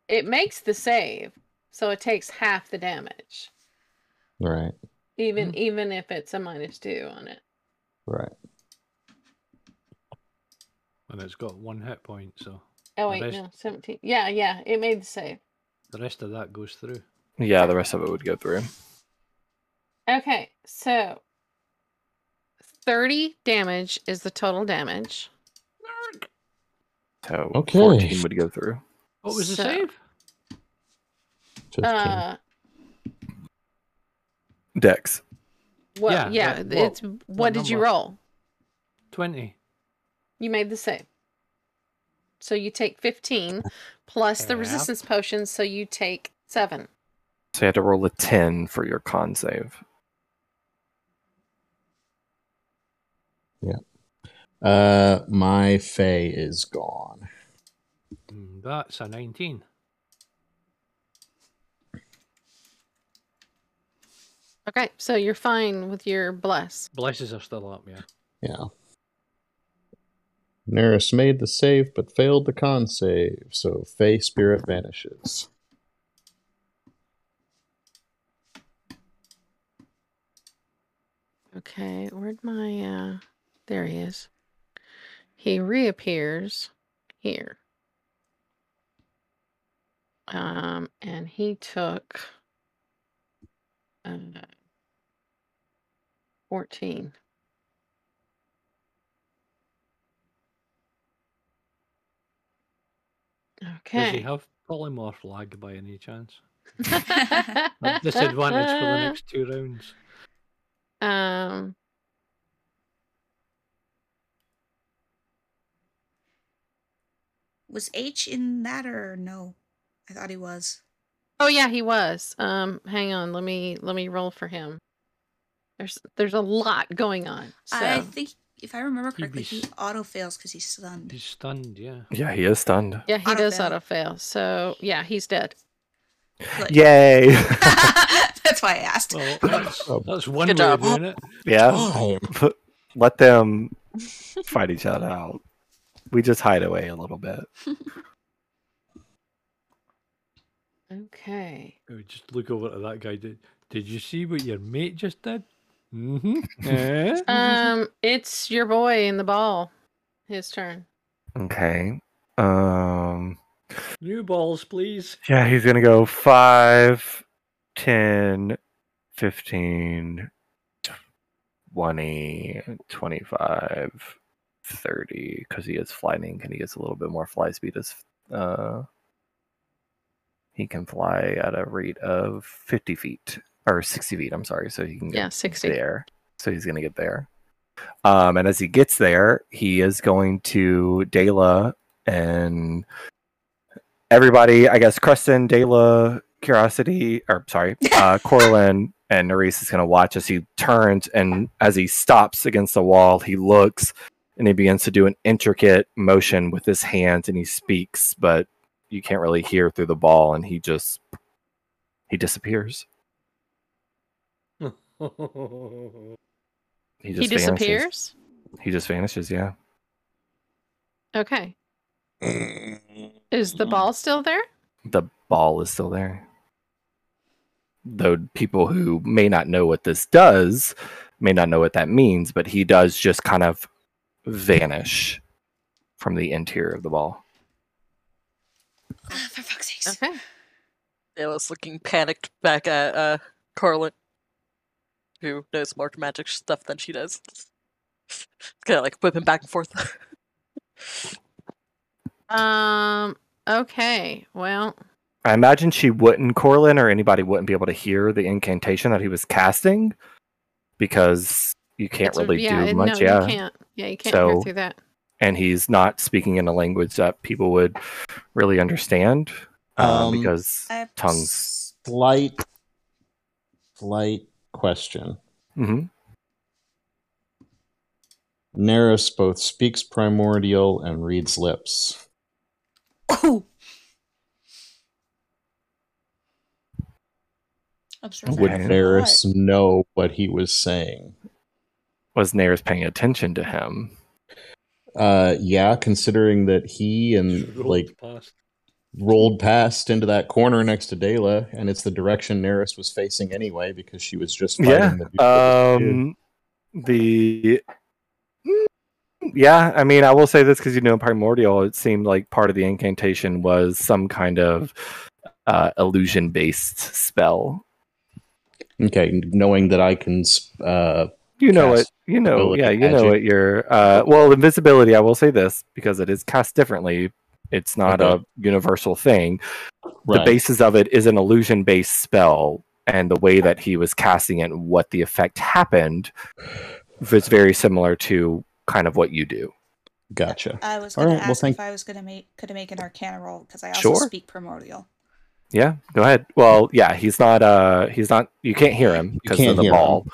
It makes the save, so it takes half the damage. Right. Even if it's a -2 on it. Right. And it's got 1 hit point, so. Oh wait, no, 17. Yeah, it made the save. The rest of that goes through. Yeah, the rest of it would go through. Okay, so. 30 damage is the total damage. So 14 would go through. What was the save? 15. Dex. Well, yeah, it's what did you roll? 20. You made the save. So you take 15 plus the resistance potion, so you take 7. So you have to roll a 10 for your con save. Yeah. My Fae is gone. That's a 19. Okay, so you're fine with your bless. Blesses are still up, yeah. Yeah. Nerys made the save but failed the con save, so Fae spirit vanishes. Okay, where'd my there he is. He reappears here. And he took 14. Okay. Does he have polymorph lag by any chance? Disadvantage for the next 2 rounds. Was H in that or no? I thought he was. Oh yeah, he was. Hang on, let me roll for him. There's a lot going on. So. I think if I remember correctly, he auto fails because he's stunned. He's stunned, yeah. Yeah, he is stunned. Yeah, he does auto fail. So yeah, he's dead. Like, yay! That's why I asked. Well, that's one way of doing it. Yeah. Oh. Let them fight each other out. We just hide away a little bit. Okay. I would just look over to that guy. Did you see what your mate just did? Mm-hmm. It's your boy in the ball. His turn. Okay. New balls, please. Yeah, he's going to go 5, 10, 15, 20, 25, 30, because he is flying and he gets a little bit more fly speed. He can fly at a rate of 50 feet, or 60 feet, I'm sorry. So he can get 60. There. So he's going to get there. And as he gets there, he is going to Dayla and... Everybody, I guess Creston, Dayla, Coraline, and Nerys is going to watch as he turns, and as he stops against the wall, he looks, and he begins to do an intricate motion with his hands, and he speaks, but you can't really hear through the ball, and he disappears. He just disappears? He just vanishes, yeah. Okay. Is the ball still there? The ball is still there. Though people who may not know what this does may not know what that means, but he does just kind of vanish from the interior of the ball. For fuck's sake. Okay. Dayla's looking panicked back at Coraline, who knows more magic stuff than she does. It's kind of like whipping back and forth. Okay. Well, I imagine Coraline or anybody wouldn't be able to hear the incantation that he was casting, because you can't really do much. Yeah, you can't hear through that. And he's not speaking in a language that people would really understand, because tongues. Slight question. Mm-hmm. Nerys both speaks Primordial and reads lips. Oh. Would Varus know what he was saying? Was Nerys paying attention to him? Yeah, considering that he rolled past into that corner next to Dayla, and it's the direction Nerys was facing anyway, because she was just fighting Yeah, I mean, I will say this because Primordial, it seemed like part of the incantation was some kind of illusion-based spell. Okay, knowing that I can... invisibility, I will say this, because it is cast differently. It's not a universal thing. Right. The basis of it is an illusion-based spell, and the way that he was casting it and what the effect happened was very similar to kind of what you do. Gotcha. I was going to ask if I was going to make an Arcana roll, because I also speak Primordial. Yeah, go ahead. Well, yeah, he's not. You can't hear him because of the ball.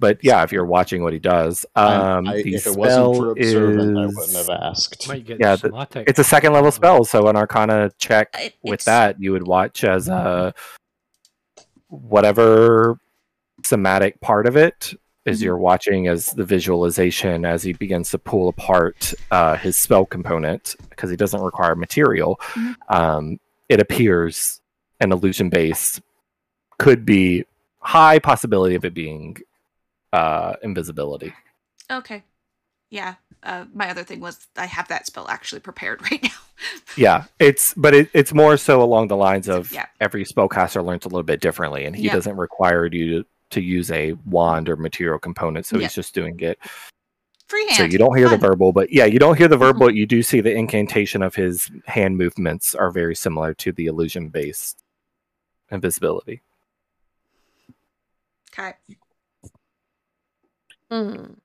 But yeah, if you're watching what he does, if it wasn't for observant, I wouldn't have asked. Yeah, it's a second level spell, so an Arcana check with that, you would watch as whatever somatic part of it is you're watching as the visualization as he begins to pull apart his spell component, because he doesn't require material. It appears. An illusion base could be high possibility of it being invisibility. Okay. Yeah. My other thing was I have that spell actually prepared right now. Yeah. It's more so along the lines of every spellcaster learns a little bit differently, and he doesn't require you to use a wand or material component, so he's just doing it freehand. So you don't hear the verbal, but you don't hear the verbal. You do see the incantation of his hand movements are very similar to the illusion based invisibility. Okay. Mm.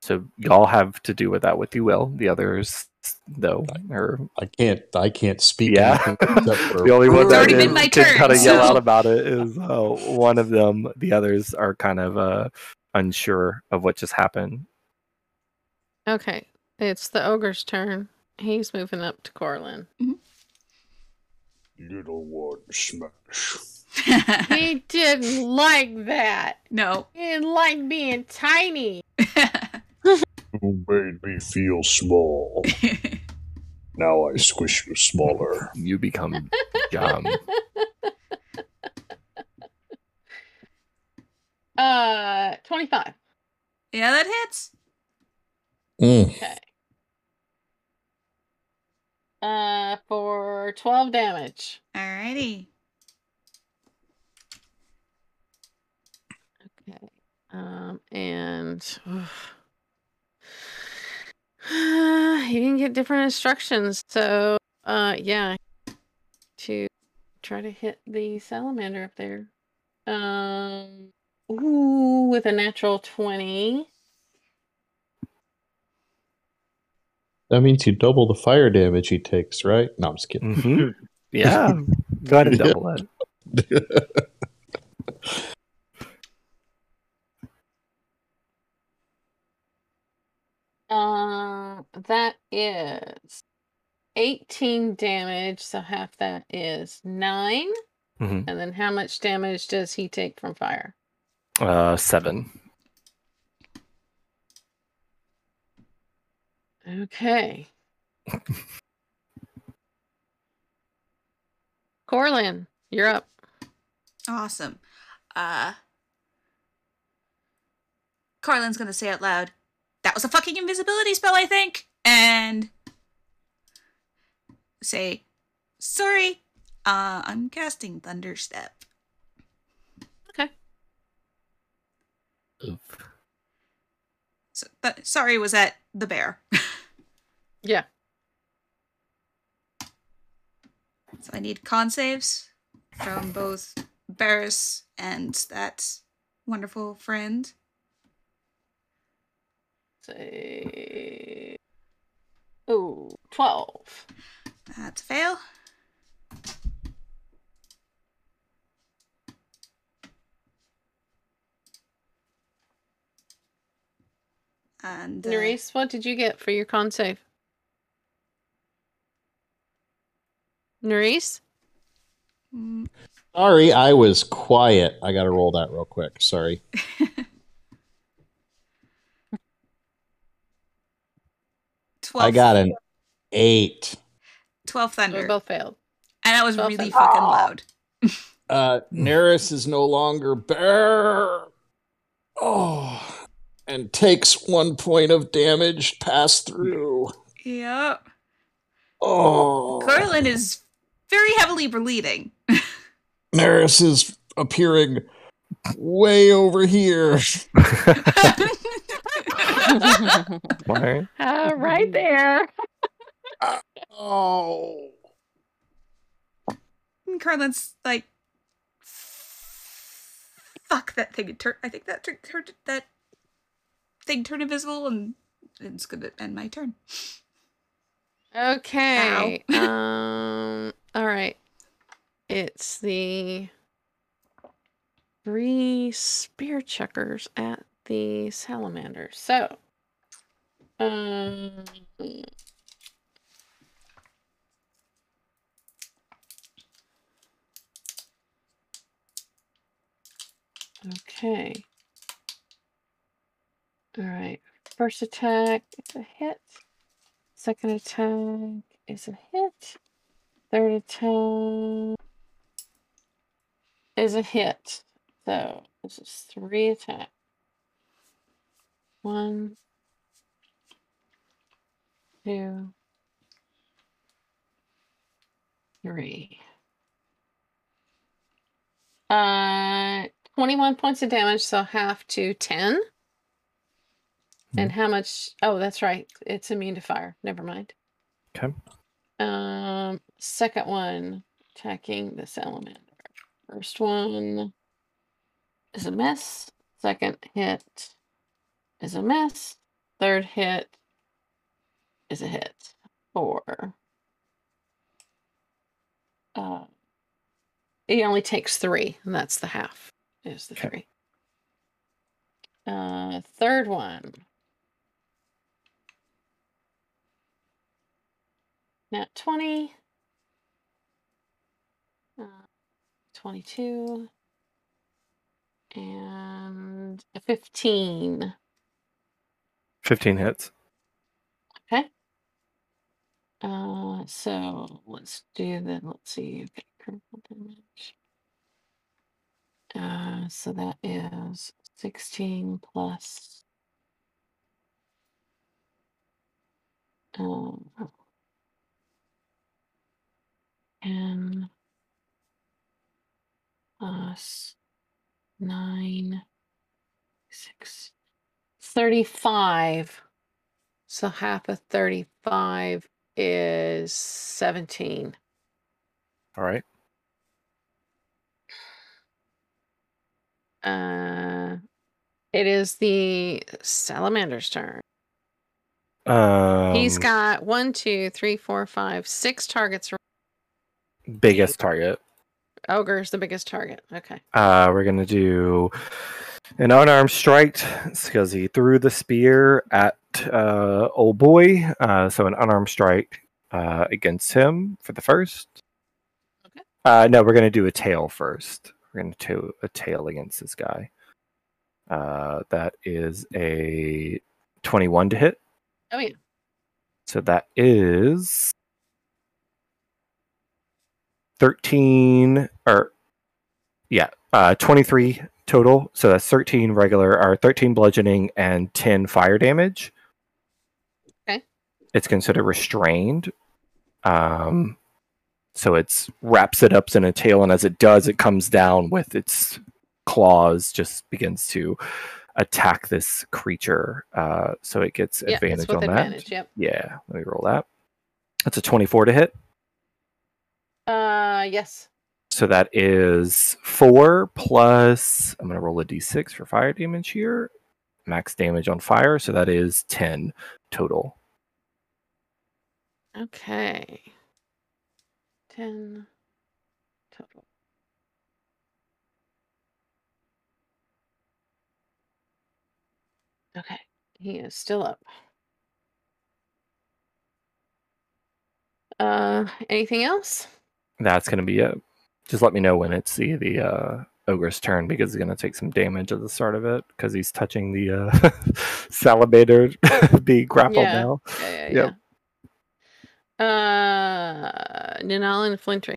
So y'all have to do with that with you will. The others, though, I can't speak. Yeah. The only one that can kind of yell out about it is one of them. The others are kind of unsure of what just happened. Okay. It's the ogre's turn. He's moving up to Coraline. Mm-hmm. Little one smash. He didn't like that. No. He didn't like being tiny. You made me feel small. Now I squish you smaller. You become dumb. Uh, 25. Yeah, that hits. Mm. Okay. For 12 damage. Alrighty. Okay. He didn't get different instructions, so to try to hit the salamander up there. With a natural 20. That means you double the fire damage he takes, right? No, I'm just kidding. Mm-hmm. Yeah. Go ahead and double it. That is 18 damage, so half that is 9. Mm-hmm. And then how much damage does he take from fire? 7. Okay. Coraline, you're up. Awesome. Coraline's gonna say out loud, that was a fucking invisibility spell, I think. And say, sorry, I'm casting Thunderstep. Okay. Oof. So, sorry was at the bear. Yeah. So I need con saves from both Varus and that wonderful friend. Say, ooh, 12. That's a fail. And Nerys, what did you get for your con save? Nerys? Sorry, I was quiet. I gotta roll that real quick. Sorry. I got an 8. 12 thunder. We both failed. And I was really fucking loud. Nerys is no longer bear. Oh. And takes 1 point of damage pass through. Yep. Oh. Coraline is very heavily bleeding. Nerys is appearing way over here. Right there. Oh. And Carlin's like, fuck that thing. I think that thing turned invisible, and it's gonna end my turn. Okay. All right. It's the 3 spear chuckers at the salamander. So, okay. All right. First attack is a hit. Second attack is a hit. Third attack is a hit. So this is 3 attacks. 1, 2, 3. 21 points of damage, so half to 10. Mm-hmm. And how much? Oh, that's right. It's immune to fire. Never mind. Okay. Second one, attacking the salamander. First one is a miss. Second hit is a miss. Third hit is a hit. 4. He only takes 3, and that's the half is the 3. Third one. Nat 20. 22. And a 15. 15 hits. Okay. So let's do that. Let's see. Okay, critical damage. So that is 16 plus. And plus 9, 6. 35. So half of 35 is 17. All right. It is the salamander's turn. He's got 6 targets. Biggest target. Ogre's the biggest target. Okay. We're going to do an unarmed strike because he threw the spear at old boy. So an unarmed strike against him for the first. Okay. No, we're going to do a tail first. We're going to do a tail against this guy. That is a 21 to hit. Oh, yeah. So that is 23 total. So that's 13 regular, or 13 bludgeoning and 10 fire damage. Okay. It's considered restrained. So it wraps it up in a tail, and as it does, it comes down with its claws, just begins to attack this creature. So it gets advantage on that. Yep. Yeah, let me roll that. That's a 24 to hit. Yes. So that is 4 plus, I'm going to roll a d6 for fire damage here. Max damage on fire, so that is 10 total. Okay. 10 total. Okay, he is still up. Anything else? That's going to be it. Just let me know when it's the ogre's turn, because he's going to take some damage at the start of it because he's touching the salamander being grappled now. Nanala and Flintree.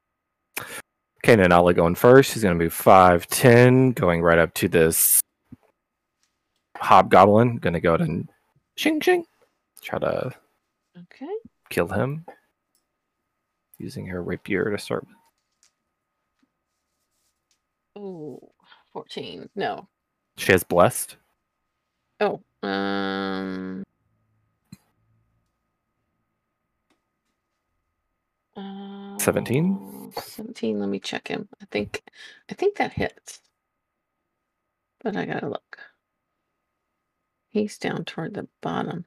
Okay, Nanala going first. She's going to move 5, 10, going right up to this hobgoblin. Going to go ahead and shing. Try to kill him. Using her rapier to start with. Oh, 14. No. She has blessed. Oh. Seventeen. Let me check him. I think that hits. But I gotta look. He's down toward the bottom.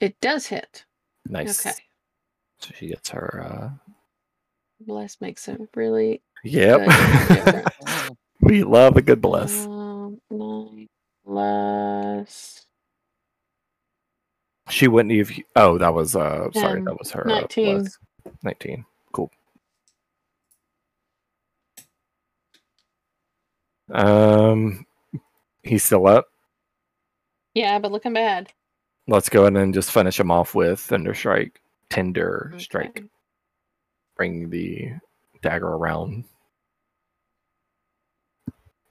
It does hit. Nice. Okay. So she gets her bless. Makes it really good. We love a good bless. 9 plus. She wouldn't even. Oh, that was 10, sorry, that was her 19. Bless. 19. Cool. He's still up. Yeah, but looking bad. Let's go ahead and just finish him off with Thunderstrike. Tender strike. Bring the dagger around.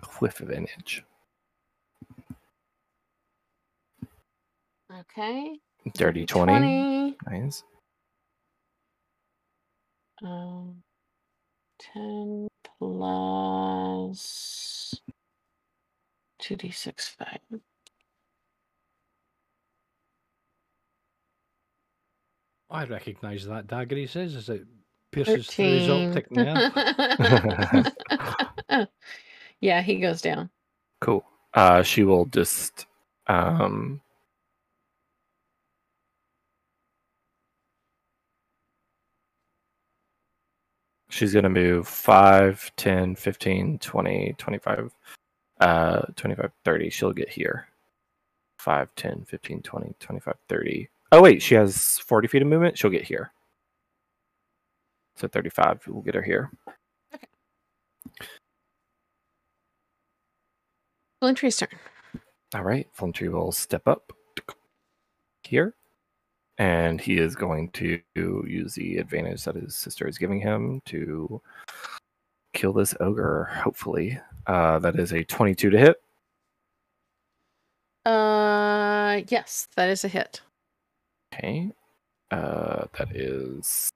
A whiff of an inch. Okay. Dirty 20. Nice. 10 plus 2d6 fire. I recognize that dagger, he says, as it pierces 13. Through his optic nerve. Yeah, he goes down. Cool. She will just she's going to move 5, 10, 15, 20, 25, 25, 30. She'll get here. 5, 10, 15, 20, 25, 30. Oh, wait, she has 40 feet of movement. She'll get here. So 35, we'll get her here. Okay. Flintree's turn. All right, Flintree will step up here. And he is going to use the advantage that his sister is giving him to kill this ogre, hopefully. That is a 22 to hit. Yes, that is a hit. Okay, that is,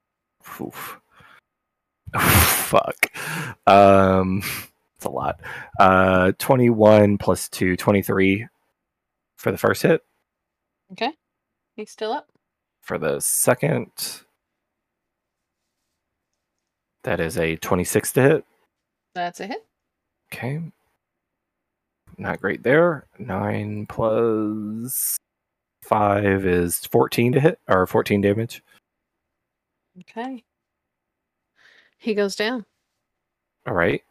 it's a lot. 21 plus 2, 23 for the first hit. Okay, he's still up. For the second, that is a 26 to hit. That's a hit. Okay, not great there. 9 plus 5 is 14 to hit, or 14 damage. Okay. He goes down. All right.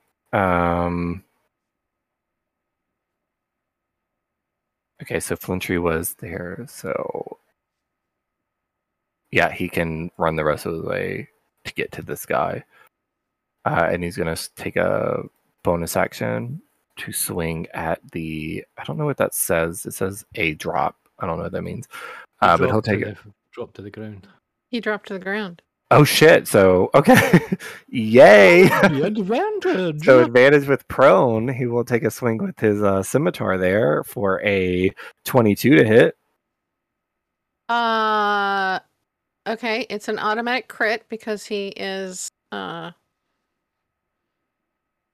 Okay, so Flintree was there, so... Yeah, he can run the rest of the way to get to this guy. And he's going to take a bonus action to swing at the... I don't know what that says. It says a drop. I don't know what that means. But he'll take it. Drop to the ground. He dropped to the ground. Oh, shit. So, okay. Yay. Advantage. So, advantage with prone. He will take a swing with his scimitar there for a 22 to hit. Okay. It's an automatic crit because he is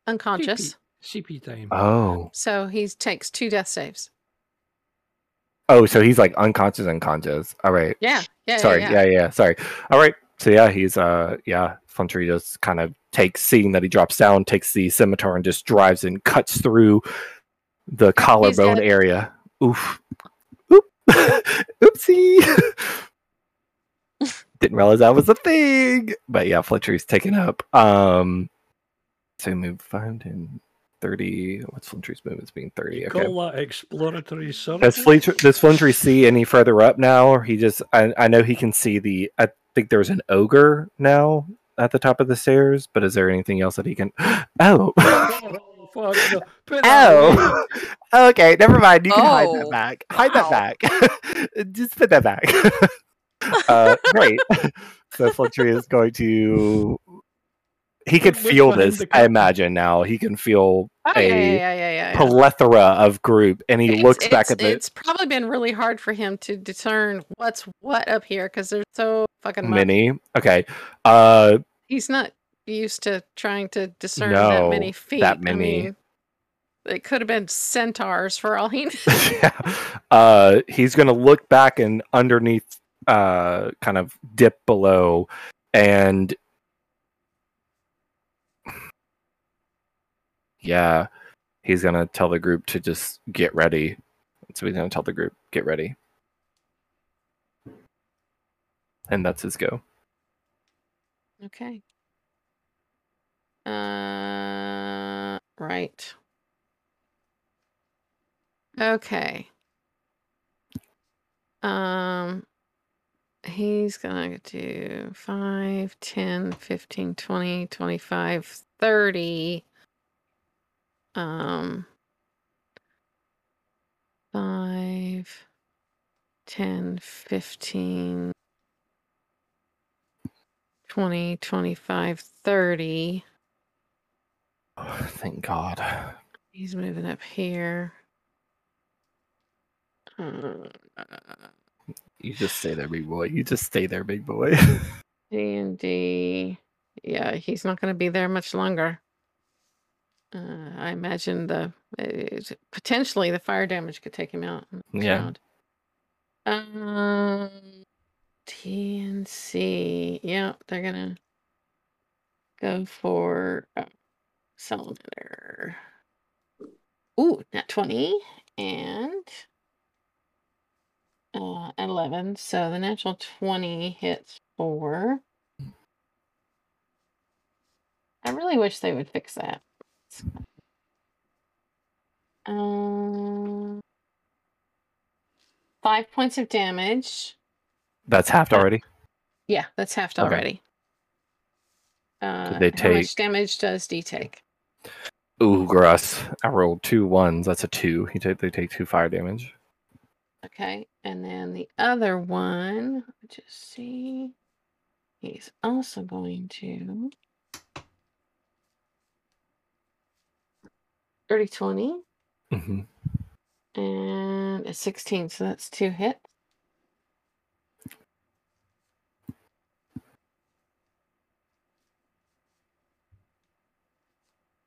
unconscious. CP time. Oh. So, he takes 2 death saves. Oh, so he's like unconscious. All right. Yeah. Sorry. Yeah. Sorry. All right. So yeah, he's Flintree just kind of takes, seeing that he drops down, takes the scimitar and just drives and cuts through the collarbone area. Oof. Oop. Oopsie. Didn't realize that was a thing. But yeah, Flintree's taken up. So move 5, 10, 30. What's Flintree's movement? It's being 30. Okay. Call that exploratory service. Does Flintree see any further up now, or he just? I know he can see the. I think there's an ogre now at the top of the stairs, but is there anything else that he can... Oh! Oh! Okay, never mind. You can hide that back. Just put that back. Great. So Flintree is going to... He could feel this, I imagine, now. He can feel plethora of group, and he looks back at the... It's probably been really hard for him to discern what's what up here, because there's so... Fucking many. Okay. He's not used to trying to discern that many feet. That many. I mean, it could have been centaurs for all he knew. Yeah. He's going to look back and underneath, kind of dip below, and yeah, he's going to tell the group to just get ready. So he's going to tell the group, get ready. And that's his go. Okay. Right. Okay. He's going to do 5, 10, 15, 20, 25, 30. 5, 10, 15... 20, 25, 30. Oh, thank God. He's moving up here. You just stay there, big boy. You just stay there, big boy. D&D. Yeah, he's not going to be there much longer. I imagine potentially the fire damage could take him out. Yeah. TNC. Yeah, they're gonna go for Salamander. Ooh, not 20 and at 11. So the natural 20 hits 4. I really wish they would fix that. Um, 5 points of damage. That's halved already? Yeah, that's halved already. How much damage does D take? Ooh, gross. I rolled 2 1s. That's a 2. They take 2 fire damage. Okay, and then the other one, just see. He's also going to... 30-20. Mm-hmm. And a 16, so that's 2 hits.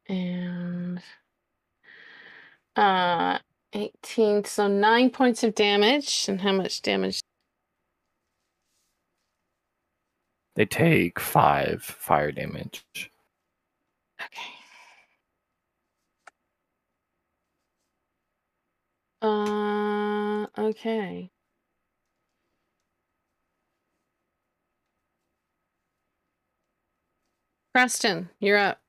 And 18, so 9 points of damage. And how much damage? They take 5 fire damage. Okay. Okay. Creston, you're up.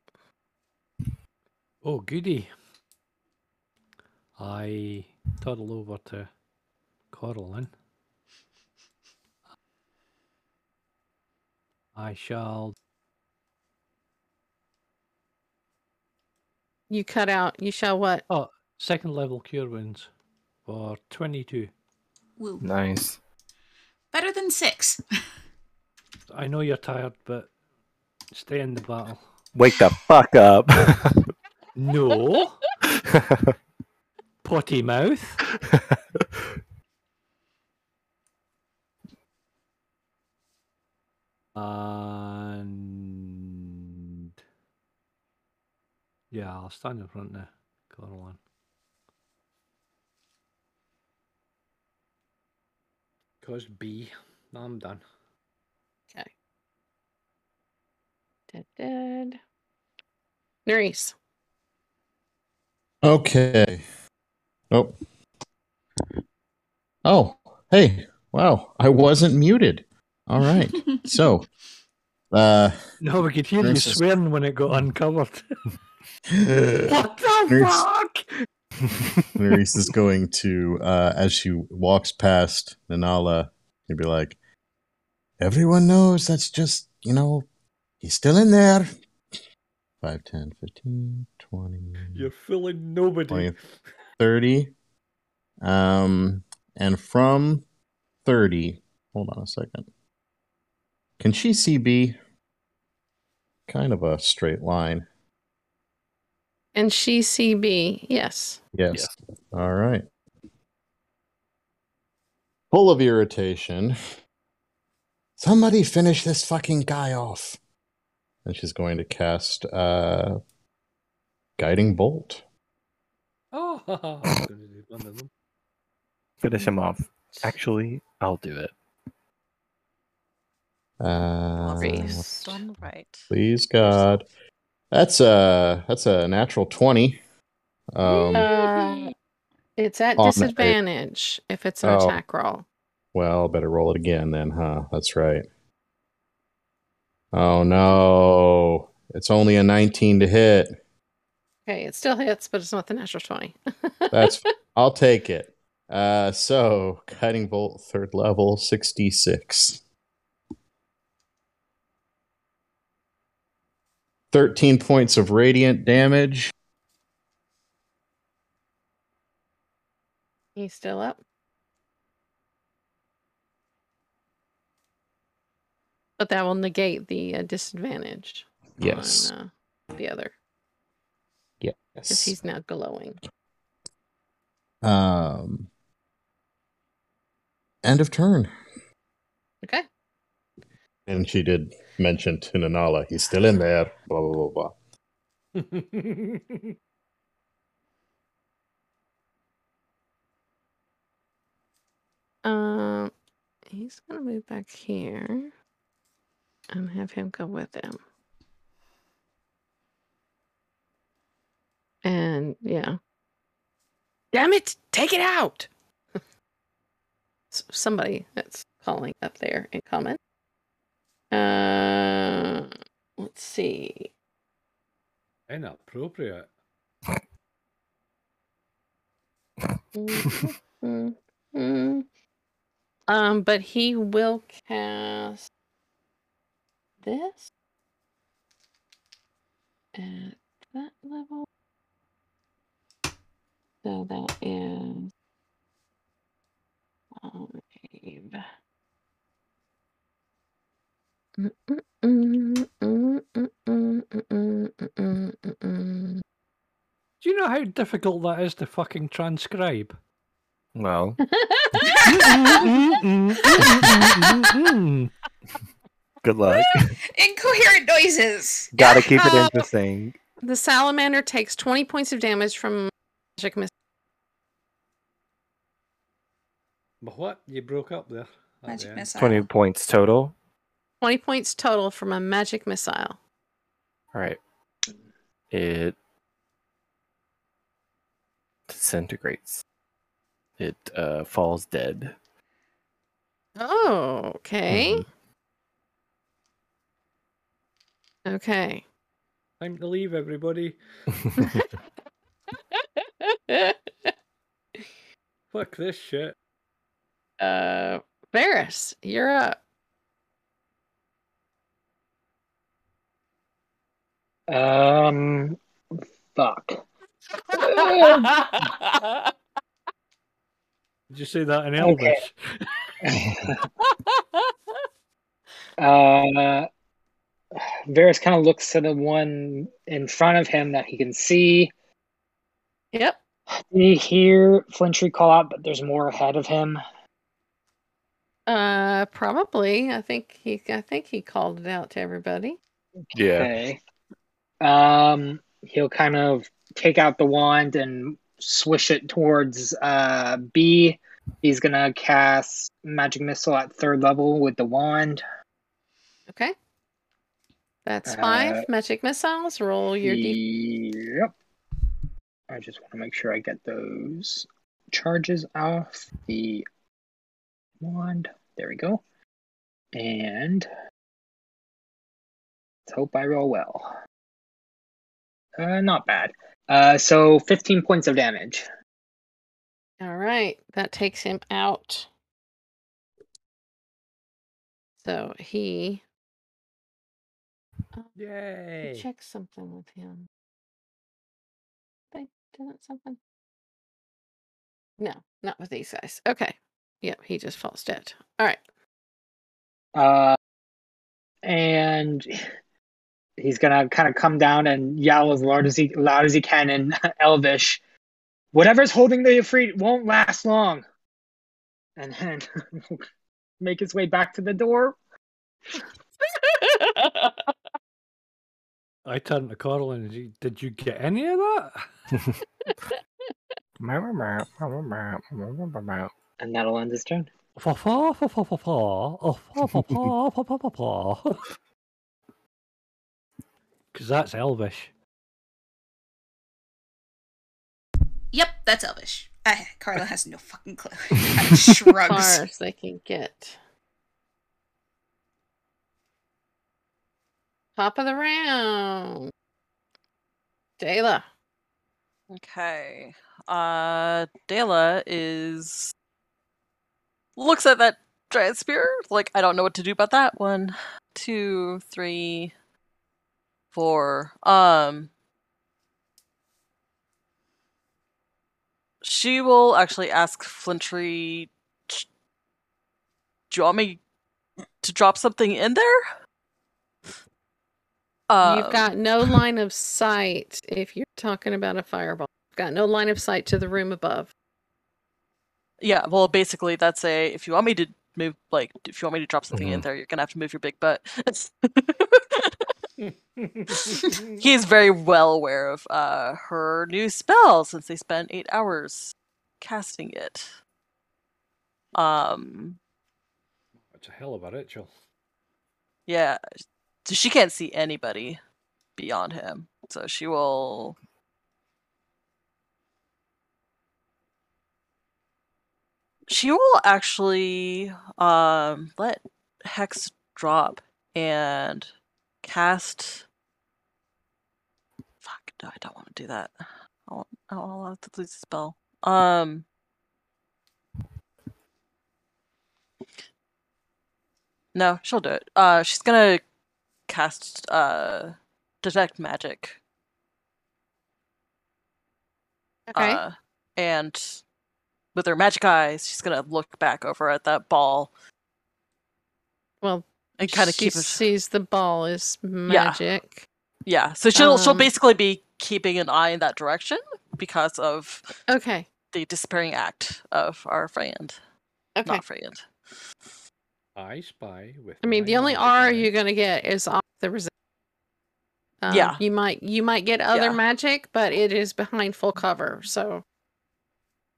Oh, goody. I toddle over to Coraline. I shall... You cut out. You shall what? Oh, second level cure wounds for 22. Woo. Nice. Better than 6. I know you're tired, but stay in the battle. Wake the fuck up. No. Potty mouth. And yeah, I'll stand in front there. Coraline. Cause B. I'm done. Okay. Dead. Nerys. Okay. Nope. Oh, hey. Wow. I wasn't muted. All right. So. No, we could hear you swearing when it got uncovered. What the fuck? Nerys is going to, as she walks past Nanala, he'll be like, everyone knows that's just, you know, he's still in there. 5, 10, 15, 20. You're fooling nobody. 20, 30. And from 30, hold on a second. Can she see B? Kind of a straight line. And she see B, yes. Yes. Yeah. All right. Full of irritation. Somebody finish this fucking guy off. And she's going to cast Guiding Bolt. Oh, I'm gonna do one of them. Finish him off. Actually, I'll do it. Please, God. That's a natural 20. It's at disadvantage if it's an attack roll. Well, better roll it again then, huh? That's right. Oh no! It's only a 19 to hit. Okay, it still hits, but it's not the natural 20. That's. I'll take it. So Guiding Bolt, 3rd level, 66. 13 points of radiant damage. He's still up. But that will negate the disadvantage. Yes. On, the other. Yes. Because he's now glowing. End of turn. Okay. And she did mention to Nanala, he's still in there. Blah, blah, blah, blah. He's going to move back here. And have him go with him. And, yeah. Damn it! Take it out! Somebody that's calling up there in comment. Let's see. Inappropriate. But he will cast this at that level. So that is Do you know how difficult that is to fucking transcribe? Well. Good luck. Incoherent noises. Gotta keep it interesting. The salamander takes 20 points of damage from Magic Missile. But what? You broke up there. Magic Missile. 20 points total. 20 points total from a Magic Missile. Alright. It disintegrates. It falls dead. Oh, okay. Mm-hmm. Okay. Time to leave, everybody. Fuck this shit. Varus, you're up. Fuck. Did you say that in Elvish? Okay. Varus kind of looks to the one in front of him that he can see. Yep. We hear Flintree call out, but there's more ahead of him. Probably. I think he called it out to everybody. Okay. Yeah. He'll kind of take out the wand and swish it towards B. He's gonna cast Magic Missile at 3rd level with the wand. Okay. That's 5 magic missiles. Roll your D. Yep. I just want to make sure I get those charges off the wand. There we go. And let's hope I roll well. Not bad. So 15 points of damage. All right. That takes him out. So he... Yay! Check something with him. Something? No, not with these guys. Okay. Yep, he just falls dead. All right. And he's gonna kind of come down and yell as loud as he can in Elvish. Whatever's holding the Efreet won't last long. And then make his way back to the door. I turned to Coraline and she, did you get any of that? And that'll end his turn. Because that's Elvish. Yep, that's Elvish. Carla has no fucking clue. Shrugs. As far as they can get. Top of the round. Dayla. Okay. Dayla is... looks at that giant spear. Like, I don't know what to do about that. 1, 2, 3, 4. She will actually ask Flintree, do you want me to drop something in there? You've got no line of sight if you're talking about a fireball. You've got no line of sight to the room above. Yeah, well, basically, that's a, if you want me to move, like, if you want me to drop something in there, you're going to have to move your big butt. He's very well aware of her new spell since they spent 8 hours casting it. That's a hell of a ritual. Yeah. So she can't see anybody beyond him. So she will... she will actually let Hex drop and cast... fuck, no, I don't want to do that. I'll have to lose the spell. No, she'll do it. She's going to cast Detect Magic. Okay. And with her magic eyes, she's gonna look back over at that ball. Well, and kind of sees the ball is magic. Yeah. So she'll basically be keeping an eye in that direction because of the despairing act of our friend. Okay. Not friend. I spy with. I mean, the only R you're gonna get is off the resistance. Yeah, you might get other magic, but it is behind full cover, so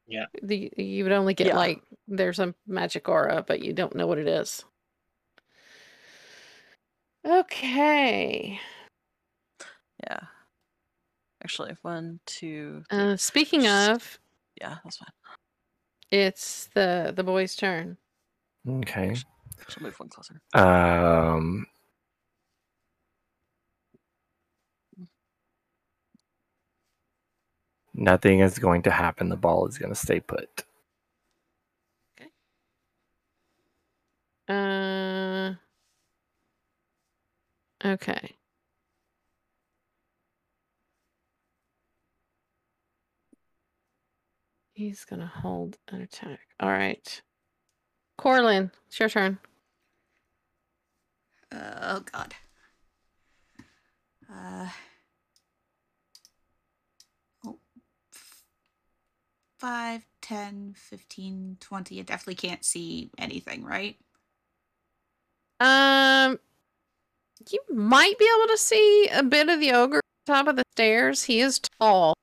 yeah, you would only get like there's a magic aura, but you don't know what it is. Okay. Yeah. Actually, 1, 2, 3. Speaking of, yeah, that's fine. It's the boy's turn. Okay. I'll move one closer. Nothing is going to happen. The ball is going to stay put. Okay. Okay. He's going to hold an attack. All right. Coraline, it's your turn. Oh, God. Oh, 5, 10, 15, 20. I definitely can't see anything, right? You might be able to see a bit of the ogre at the top of the stairs. He is tall.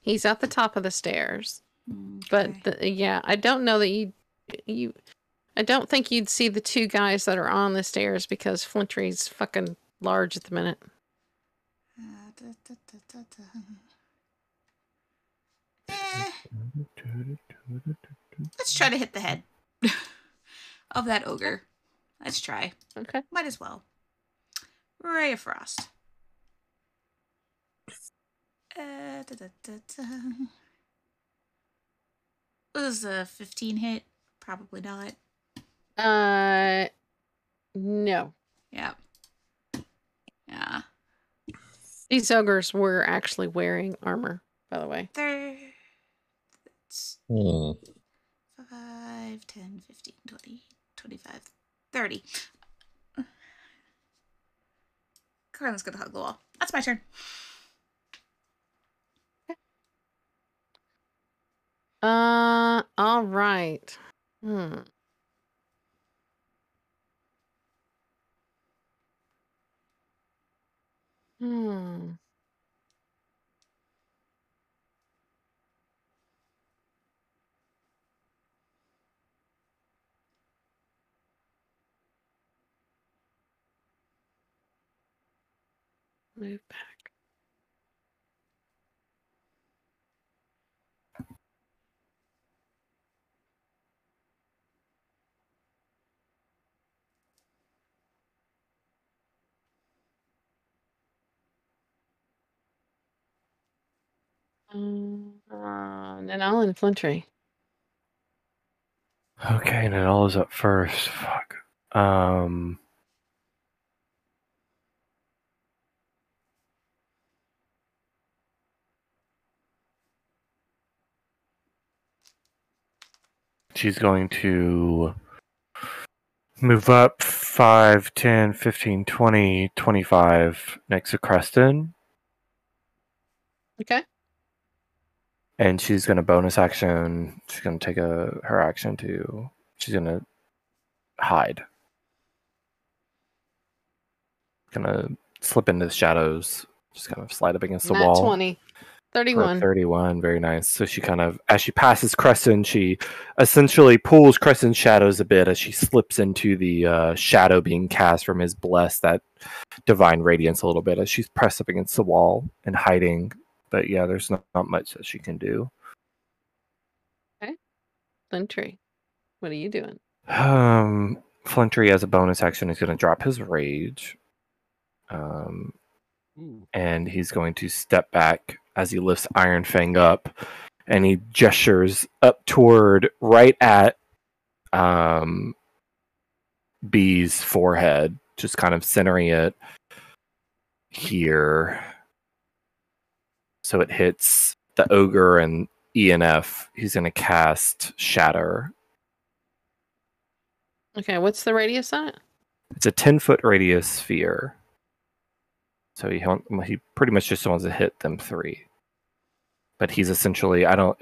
He's at the top of the stairs. Okay. But, yeah, I don't know that you... I don't think you'd see the two guys that are on the stairs because Flintree's fucking large at the minute. Let's try to hit the head of that ogre. Let's try. Okay. Might as well. Ray of Frost. Was a 15 hit? Probably not. No. Yeah. Yeah. These ogres were actually wearing armor, by the way. They're... 5, 10, 15, 20, 25, 30. Carlin's gonna hug the wall. That's my turn. Okay. All right. Move back. Nanala and Flintree. Okay, Nanala's up first. Fuck. She's going to move up 5, 10, 15, 20, 25 next to Creston. Okay. And she's going to bonus action. She's going to take her action to... She's going to hide. Going to slip into the shadows. Just kind of slide up against the wall. 20. 31. 31. Very nice. So she kind of... As she passes Creston, she essentially pulls Creston's shadows a bit as she slips into the shadow being cast from his bless, that divine radiance a little bit, as she's pressed up against the wall and hiding... But yeah, there's not much that she can do. Okay. Flintree, what are you doing? Flintree, as a bonus action, is going to drop his rage. And he's going to step back as he lifts Iron Fang up. And he gestures up toward, right at B's forehead. Just kind of centering it here. So it hits the ogre and ENF. He's going to cast Shatter. Okay, what's the radius on it? It's a 10-foot radius sphere. So he pretty much just wants to hit them three. But he's essentially... Yeah,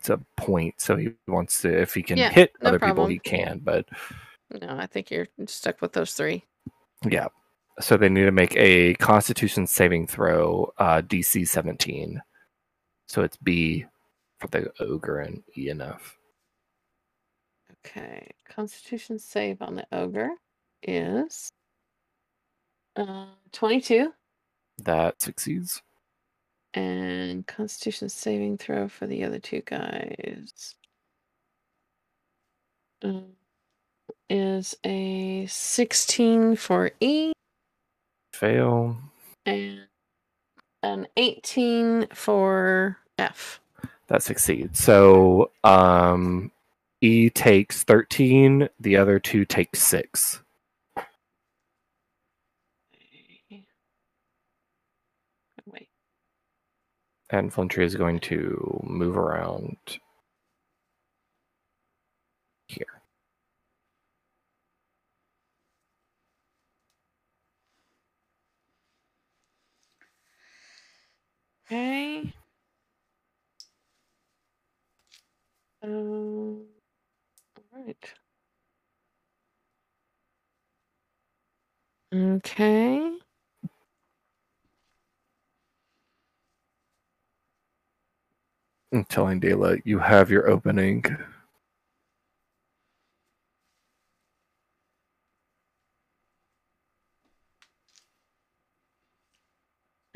it's a point. So he wants to... If he can hit other people, he can. But no, I think you're stuck with those three. Yeah. So they need to make a Constitution saving throw, DC 17. So it's B for the ogre and ENF. Okay. Constitution save on the ogre is 22. That succeeds. And Constitution saving throw for the other two guys is a 16 for E. Fail. And an 18 for F. That succeeds. So E takes 13, the other two take 6. Wait. And Flintree is going to move around here. Okay. All right. Okay. I'm telling Dayla, you have your opening.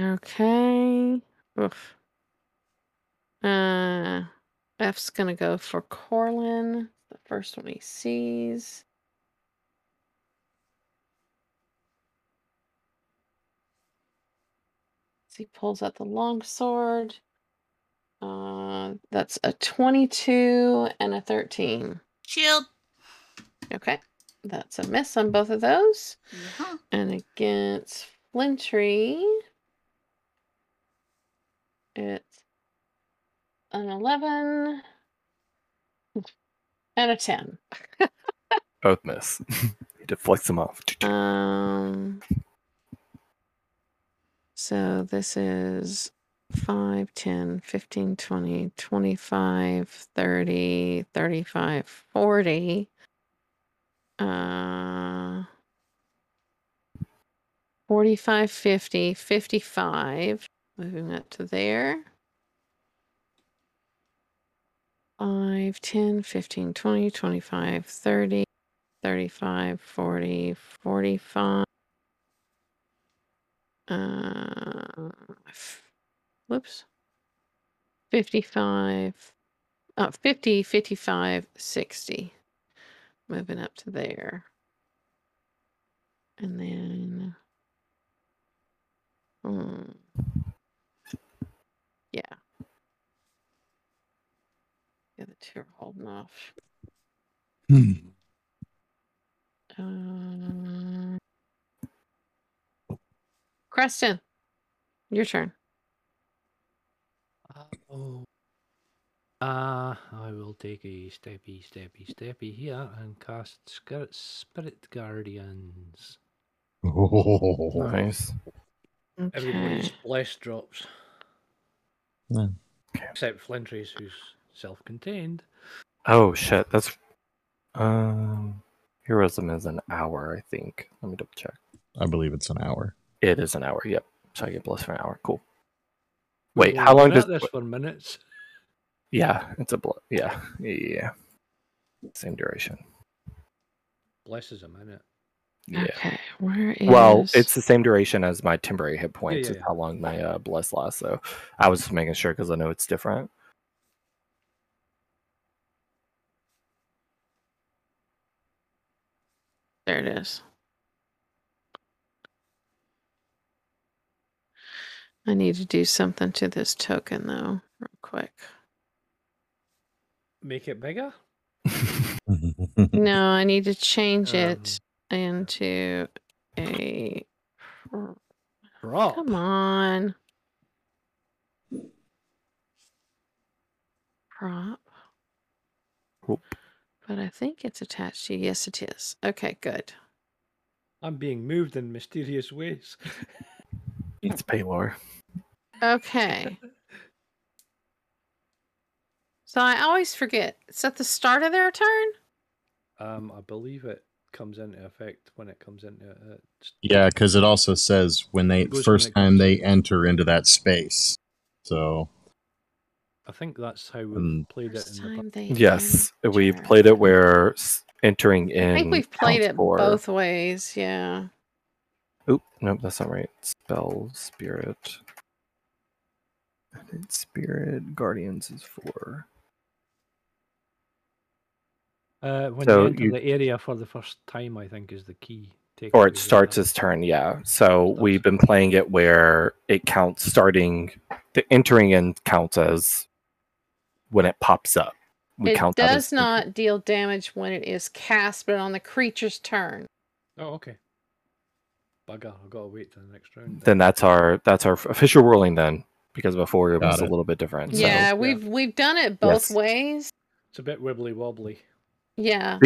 Okay. Oof. F's gonna go for Coraline, the first one he sees. As he pulls out the longsword. That's a 22 and a 13. Shield. Okay, that's a miss on both of those. Uh-huh. And against Flintree, it's an 11 and a 10. Both miss. He deflects them off. So this is 5, 10, 15, 20, 25, 30, 35, 40. 45, 50, 55. Moving up to there. 5, 10, 15, 20, 25, 30, 35, 40, 45. Whoops. 55, 50, 55, 60. Moving up to there. And then... Yeah. The other two are holding off. Creston, your turn. I will take a steppy here and cast Spirit Guardians. Oh, nice. Okay. Everybody's bless drops. Yeah. Except Flintree's, who's self-contained. Oh shit, that's heroism is an hour, I think. Let me double check. I believe it's an hour. It is an hour, yep. So I get blessed for an hour. Cool. Wait, how long does this for minutes? Yeah, it's a yeah. Same duration. Bless is a minute. Yeah. Okay, where is... Well, it's the same duration as my temporary hit points, is how long my bless lasts. So I was just making sure because I know it's different. There it is. I need to do something to this token, though, real quick. Make it bigger? No, I need to change it into a... Rock. Come on. Prop. Oop. But I think it's attached to you. Yes, it is. Okay, good. I'm being moved in mysterious ways. It's Paylor. Okay. So I always forget. It's at the start of their turn? I believe it comes into effect when it comes into it. Yeah, because it also says when they first time they enter into that space. So I think that's how we played it in the... Yes, we played it where entering in... I think we've played it both ways, yeah. Oop, nope, that's not right. Spell, spirit. I think Spirit Guardians is for... When you enter the area for the first time, I think, is the key. Or it starts his turn, yeah. So we've been playing it where it counts starting, the entering in counts as when it pops up. We count that as... It does not deal damage when it is cast, but on the creature's turn. Oh, okay. Bugger, I've got to wait till the next round. Then that's our official ruling then, because before it was a little bit different. Yeah, so. we've done it both ways. It's a bit wibbly wobbly. Yeah.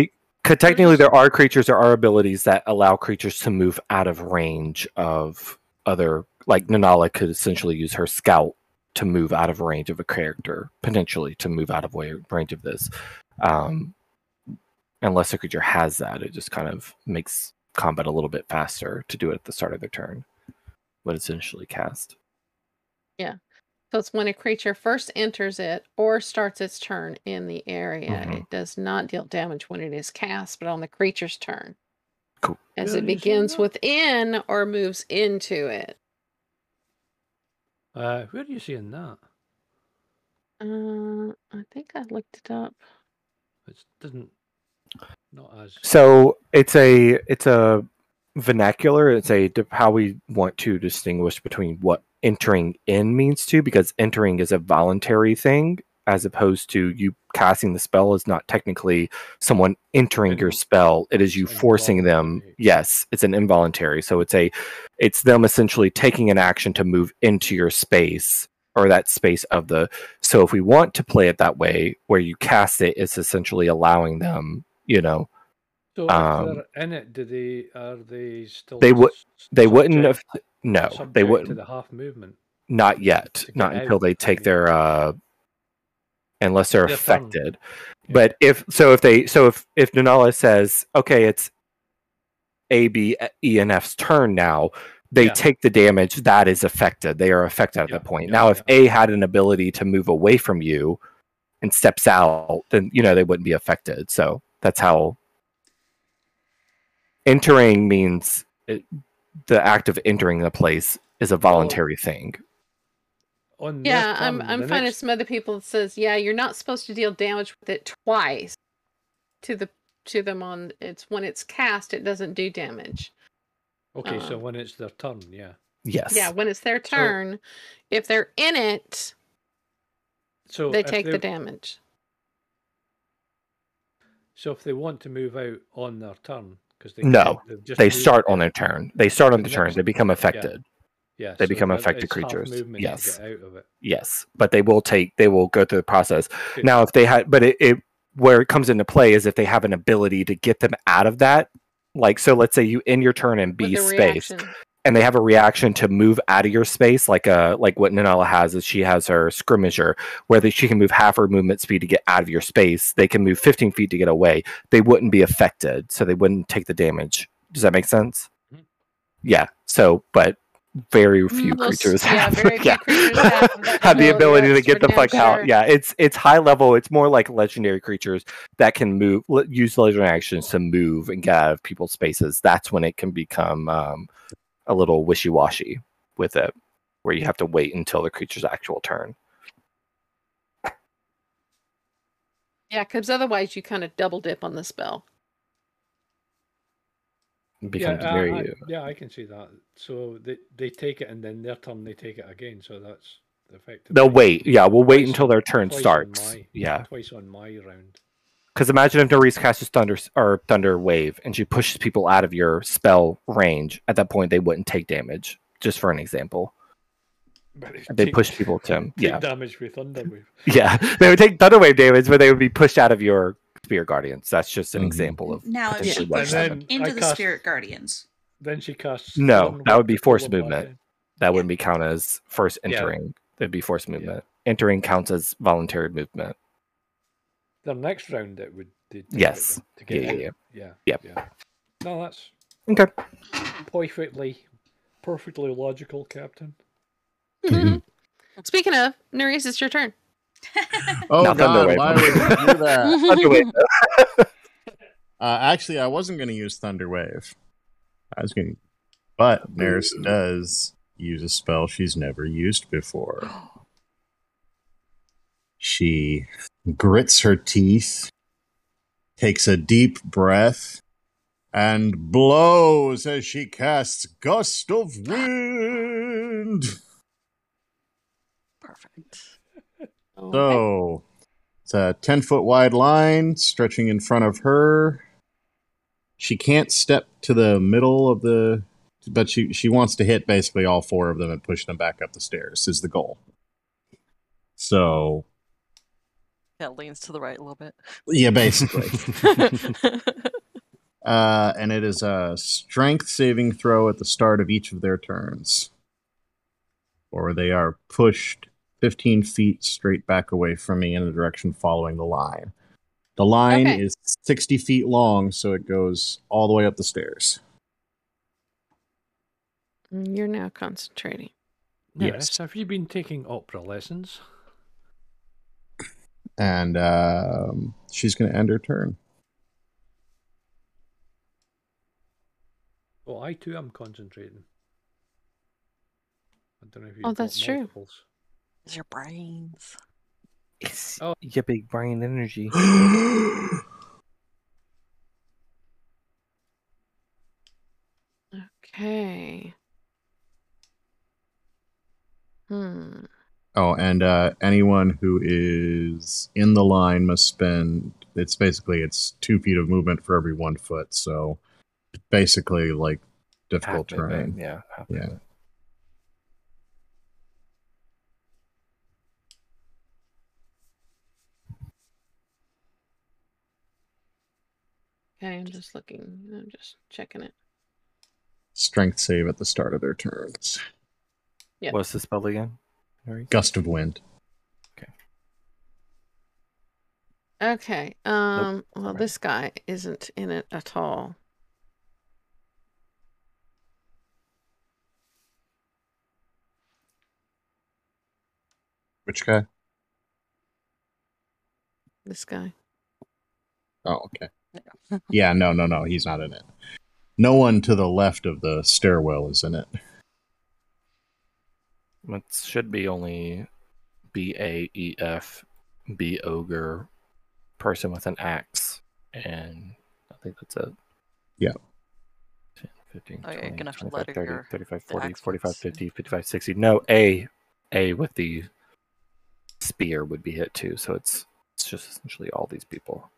Technically, there are creatures, there are abilities that allow creatures to move out of range of other... Like, Nanala could essentially use her scout to move out of range of a character, potentially, to move out of range of this. Unless a creature has that, it just kind of makes combat a little bit faster to do it at the start of their turn, but it's essentially cast. Yeah. So it's when a creature first enters it or starts its turn in the area. Mm-hmm. It does not deal damage when it is cast, but on the creature's turn. Cool. As it begins within or moves into it. Where are you seeing that? I think I looked it up. It doesn't... Not as... So it's a vernacular. It's a how we want to distinguish between what entering in means to, because entering is a voluntary thing as opposed to you casting the spell is not technically someone entering your spell. It is you forcing them. Yes, it's an involuntary. So it's them essentially taking an action to move into your space or that space of the. So if we want to play it that way, where you cast it, it's essentially allowing them, you know. So if they're in it, are they still? They wouldn't. To the half movement. Not yet. Not until they take their, unless they're affected. Yeah. But if Nanala says, okay, it's A, B, E, and F's turn now, they take the damage that is affected. They are affected at that point. Now, if A had an ability to move away from you and steps out, then they wouldn't be affected. So that's how entering means. The act of entering the place is a voluntary thing. I'm finding some other people that says, you're not supposed to deal damage with it twice to them on it's when it's cast, it doesn't do damage. Okay, so when it's their turn, Yes. Yeah, when it's their turn, if they're in it, they take the damage. So if they want to move out on their turn, they start on their turn. They start on the turn. They become affected. Yeah. They become affected creatures. Yes. Get out of it. Yes. But they will go through the process. Good. Now, if they had, but where it comes into play is if they have an ability to get them out of that. Like, so let's say you end your turn in B's space and they have a reaction to move out of your space. Like what Nanala has is she has her skirmisher where she can move half her movement speed to get out of your space. They can move 15 feet to get away. They wouldn't be affected. So they wouldn't take the damage. Does that make sense? Mm-hmm. Yeah. So, but very few creatures have the ability to get the fuck out. Yeah. It's high level. It's more like legendary creatures that can move, use legendary actions to move and get out of people's spaces. That's when it can become, a little wishy-washy with it, where you have to wait until the creature's actual turn. Yeah, because otherwise you kind of double dip on the spell. I can see that. So they take it, and then their turn they take it again. So that's effective. They'll wait. Yeah, we'll wait until their turn starts. Twice on my round. Because imagine if Nerys casts Thunder Wave and she pushes people out of your spell range. At that point, they wouldn't take damage. Just for an example, but they push people to him. Yeah, damage with Thunder Wave. Yeah, they would take Thunder Wave damage, but they would be pushed out of your Spirit Guardians. That's just an example of now. If she pushed into the Spirit Guardians, then she casts. No, that would be forced movement. That wouldn't be counted as first entering. It'd be forced movement. Yeah. Entering counts as voluntary movement. The next round it would No, that's okay. Perfectly logical, Captain. Mm-hmm. Speaking of, Nerys, it's your turn. Oh God, why would you do that? Actually, I wasn't going to use Thunderwave. But Nerys does use a spell she's never used before. She grits her teeth, takes a deep breath, and blows as she casts Gust of Wind. Perfect. Okay. So it's a 10-foot wide line stretching in front of her. She can't step to the middle of the... But she wants to hit basically all four of them and push them back up the stairs is the goal. So... Yeah, leans to the right a little bit. Yeah, basically. And it is a strength saving throw at the start of each of their turns. Or they are pushed 15 feet straight back away from me in the direction following the line. The line is 60 feet long, so it goes all the way up the stairs. You're now concentrating. Yes. Have you been taking opera lessons? And she's going to end her turn. Well, I too am concentrating. I don't know if you. Oh, that's true. Multiples. It's your brains. It's your big brain energy. Okay. Oh, and anyone who is in the line must spend, it's 2 feet of movement for every 1 foot, so basically like difficult terrain. Yeah. Yeah. Okay, I'm just looking. I'm just checking it. Strength save at the start of their turns. Yep. What's the spell again? Gust of Wind. Okay. Okay. Well, right. This guy isn't in it at all. Which guy? This guy. Oh, okay. Yeah, no. He's not in it. No one to the left of the stairwell is in it. It should be only B-A-E-F-B ogre person with an axe, and I think that's it. Yeah. 10, 15, 20, you're gonna have to letter 30, 35, 40, 45, 50, 55, 60. No, A with the spear would be hit too, so it's just essentially all these people.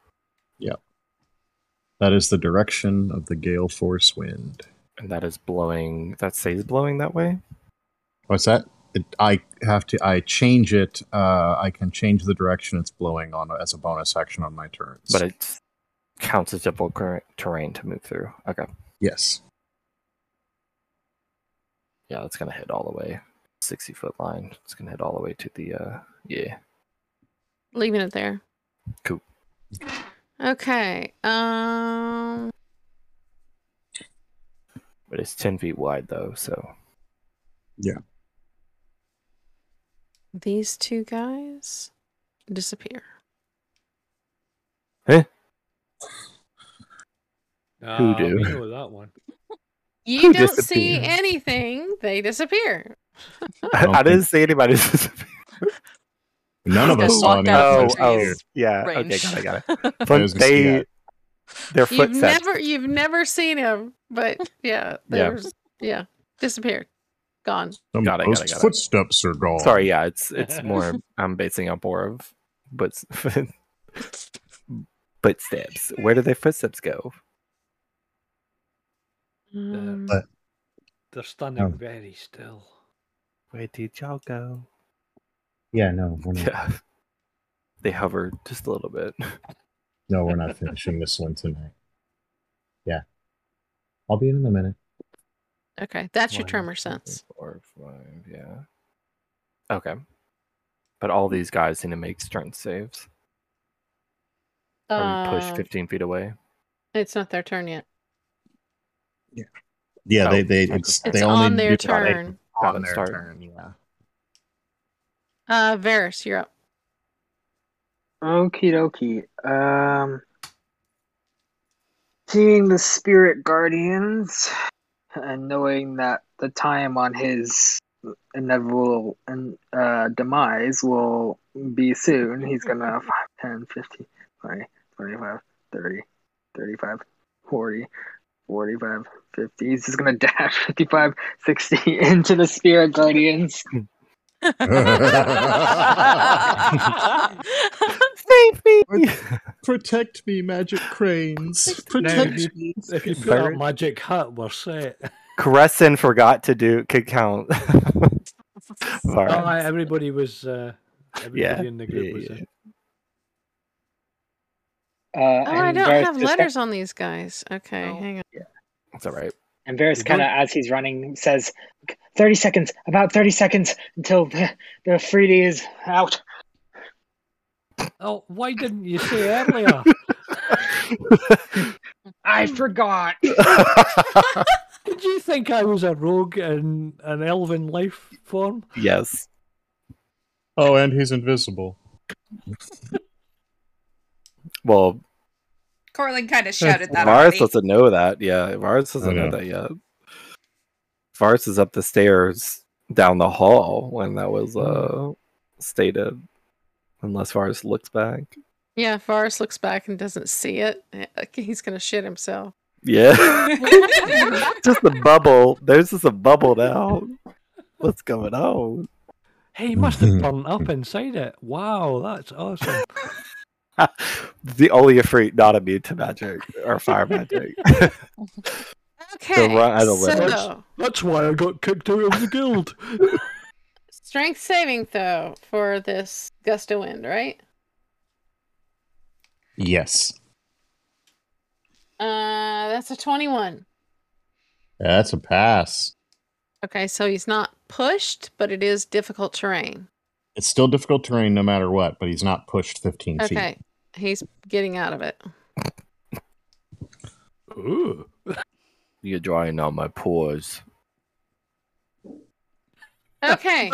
Yeah. That is the direction of the gale force wind. And that is blowing, that stays blowing that way? What's that? I change it. I can change the direction it's blowing on as a bonus action on my turns. But it counts as difficult terrain to move through. Okay. Yes. Yeah, that's going to hit all the way. 60-foot line. It's going to hit all the way to the, yeah. Leaving it there. Cool. Okay. But it's 10 feet wide, though, so. Yeah. These two guys disappear. Huh? Who do? We know that one. You don't see anything. They disappear. I didn't see anybody disappear. None of us saw anyone. Oh, yeah. Range. Okay, got it. Their footsteps. You've never seen him, but yeah, disappeared. Gone. Got it. Footsteps are gone. Sorry, yeah, it's more. I'm basing up more of footsteps. Where do their footsteps go? They're standing very still. Where did y'all go? Yeah, no, we're not. Yeah. They hover just a little bit. No, we're not finishing this one tonight. Yeah, I'll be in a minute. Okay, that's your tremor sense. 4, 5, yeah. Okay. But all these guys seem to make strength saves. Are we pushed 15 feet away? It's not their turn yet. Yeah. Yeah, it's only on their turn. On their turn, yeah. Varus, you're up. Okie dokie. Seeing the Spirit Guardians... and knowing that the time on his inevitable demise will be soon, he's going to 5, 10, 15, 20, 25, 30, 35, 40, 45, 50. He's just going to dash 55, 60 into the Spirit Guardians. Save me! Protect me, magic cranes. Protect me. If you put out Magic Hut, we're set. Creston forgot to do could count. Sorry. Oh, everybody was everybody in the group was it. Oh, I don't have letters on these guys. Okay, hang on. Yeah. That's all right. And Varus kind of, as he's running, says, 30 seconds, about 30 seconds until the Efreet is out. Oh, why didn't you say earlier? I forgot. Did you think I was a rogue in an elven life form? Yes. Oh, and he's invisible. Well, Coraline kind of shouted that. Varus doesn't know that. Yeah, Varus doesn't know that yet. Varus is up the stairs, down the hall when that was stated. Unless Varus looks back. Yeah, Varus looks back and doesn't see it. He's gonna shit himself. Yeah, just a bubble. There's just a bubble now. What's going on? Hey, he must have burned up inside it. Wow, that's awesome. The only Efreet not immune to magic or fire magic. Okay, so that's why I got kicked out of the guild. Strength saving though for this gust of wind, right? Yes. That's a 21. Yeah, that's a pass. Okay, so he's not pushed, but it is difficult terrain. It's still difficult terrain no matter what, but he's not pushed 15 feet. Okay, he's getting out of it. Ooh. You're drawing on my paws. Okay.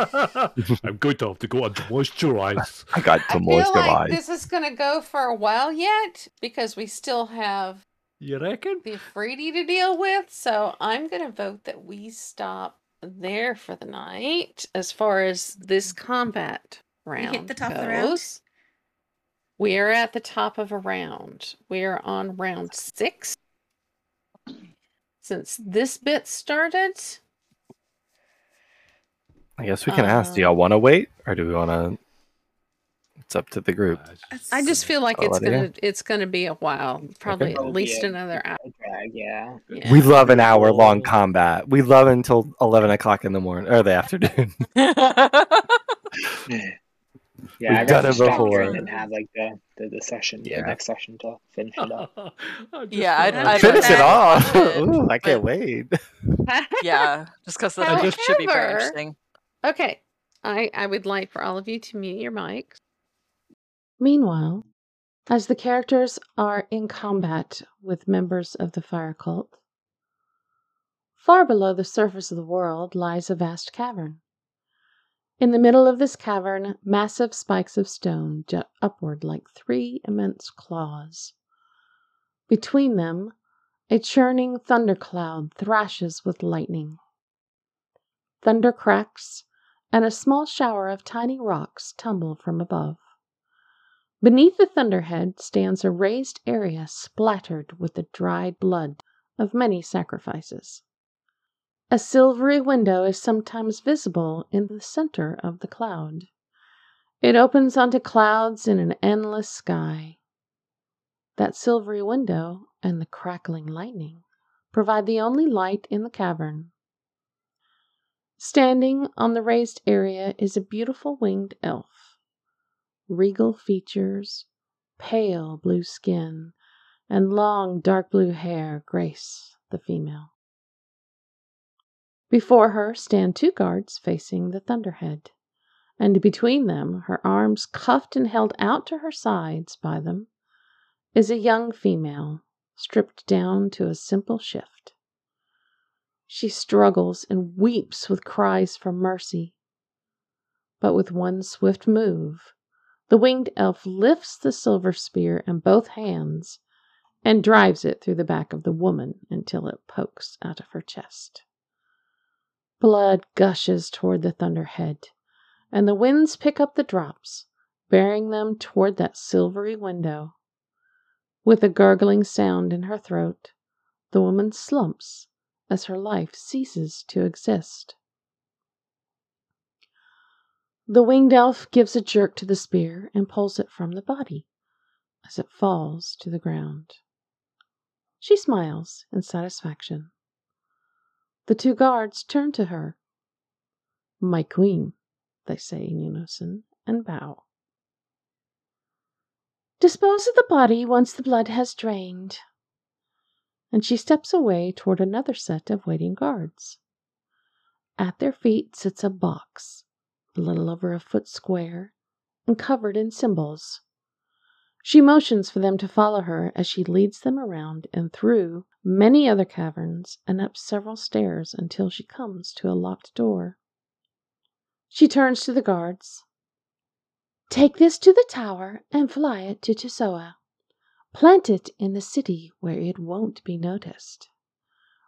I'm going to have to go on to moisturize. I got to moisturize. I feel like this is going to go for a while yet, because we still have you reckon? The Efreet to deal with, so I'm going to vote that we stop there for the night as far as this combat round hit the top goes. Of the round. We are at the top of a round. We are on round 6. Since this bit started, I guess we can ask, do y'all want to wait or do we want to? It's up to the group. I just feel like it's gonna be a while, probably at least another hour. Yeah. We love an hour long combat. We love until 11 o'clock in the morning or the afternoon. Yeah, I've done it before. And have like the session, the next session to finish it up. Yeah, I finish it off. Ooh, I can't wait. Yeah, just because that should be very interesting. Okay, I would like for all of you to mute your mics. Meanwhile, as the characters are in combat with members of the fire cult, far below the surface of the world lies a vast cavern. In the middle of this cavern, massive spikes of stone jut upward like 3 immense claws. Between them, a churning thundercloud thrashes with lightning. Thunder cracks, and a small shower of tiny rocks tumble from above. Beneath the thunderhead stands a raised area splattered with the dried blood of many sacrifices. A silvery window is sometimes visible in the center of the cloud. It opens onto clouds in an endless sky. That silvery window and the crackling lightning provide the only light in the cavern. Standing on the raised area is a beautiful winged elf. Regal features, pale blue skin, and long dark blue hair grace the female. Before her stand 2 guards facing the thunderhead, and between them, her arms cuffed and held out to her sides by them, is a young female stripped down to a simple shift. She struggles and weeps with cries for mercy, but with one swift move, the winged elf lifts the silver spear in both hands and drives it through the back of the woman until it pokes out of her chest. Blood gushes toward the thunderhead, and the winds pick up the drops, bearing them toward that silvery window. With a gurgling sound in her throat, The woman slumps as her life ceases to exist. The winged elf gives a jerk to the spear and pulls it from the body as it falls to the ground. She smiles in satisfaction. The two guards turn to her. "My queen," they say in unison, and bow. "Dispose of the body once the blood has drained." And she steps away toward another set of waiting guards. At their feet sits a box, a little over a foot square, and covered in symbols. She motions for them to follow her as she leads them around and through many other caverns and up several stairs until she comes to a locked door. She turns to the guards. "Take this to the tower and fly it to Tisoa. Plant it in the city where it won't be noticed.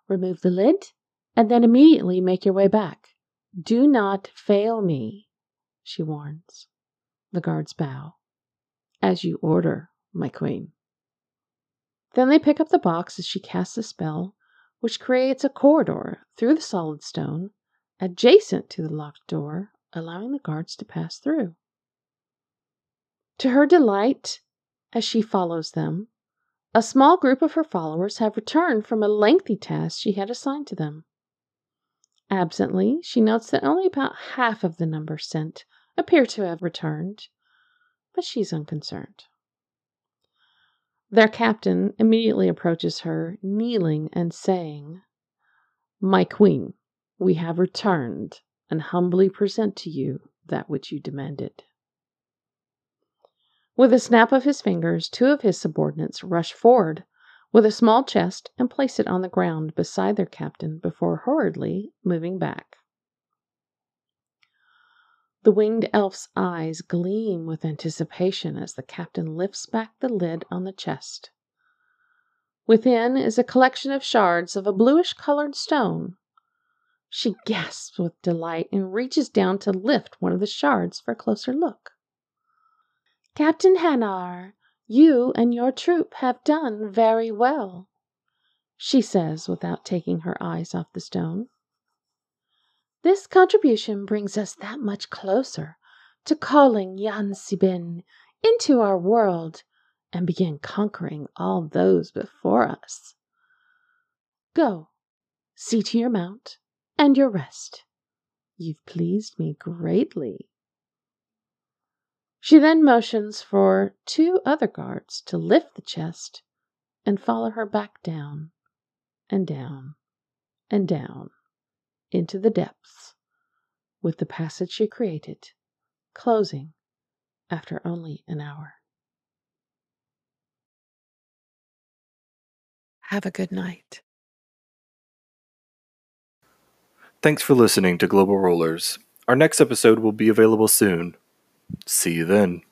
Remove the lid, and then immediately make your way back. Do not fail me," she warns. The guards bow. "As you order, my queen." Then they pick up the box as she casts a spell, which creates a corridor through the solid stone, adjacent to the locked door, allowing the guards to pass through. To her delight, as she follows them, a small group of her followers have returned from a lengthy task she had assigned to them. Absently, she notes that only about half of the number sent appear to have returned, but she's unconcerned. Their captain immediately approaches her, kneeling and saying, "My queen, we have returned and humbly present to you that which you demanded." With a snap of his fingers, two of his subordinates rush forward with a small chest and place it on the ground beside their captain before hurriedly moving back. The winged elf's eyes gleam with anticipation as the captain lifts back the lid on the chest. Within is a collection of shards of a bluish-colored stone. She gasps with delight and reaches down to lift one of the shards for a closer look. "Captain Hanar, you and your troop have done very well," she says without taking her eyes off the stone. "This contribution brings us that much closer to calling Yan-Sibin into our world and begin conquering all those before us. Go, see to your mount and your rest. You've pleased me greatly." She then motions for two other guards to lift the chest and follow her back down and down and down into the depths, with the passage she created closing after only an hour. Have a good night. Thanks for listening to Global Rollers. Our next episode will be available soon. See you then.